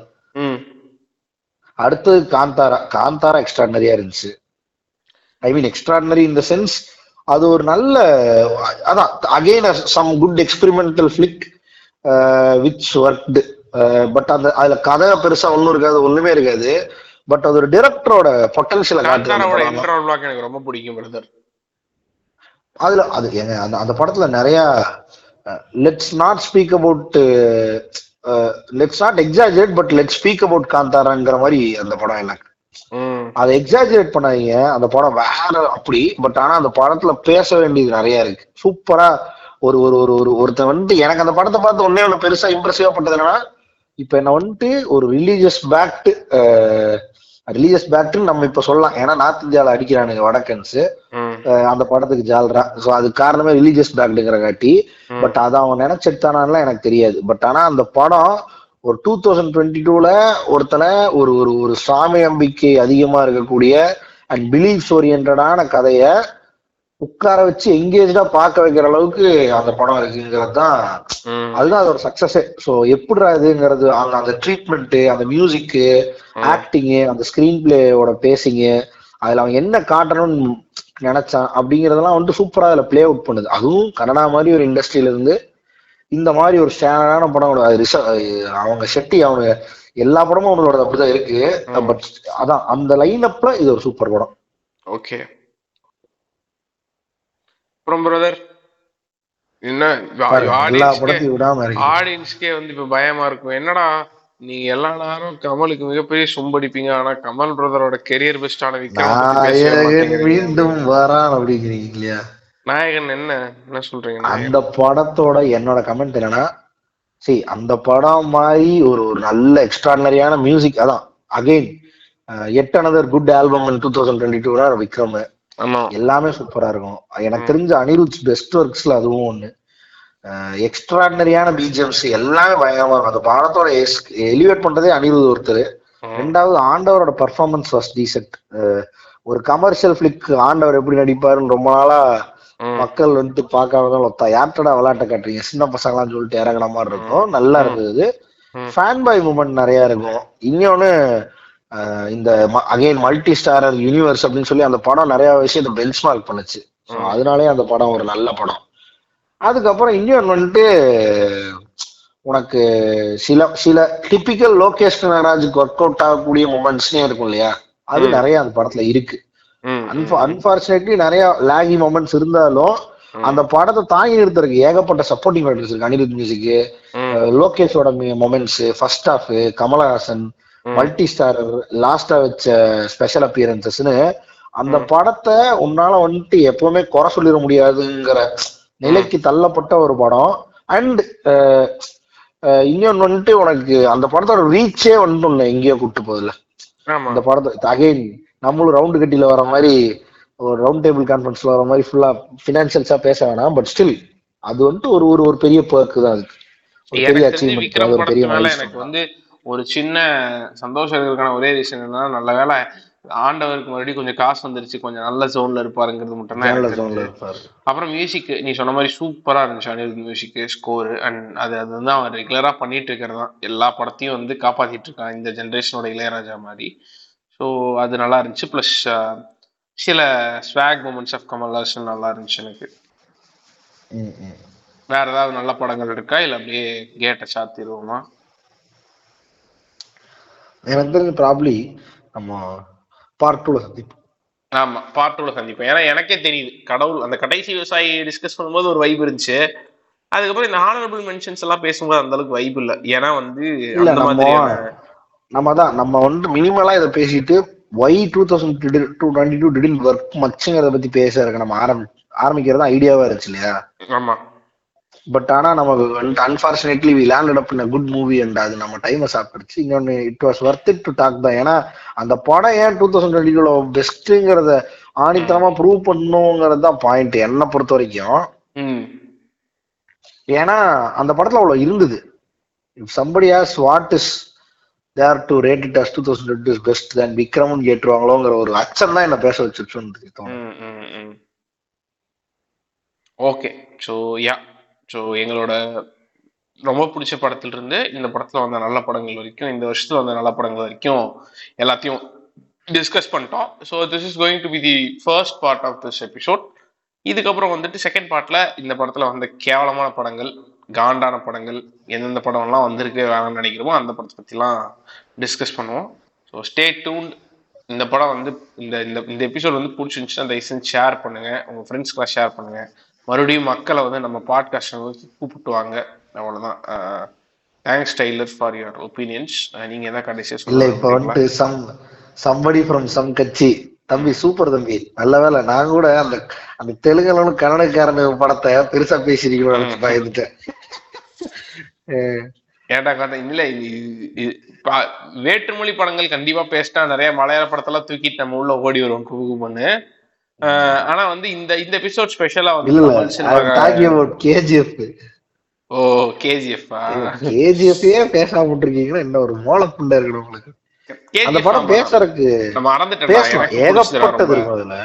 அடுத்தது காந்தாரா. காந்தாரா எக்ஸ்ட்ராடினரியா இருந்துச்சு. ஐ மீன் எக்ஸ்ட்ராடினரி இன் த சென்ஸ் அது ஒரு நல்ல அதான் again some good experimental flick which worked. But அந்த அதுல கதை பெருசா ஒன்றும் இருக்காது, ஒண்ணுமே இருக்காது. பட் அது ஒரு டைரக்டரோட பொட்டன்ஷியலை காட்டுறது எனக்கு ரொம்ப பிடிக்கும் பிரதர். அதுல அது அந்த அந்த படத்துல நிறைய let's not speak about let's not exaggerate but let's speak about காந்தாராங்கிற மாதிரி அந்த படம். எனக்கு அதை எக்ஸாஜரேட் பண்ணாதீங்க, அந்த படம் வேற அப்படி. பட் ஆனா அந்த படத்துல பேச வேண்டியது நிறைய இருக்கு. சூப்பரா ஒரு ஒரு ஒரு ஒரு ஒருத்தன் வந்துட்டு எனக்கு அந்த படத்தை பார்த்து ஒன்னே ஒண்ணு பெருசா இம்ப்ரெசிவா பண்றது என்னன்னா, இப்ப என்ன வந்துட்டு ஒரு ரிலீஜியஸ் பேக்டு நம்ம இப்ப சொல்லலாம், ஏன்னா நார்த் இந்தியாவில அடிக்கிறானுங்க வடக்கன்ஸ் அந்த படத்துக்கு ஜால்ரா. சோ அது காரணமே ரிலீஜியஸ் பேக்டுங்கிற காட்டி. பட் அதை அவன் நினைச்செடுத்தானான்லாம் எனக்கு தெரியாது. பட் ஆனா அந்த படம் ஒரு 2022ல ஒருத்தனை ஒரு ஒரு ஒரு சாமி நம்பிக்கை அதிகமா இருக்கக்கூடிய அண்ட் பிலீஃப்ஸ் ஓரியன்டான கதைய உட்கார வச்சு எங்கேஜா பார்க்க வைக்கிற அளவுக்கு அந்த படம் இருக்குங்கிறது தான், அதுதான் அதோட சக்சஸே. ஸோ எப்படிடா இதுங்கிறது அந்த அந்த ட்ரீட்மெண்ட், அந்த மியூசிக்கு, ஆக்டிங்கு, அந்த ஸ்கிரீன் பிளேயோட பேசிங்கு, அதுல அவன் என்ன காட்டணும்னு நினைச்சான் அப்படிங்கறதெல்லாம் வந்துட்டு சூப்பரா அதுல பிளே அவுட் பண்ணுது. அதுவும் கனடா மாதிரி ஒரு இண்டஸ்ட்ரியில இருந்து இந்த மாதிரி ஒரு ஸ்டாண்டர்டான படம் அவங்க செட்டி அவங்க எல்லா படமும் அவங்களோட அப்படிதான் இருக்கு. பட் அதான் அந்த லைன் அப்ல இது ஒரு சூப்பர் படம். ஓகே பிரதர், என்ன ஆடியன்ஸ்க்கே வந்து இப்ப பயமா இருக்கும், என்னடா நீங்க எல்லா நேரம் கமலுக்கு மிகப்பெரிய சும்படிப்பீங்க, ஆனா கமல் பிரதரோட கெரியர் பெஸ்டான நாயகன் என்ன என்ன சொல்றீங்க? அந்த படத்தோட என்னோட கமெண்ட் என்னன்னா, சரி அந்த படம் மாதிரி ஒரு ஒரு நல்ல எக்ஸ்ட்ராடினரியான மியூசிக். அதான் again yet another good album in 2022 Vikram. எல்லாமே சூப்பரா இருக்கும். எனக்கு தெரிஞ்ச அனிருத் பெஸ்ட் ஒர்க்ஸ்ல அதுவும் ஒண்ணு. எக்ஸ்ட்ராடினரியான பிஜிஎம்ஸ் எல்லாமே பயங்கரமா இருக்கும். அந்த படத்தோட எலிவேட் பண்றதே அனிருத் ஒருத்தர். ரெண்டாவது ஆண்டவரோட பர்ஃபார்மன்ஸ் வாஸ் டீசென்ட். ஒரு கமர்ஷியல் பிளிக் ஆண்டவர் எப்படி நடிப்பாருன்னு ரொம்ப நாளா மக்கள் வந்து பாக்காமதான் ஒத்தா யார்டா விளையாட்ட காட்டுறீங்க சின்ன பசங்களான்னு சொல்லிட்டு இறங்குற மாதிரி இருக்கும். நல்லா இருந்தது. ஃபேன் பாய் மூமெண்ட் நிறைய இருக்கும். இன்னொன்னு இந்த அகைன் மல்டி ஸ்டார் யூனிவர்ஸ் அப்படின்னு சொல்லி அந்த படம் நிறைய விஷயத்த பெஞ்ச் மார்க் பண்ணுச்சு. அதனாலேயே அந்த படம் ஒரு நல்ல படம். அதுக்கப்புறம் இன்னொன்று வந்துட்டு உனக்கு சில சில டிபிக்கல் லோகேஷ் கனகராஜுக்கு ஒர்க் அவுட் ஆகக்கூடிய மொமெண்ட்ஸ்னே இருக்கும் இல்லையா, அது நிறைய அந்த படத்துல இருக்கு. அன்பார்ச்சுனேட்லி நிறைய லாகி மொமெண்ட்ஸ் இருந்தாலும் அந்த படத்தை தாங்கி நிறுத்தருக்கு ஏகப்பட்ட சப்போர்ட்டிங் ஃபேக்டர்ஸ் இருக்கு. அனிருத் மியூசிக்கு, லோகேஷோட moments, first half, Kamal Haasan multi star, லாஸ்டா வச்ச ஸ்பெஷல் அப்பியரன்சஸ்ன்னு அந்த படத்தை உன்னால வந்துட்டு எப்பவுமே குறை சொல்லிட முடியாதுங்கிற நிலைக்கு தள்ளப்பட்ட ஒரு படம். அண்ட் இன்னொன்னு வந்துட்டு உனக்கு அந்த படத்தோட ரீச்சே வந்துட்டு எங்கேயோ கூப்பிட்டு போதில்ல அந்த படத்தை. அகைன் நம்மளும் ரவுண்டு கட்டியில வர மாதிரி ஒரு ரவுண்ட் டேபிள் கான்ஃபரன்ஸ்ல வர மாதிரி ஃபுல்லா ஃபினான்சியல்ஸா பேச வேணாம். பட் ஸ்டில் அது வந்துட்டு ஒரு ஒரு பெரிய பர்க்கு தான். அதுக்கு விக்ரம் படத்தினால எனக்கு வந்து ஒரு சின்ன சந்தோஷத்துக்கான ஒரே ரீசன் என்னன்னா, நல்ல வேலை ஆண்டவருக்கு மறுபடியும் கொஞ்சம் காசு வந்துருச்சு, கொஞ்சம் நல்ல ஜோன்ல இருப்பாருங்கிறது மட்டும் தான். அப்புறம் மியூசிக் நீ சொன்ன மாதிரி சூப்பரா இருந்துச்சு. அனிருத் மியூசிக் ஸ்கோர் அண்ட் அது வந்து அவன் ரெகுலரா பண்ணிட்டு இருக்கிறது தான், எல்லா படத்தையும் வந்து காப்பாத்திட்டு இருக்கான் இந்த ஜென்ரேஷனோட இளையராஜா மாதிரி. ஸோ அது நல்லா இருந்துச்சு. பிளஸ் சில swag moments of Kamal Haasan நல்லா இருந்துச்சு எனக்கு. வேற ஏதாவது நல்ல படங்கள் இருக்கா, இல்லை அப்படியே கேட்டை சாத்திடுவோமா? எனக்கு தெரிஞ்சு ப்ராப்ளி நம்ம பார்ட் 2ல சந்திப்போம். ஆமாம், பார்ட் 2ல சந்திப்போம். ஏன்னா எனக்கே தெரியுது கடவுள் அந்த கடைசி விவசாயி டிஸ்கஸ் பண்ணும்போது ஒரு வைப் இருந்துச்சு. அதுக்கப்புறம் இந்த ஹானரபிள் மென்ஷன்ஸ் எல்லாம் பேசும்போது அந்த அளவுக்கு வைப் இல்லை. ஏன்னா வந்து நம்ம வந்து மினிமலா இதை பேசிட்டு வை 2022 டிடின் ஒர்க் மச்சுங்கிறத பத்தி பேசுறதுக்கு நம்ம ஆரம்பிக்கிறது தான் ஐடியாவா இருந்துச்சு இல்லையா? ஆமா. பட் ஆனா நமக்கு வந்து unfortunately we landed up in a good movie and அது நம்ம டைமை சாப்பிட்டுருச்சு. இன்னொன்று it was worth it to talk தான். ஏன்னா அந்த படம் ஏன் 2022 பெஸ்ட்டுங்கிறத ஆணித்தனமா ப்ரூவ் பண்ணுங்கிறது தான் பாயிண்ட் என்னை பொறுத்த வரைக்கும். ஏன்னா அந்த படத்துல அவ்வளோ இருந்தது. If somebody has what is there to rate it as 2022 is best then விக்ரம்னு கேட்டுருவாங்களோங்கிற ஒரு அச்சம் தான் என்னை பேச வச்சிருச்சு தோணும். ஓகே, ஸோ யா ஸோ எங்களோட ரொம்ப பிடிச்ச படத்திலிருந்து இந்த படத்தில் வந்த நல்ல படங்கள் வரைக்கும், இந்த வருஷத்தில் வந்த நல்ல படங்கள் வரைக்கும் எல்லாத்தையும் டிஸ்கஸ் பண்ணிட்டோம். So this is going to be the first part of this episode. இதுக்கப்புறம் வந்துட்டு செகண்ட் பார்ட்டில் இந்த படத்தில் வந்த கேவலமான படங்கள், காண்டான படங்கள், எந்தெந்த படம்லாம் வந்திருக்கு வேணும்னு நினைக்கிறோமோ அந்த படத்தை பற்றிலாம் டிஸ்கஸ் பண்ணுவோம். So stay tuned. இந்த படம் வந்து இந்த எபிசோட் வந்து பிடிச்சிருந்துச்சுன்னா தயவுசெய்து ஷேர் பண்ணுங்கள், உங்கள் ஃப்ரெண்ட்ஸ்க்குலாம் ஷேர் பண்ணுங்கள். மறுபடியும் மக்களை வந்து நம்ம பாட்காஸ்ட் கூப்பிட்டுவாங்க. அவ்வளோதான். Thanks Tyler for your opinions. நீங்க எதாவது கடைசியாக இல்லை இப்போ வந்துட்டு சம்படி ஃப்ரம் சம் கட்சி தம்பி சூப்பர் தம்பி, நல்ல வேலை. நான் கூட அந்த தெலுங்குல கன்னடக்காரன் படத்தை பெருசா பேசிருக்கீங்களா இருந்துட்டேன். ஏன்டா கதை இல்லை, வேற்றுமொழி படங்கள் கண்டிப்பா பேசிட்டா நிறைய மலையாள படத்தெல்லாம் தூக்கிட்டு நம்ம உள்ள ஓடி வருவோம் கூகு பண்ணு. ஆனா வந்து இந்த எபிசோட் ஸ்பெஷலா வந்து ஓ கேஜிஎஃப் பேசாம போட்டுருக்கீங்கன்னா என்ன ஒரு மோளப்புண்டா இருக்கு உங்களுக்கு. அந்த படம் பேசுறதுக்கு ஏகப்பட்டது இருக்கும் அதுல,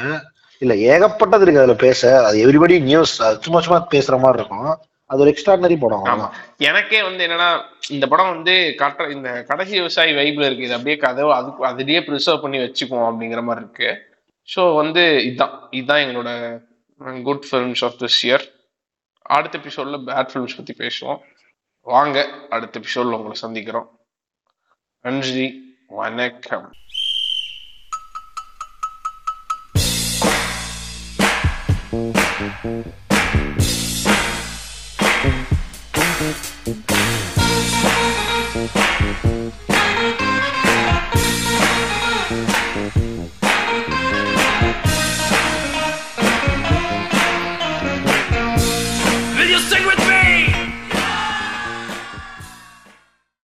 இல்ல ஏகப்பட்டது இருக்கு அதுல பேச. அது எவ்ரிபடி நியூஸ், அது சும்மா சும்மா பேசுற மாதிரி இருக்கும். அது ஒரு எக்ஸ்ட்ராடினரி படம். ஆமா, எனக்கே வந்து என்னன்னா இந்த படம் வந்து இந்த கடைசி விவசாயி வைப்ல இருக்கு. இது அப்படியே கதை அதுலயே ப்ரிசர்வ் பண்ணி வச்சுக்குவோம் அப்படிங்கிற மாதிரி இருக்கு. ஸோ வந்து இதுதான் எங்களோட good films of this year. அடுத்த எபிசோடில் பேட் ஃபிலிம்ஸ் பற்றி பேசுவோம். வாங்க, அடுத்த எபிசோடில் உங்களை சந்திக்கிறோம். நன்றி, வணக்கம்.